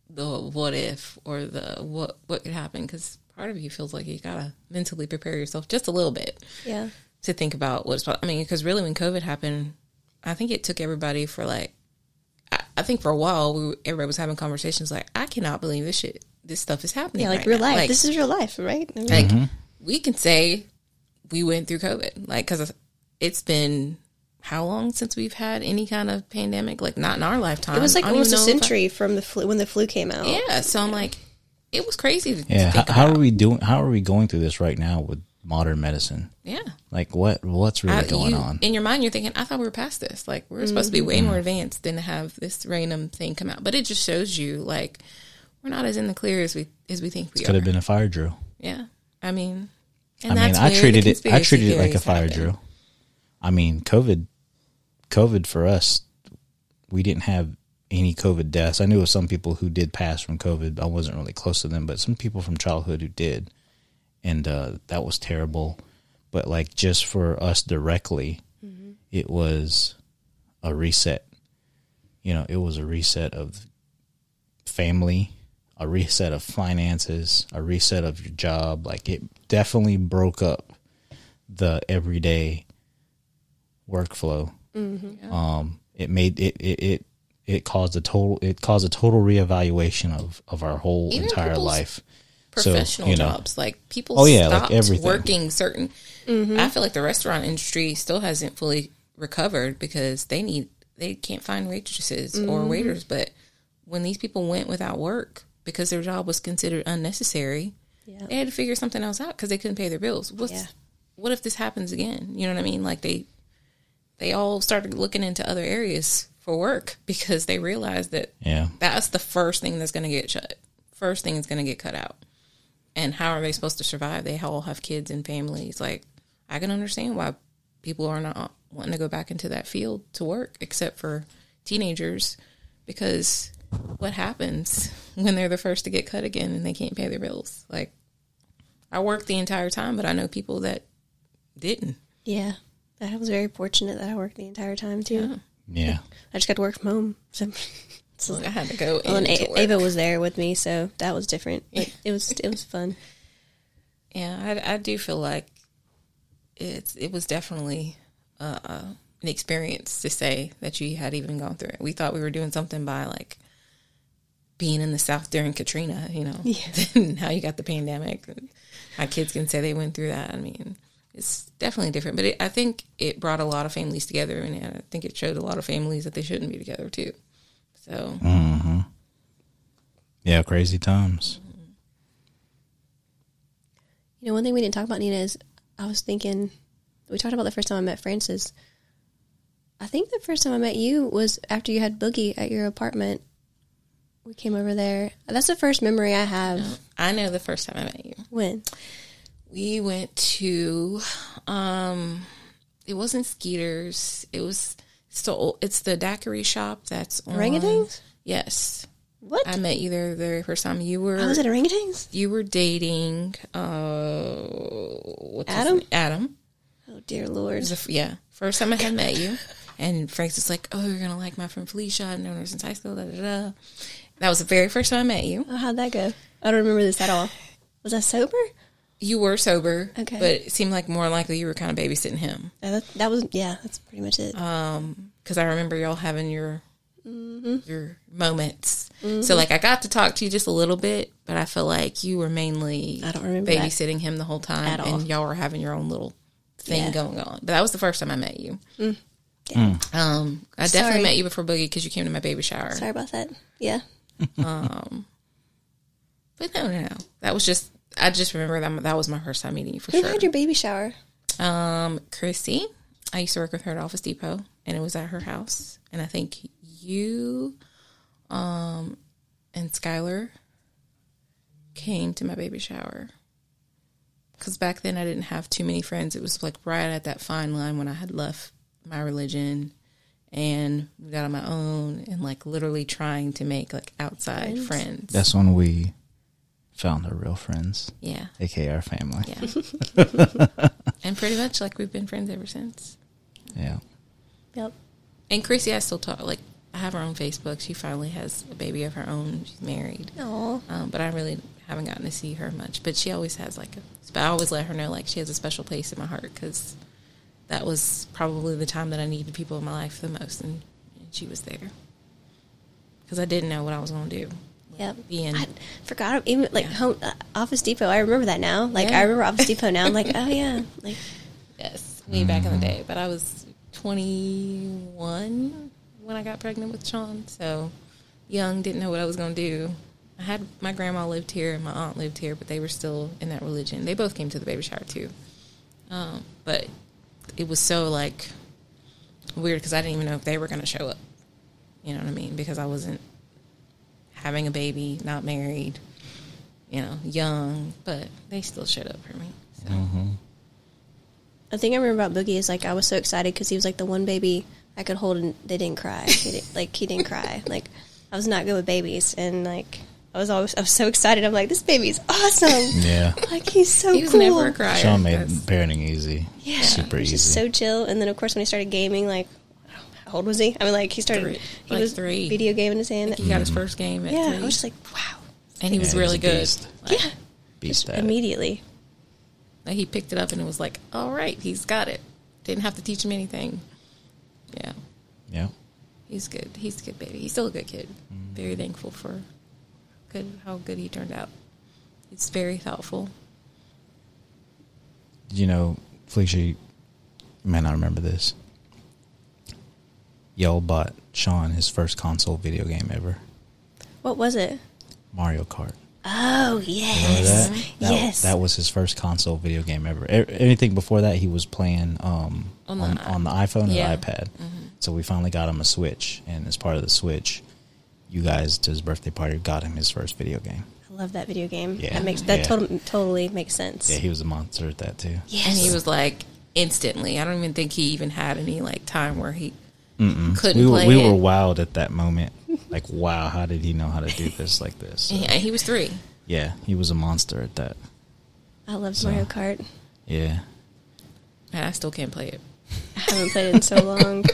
the what if or the what what could happen, because part of you feels like you gotta mentally prepare yourself just a little bit, yeah, to think about what's. I mean, because really, when COVID happened, I think it took everybody for like, I, I think for a while, we, everybody was having conversations like, I cannot believe this shit, this stuff is happening. Yeah, like right real now. Life. Like, this is real life, right? I mean, like mm-hmm. we can say. We went through COVID, like, because it's been how long since we've had any kind of pandemic? Like, not in our lifetime. It was like almost a century I, from the flu, when the flu came out. Yeah, so I'm like, it was crazy. To, yeah, to think how, how are we doing? How are we going through this right now with modern medicine? Yeah, like what? What's really I, going you, on? In your mind, you're thinking, I thought we were past this. Like, we were mm-hmm. supposed to be way mm-hmm. more advanced than to have this random thing come out. But it just shows you, like, we're not as in the clear as we as we think we this are. Could have been a fire drill. Yeah, I mean. And I mean, I treated it. I treated it like a fire drill. I mean, COVID, COVID for us, we didn't have any COVID deaths. I knew of some people who did pass from COVID. I wasn't really close to them, but some people from childhood who did, and uh, that was terrible. But like just for us directly, mm-hmm. it was a reset. You know, it was a reset of family. A reset of finances, a reset of your job. Like, it definitely broke up the everyday workflow. Mm-hmm, yeah. Um, it made it, it it it caused a total it caused a total reevaluation of, of our whole Even entire life. Professional so, you know, jobs, like people oh, yeah, stopped like working certain. Mm-hmm. I feel like the restaurant industry still hasn't fully recovered because they need they can't find waitresses mm-hmm. or waiters. But when these people went without work. Because their job was considered unnecessary, yeah. they had to figure something else out because they couldn't pay their bills. What's, yeah. What if this happens again? You know what I mean? Like they, they all started looking into other areas for work because they realized that yeah. that's the first thing that's going to get shut. First thing is going to get cut out. And how are they supposed to survive? They all have kids and families. Like I can understand why people are not wanting to go back into that field to work, except for teenagers, because. What happens when they're the first to get cut again and they can't pay their bills? Like, I worked the entire time, but I know people that didn't. Yeah. I was very fortunate that I worked the entire time, too. Yeah. yeah. I just got to work from home. So, so I had to go well, and a- Ava was there with me, so that was different. But yeah. It was it was fun. Yeah, I, I do feel like it's it was definitely uh, an experience to say that you had even gone through it. We thought we were doing something by, like, being in the South during Katrina, you know, yeah. How you got the pandemic, how kids can say they went through that. I mean, it's definitely different, but it, I think it brought a lot of families together, and I think it showed a lot of families that they shouldn't be together too. So, mm-hmm. yeah, crazy times. You know, one thing we didn't talk about, Nina, is I was thinking we talked about the first time I met Francis. I think the first time I met you was after you had Boogie at your apartment. We came over there. That's the first memory I have. No, I know the first time I met you. When? We went to, um, it wasn't Skeeter's. It was, it's the, old, it's the daiquiri shop that's on. Orangutans? Yes. What? I met you there the very first time you were. I was at Orangutans? You were dating, uh, what's Adam? His name? Adam. Oh, dear Lord. A, yeah. First time I had met you. And Frank's just like, oh, you're going to like my friend Felicia. I've known her since high school. Da, da, da. That was the very first time I met you. Oh, how'd that go? I don't remember this at all. Was I sober? You were sober. Okay. But it seemed like more likely you were kind of babysitting him. Uh, that, that was, yeah, that's pretty much it. Um, because I remember y'all having your mm-hmm. your moments. Mm-hmm. So, like, I got to talk to you just a little bit, but I feel like you were mainly I don't remember babysitting that. him the whole time. At all. And y'all were having your own little thing yeah. going on. But that was the first time I met you. Mm. Yeah. Mm. Um, I Sorry. definitely met you before Boogie because you came to my baby shower. Sorry about that. Yeah. um, but no, no, no. That was just, I just remember that that was my first time meeting you for Who sure. Who had your baby shower? Um, Chrissy. I used to work with her at Office Depot, and it was at her house. And I think you um, and Skylar came to my baby shower. Because back then I didn't have too many friends. It was like right at that fine line when I had left my religion and got on my own and like literally trying to make like outside friends. friends. That's when we found our real friends. Yeah. A K A our family. Yeah. And pretty much like we've been friends ever since. Yeah. Yep. And Chrissy, I still talk, like I have her own Facebook. She finally has a baby of her own. She's married. Aww. Um, but I really haven't gotten to see her much, but she always has like a, I always let her know like she has a special place in my heart because that was probably the time that I needed people in my life the most, and, and she was there because I didn't know what I was going to do. Yep, being, I forgot even like yeah. home uh, Office Depot. I remember that now. Like yeah. I remember Office Depot now. I'm like, oh yeah, like yes, way mm-hmm. back in the day. But I was twenty-one when I got pregnant with Sean, so young, didn't know what I was going to do. I had my grandma lived here and my aunt lived here, but they were still in that religion. They both came to the baby shower too, um, but. It was so, like, weird because I didn't even know if they were going to show up. You know what I mean? Because I wasn't having a baby, not married, you know, young. But they still showed up for me. So. Mm-hmm. The thing I remember about Boogie is, like, I was so excited because he was, like, the one baby I could hold and they didn't cry. He didn't, like, he didn't cry. Like, I was not good with babies. And, like, I was always I was so excited. I'm like, this baby's awesome. Yeah. Like, he's so cool. He was cool. never a crier. Sean made That's... parenting easy. Yeah. Super easy. Just so chill. And then, of course, when he started gaming, like, how old was he? I mean, like, he started, three. he like was three. Video game in his hand. Like he mm-hmm. got his first game at yeah, three. Yeah, I was just like, wow. And he yeah, was really he was good. Like, yeah. Beast that. Immediately. Like, he picked it up and it was like, all right, he's got it. Didn't have to teach him anything. Yeah. Yeah. He's good. He's a good baby. He's still a good kid. Mm-hmm. Very thankful for... Good, how good he turned out. It's very thoughtful. You know, Felicia, you may not remember this. Y'all bought Sean his first console video game ever. What was it? Mario Kart. Oh, yes. That? That, yes. That was his first console video game ever. E- anything before that, he was playing um, on, the on, I- on the iPhone yeah. and iPad. Mm-hmm. So we finally got him a Switch, and as part of the Switch... You guys, to his birthday party, got him his first video game. I love that video game. Yeah. That, makes, that yeah. total, totally makes sense. Yeah, he was a monster at that, too. Yes. And he was, like, instantly. I don't even think he even had any, like, time where he Mm-mm. couldn't we were, play We it. were wild at that moment. Like, wow, how did he know how to do this like this? So, yeah, he was three. Yeah, he was a monster at that. I loved so, Mario Kart. Yeah. And I still can't play it. I haven't played it in so long.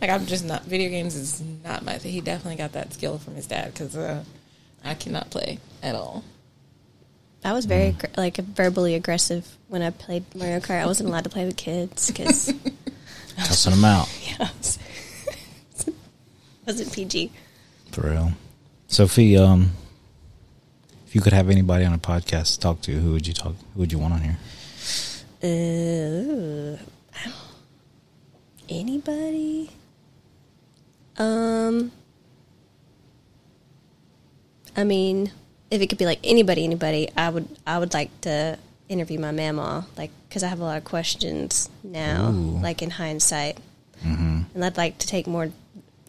Like, I'm just not... Video games is not my thing. He definitely got that skill from his dad, because uh, I cannot play at all. I was very, mm. like, verbally aggressive when I played Mario Kart. I wasn't allowed to play with kids, because... Cussing them out. Yeah. It was, wasn't P G. For real. Sophie, um, if you could have anybody on a podcast to talk to, who would you talk... Who would you want on here? Uh... I don't Anybody? Um, I mean, if it could be like anybody, anybody, I would, I would like to interview my mama, like, because I have a lot of questions now, Ooh. like in hindsight. Mm-hmm. and I'd like to take more,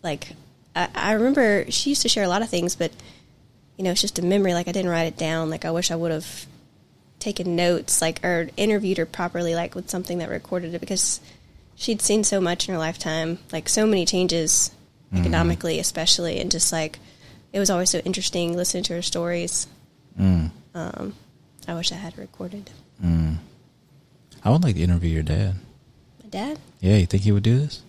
like, I, I remember she used to share a lot of things, but, you know, it's just a memory, like, I didn't write it down, like, I wish I would have taken notes, like, or interviewed her properly, like, with something that recorded it, because she'd seen so much in her lifetime, like, so many changes, mm-hmm. economically especially, and just, like, it was always so interesting listening to her stories. Mm. Um, I wish I had it recorded. Mm. I would like to interview your dad. My dad? Yeah, you think he would do this?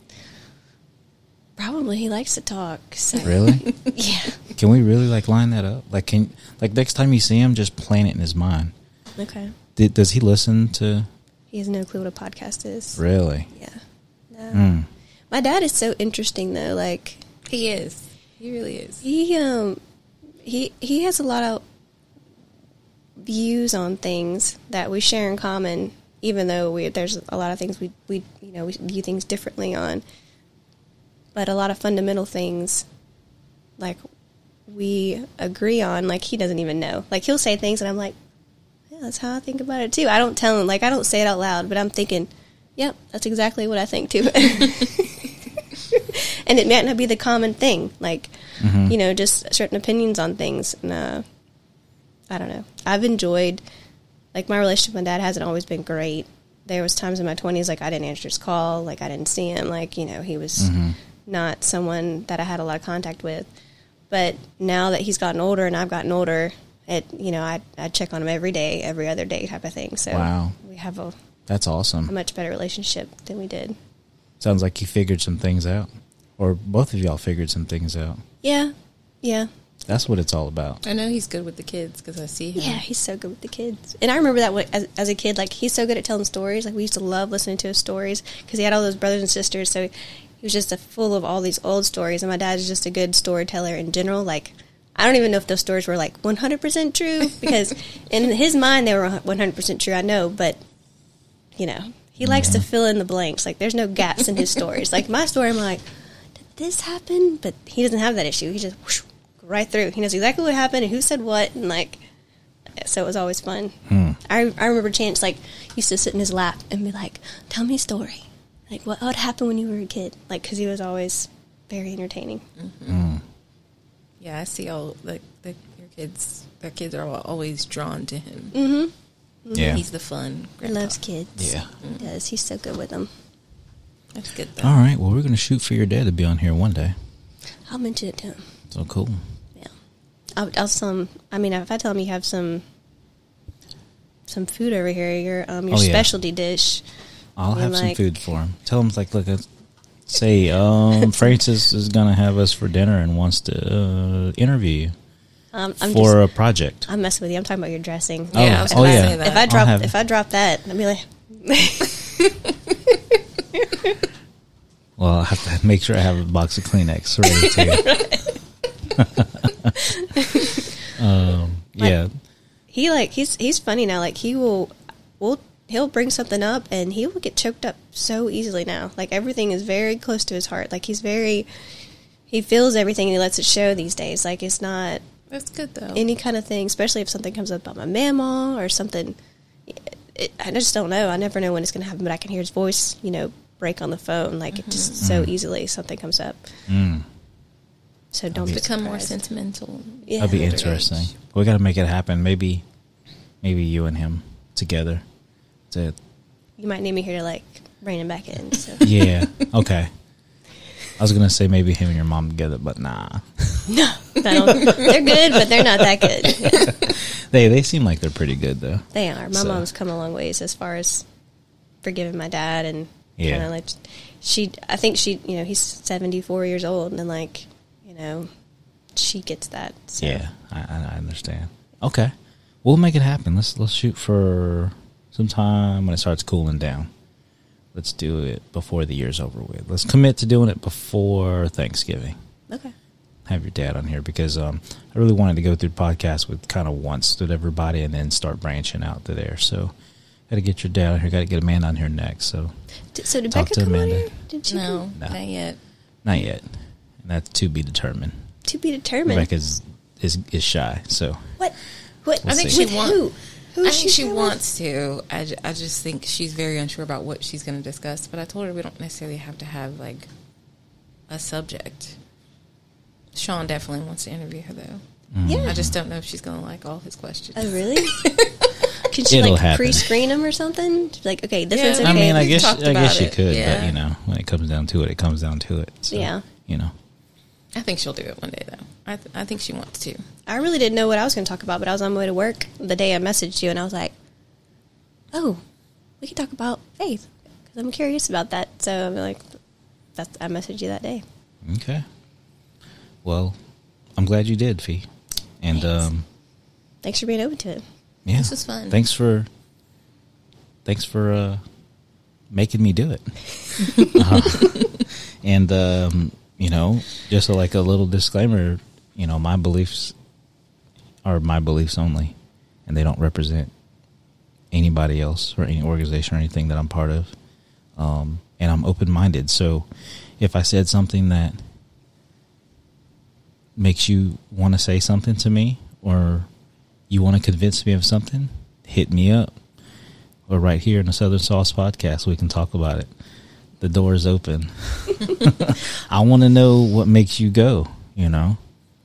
Probably. He likes to talk. So. Really? Yeah. Can we really, like, line that up? Like, can like next time you see him, just plant it in his mind. Okay. D- does he listen to? He has no clue what a podcast is. Really? Yeah. No. Mm. My dad is so interesting, though. Like, he is. He really is. He um, he he has a lot of views on things that we share in common, even though we there's a lot of things we we you know we view things differently on. But a lot of fundamental things, like, we agree on, like, he doesn't even know. Like, he'll say things, and I'm like, yeah, that's how I think about it, too. I don't tell him, like, I don't say it out loud, but I'm thinking, yep, that's exactly what I think, too. And it might not be the common thing, like, mm-hmm. you know, just certain opinions on things. And, uh, I don't know. I've enjoyed, like, my relationship with my dad hasn't always been great. There was times in my twenties, like, I didn't answer his call, like, I didn't see him, like, you know, he was... Mm-hmm. not someone that I had a lot of contact with. But now that he's gotten older and I've gotten older, it you know, I I check on him every day, every other day type of thing. So wow. we have a That's awesome. A much better relationship than we did. Sounds like he figured some things out. Or both of y'all figured some things out. Yeah. Yeah. That's what it's all about. I know he's good with the kids because I see him. Yeah, he's so good with the kids. And I remember that as, as a kid, like, he's so good at telling stories. Like, we used to love listening to his stories because he had all those brothers and sisters, so... He, He was just a full of all these old stories, and my dad is just a good storyteller in general. Like, I don't even know if those stories were, like, one hundred percent true, because in his mind they were one hundred percent true, I know, but, you know, he mm-hmm. likes to fill in the blanks. Like, there's no gaps in his stories. Like, my story, I'm like, did this happen? But he doesn't have that issue. He just whoosh, right through. He knows exactly what happened and who said what, and, like, so it was always fun. Hmm. I, I remember Chance, like, used to sit in his lap and be like, tell me a story. Like, what would happen when you were a kid? Like, because he was always very entertaining. Mm-hmm. Mm. Yeah, I see all, like, the, your kids, their kids are always drawn to him. Mm-hmm. Mm-hmm. Yeah. He's the fun grandpa. He loves kids. Yeah. Mm. He does. He's so good with them. That's good, though. All right. Well, we're going to shoot for your dad to be on here one day. I'll mention it to him. So cool. Yeah. I'll, I'll tell him, I mean, if I tell him you have some some food over here, your um your oh, specialty yeah. dish... I'll have like, some food for him. Tell him, like, look, say, um, Francis is going to have us for dinner and wants to uh, interview you um, I'm for just, a project. I'm messing with you. I'm talking about your dressing. Oh, yeah. I was oh, yeah. Say that. If I drop, if I drop that, I'll be like... Well, I have to make sure I have a box of Kleenex ready, too. um, like, yeah. He, like, he's he's funny now. Like, he will... will he'll bring something up, and he will get choked up so easily now. Like, everything is very close to his heart. Like, he's very, he feels everything, and he lets it show these days. Like, it's not that's good though. Any kind of thing, especially if something comes up about my mama or something. It, it, I just don't know. I never know when it's going to happen, but I can hear his voice, you know, break on the phone. Like, mm-hmm. it just mm. so easily something comes up. Mm. So don't be become surprised. More sentimental. Yeah. That'd be interesting. We got to make it happen. Maybe, maybe you and him together. It. You might need me here to, like, rein him back in. So. Yeah. Okay. I was gonna say maybe him and your mom together, but nah. No, they're good, but they're not that good. Yeah. They they seem like they're pretty good though. They are. My so. mom's come a long ways as far as forgiving my dad and yeah. kind of like she. I think she. You know, he's seventy-four years old, and like you know, she gets that. So. Yeah, I, I understand. Okay, we'll make it happen. Let's let's shoot for. Sometime when it starts cooling down. Let's do it before the year's over with. Let's commit to doing it before Thanksgiving. Okay. Have your dad on here because um, I really wanted to go through the podcast with kind of once with everybody and then start branching out to there. So got to get your dad on here. Got to get Amanda on here next. So, D- so did talk Becca to come Amanda. On here? Did she? No, no, not yet. Not yet. And that's to be determined. To be determined. Becca is, is, is shy. So what? What? We'll I think see. She wants... Who I think she wants to. I, I just think she's very unsure about what she's going to discuss. But I told her we don't necessarily have to have, like, a subject. Sean definitely wants to interview her, though. Mm. Yeah. I just don't know if she's going to like all his questions. Oh, really? Could she, It'll like, happen. pre-screen them or something? Like, okay, this yeah. one's okay. I mean, I guess, I guess she could, yeah. but, you know, when it comes down to it, it comes down to it. So, yeah. You know. I think she'll do it one day, though. I th- I think she wants to. I really didn't know what I was going to talk about, but I was on my way to work the day I messaged you, and I was like, oh, we can talk about faith, because I'm curious about that. So, I'm like, that's, I messaged you that day. Okay. Well, I'm glad you did, Fee. And thanks. um thanks for being open to it. Yeah. This was fun. Thanks for thanks for uh, making me do it. uh, and um, you know, just a, like a little disclaimer, you know, my beliefs are my beliefs only, and they don't represent anybody else or any organization or anything that I'm part of. Um, and I'm open-minded. So if I said something that makes you want to say something to me, or you want to convince me of something, hit me up. Or right here in the Southern Sauce Podcast, we can talk about it. The door is open. I want to know what makes you go, you know,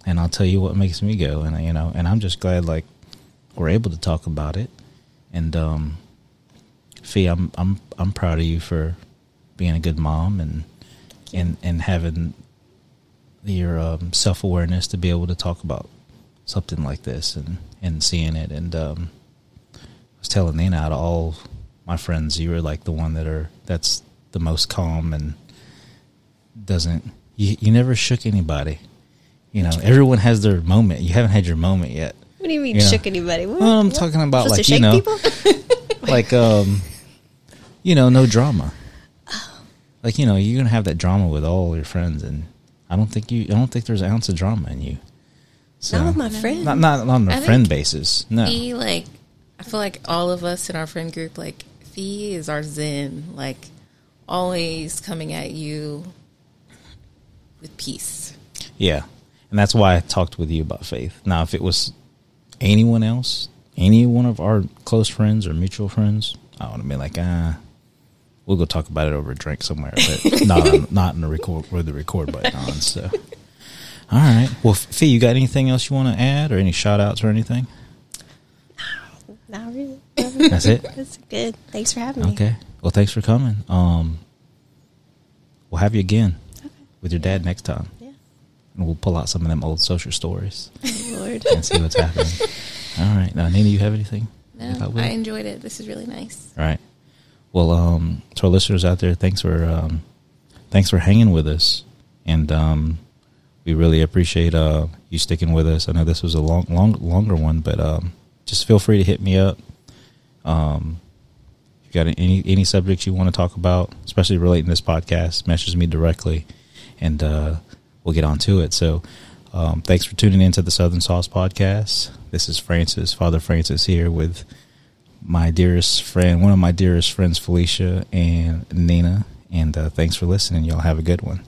and I'll tell you what makes me go. And, you know, and I'm just glad, like, we're able to talk about it. And, um, Fee, I'm, I'm, I'm proud of you for being a good mom and, and, and having your um, self-awareness to be able to talk about something like this and, and seeing it. And um, I was telling Nina, out of all my friends, you were like the one that are that's the most calm and doesn't you, you never shook anybody. You know, everyone has their moment. You haven't had your moment yet. What do you mean you shook know? Anybody? What, well, I'm what? talking about like you know, like um, you know, no drama. Oh. Like you know, you're gonna have that drama with all your friends and. I don't think you. I don't think there's an ounce of drama in you. So, not with my friend. Not not on a friend basis. No. Fee, like, I feel like all of us in our friend group, like Fee is our zen, like always coming at you with peace. Yeah, and that's why I talked with you about faith. Now, if it was anyone else, any one of our close friends or mutual friends, I would have been like, ah. Uh, We'll go talk about it over a drink somewhere, but not on, not in the record with the record button on. So, all right. Well, Fee, you got anything else you want to add, or any shout outs or anything? No, not really. That's it. That's good. Thanks for having me. Okay. Well, thanks for coming. Um, we'll have you again okay. with your dad next time. Yeah. And we'll pull out some of them old social stories. Oh, Lord. And see what's happening. All right. Now, Nina, you have anything? No, I, I enjoyed it. This is really nice. All right. Well, um, to our listeners out there, thanks for um, thanks for hanging with us, and um, we really appreciate uh, you sticking with us. I know this was a long, long, longer one, but um, just feel free to hit me up. Um, if you got any any subjects you want to talk about, especially relating to this podcast, message me directly, and uh, we'll get on to it. So, um, thanks for tuning in to the Southern Sauce Podcast. This is Francis, Father Francis, here with. My dearest friend, one of my dearest friends, Felicia and Nina. And uh, thanks for listening. Y'all have a good one.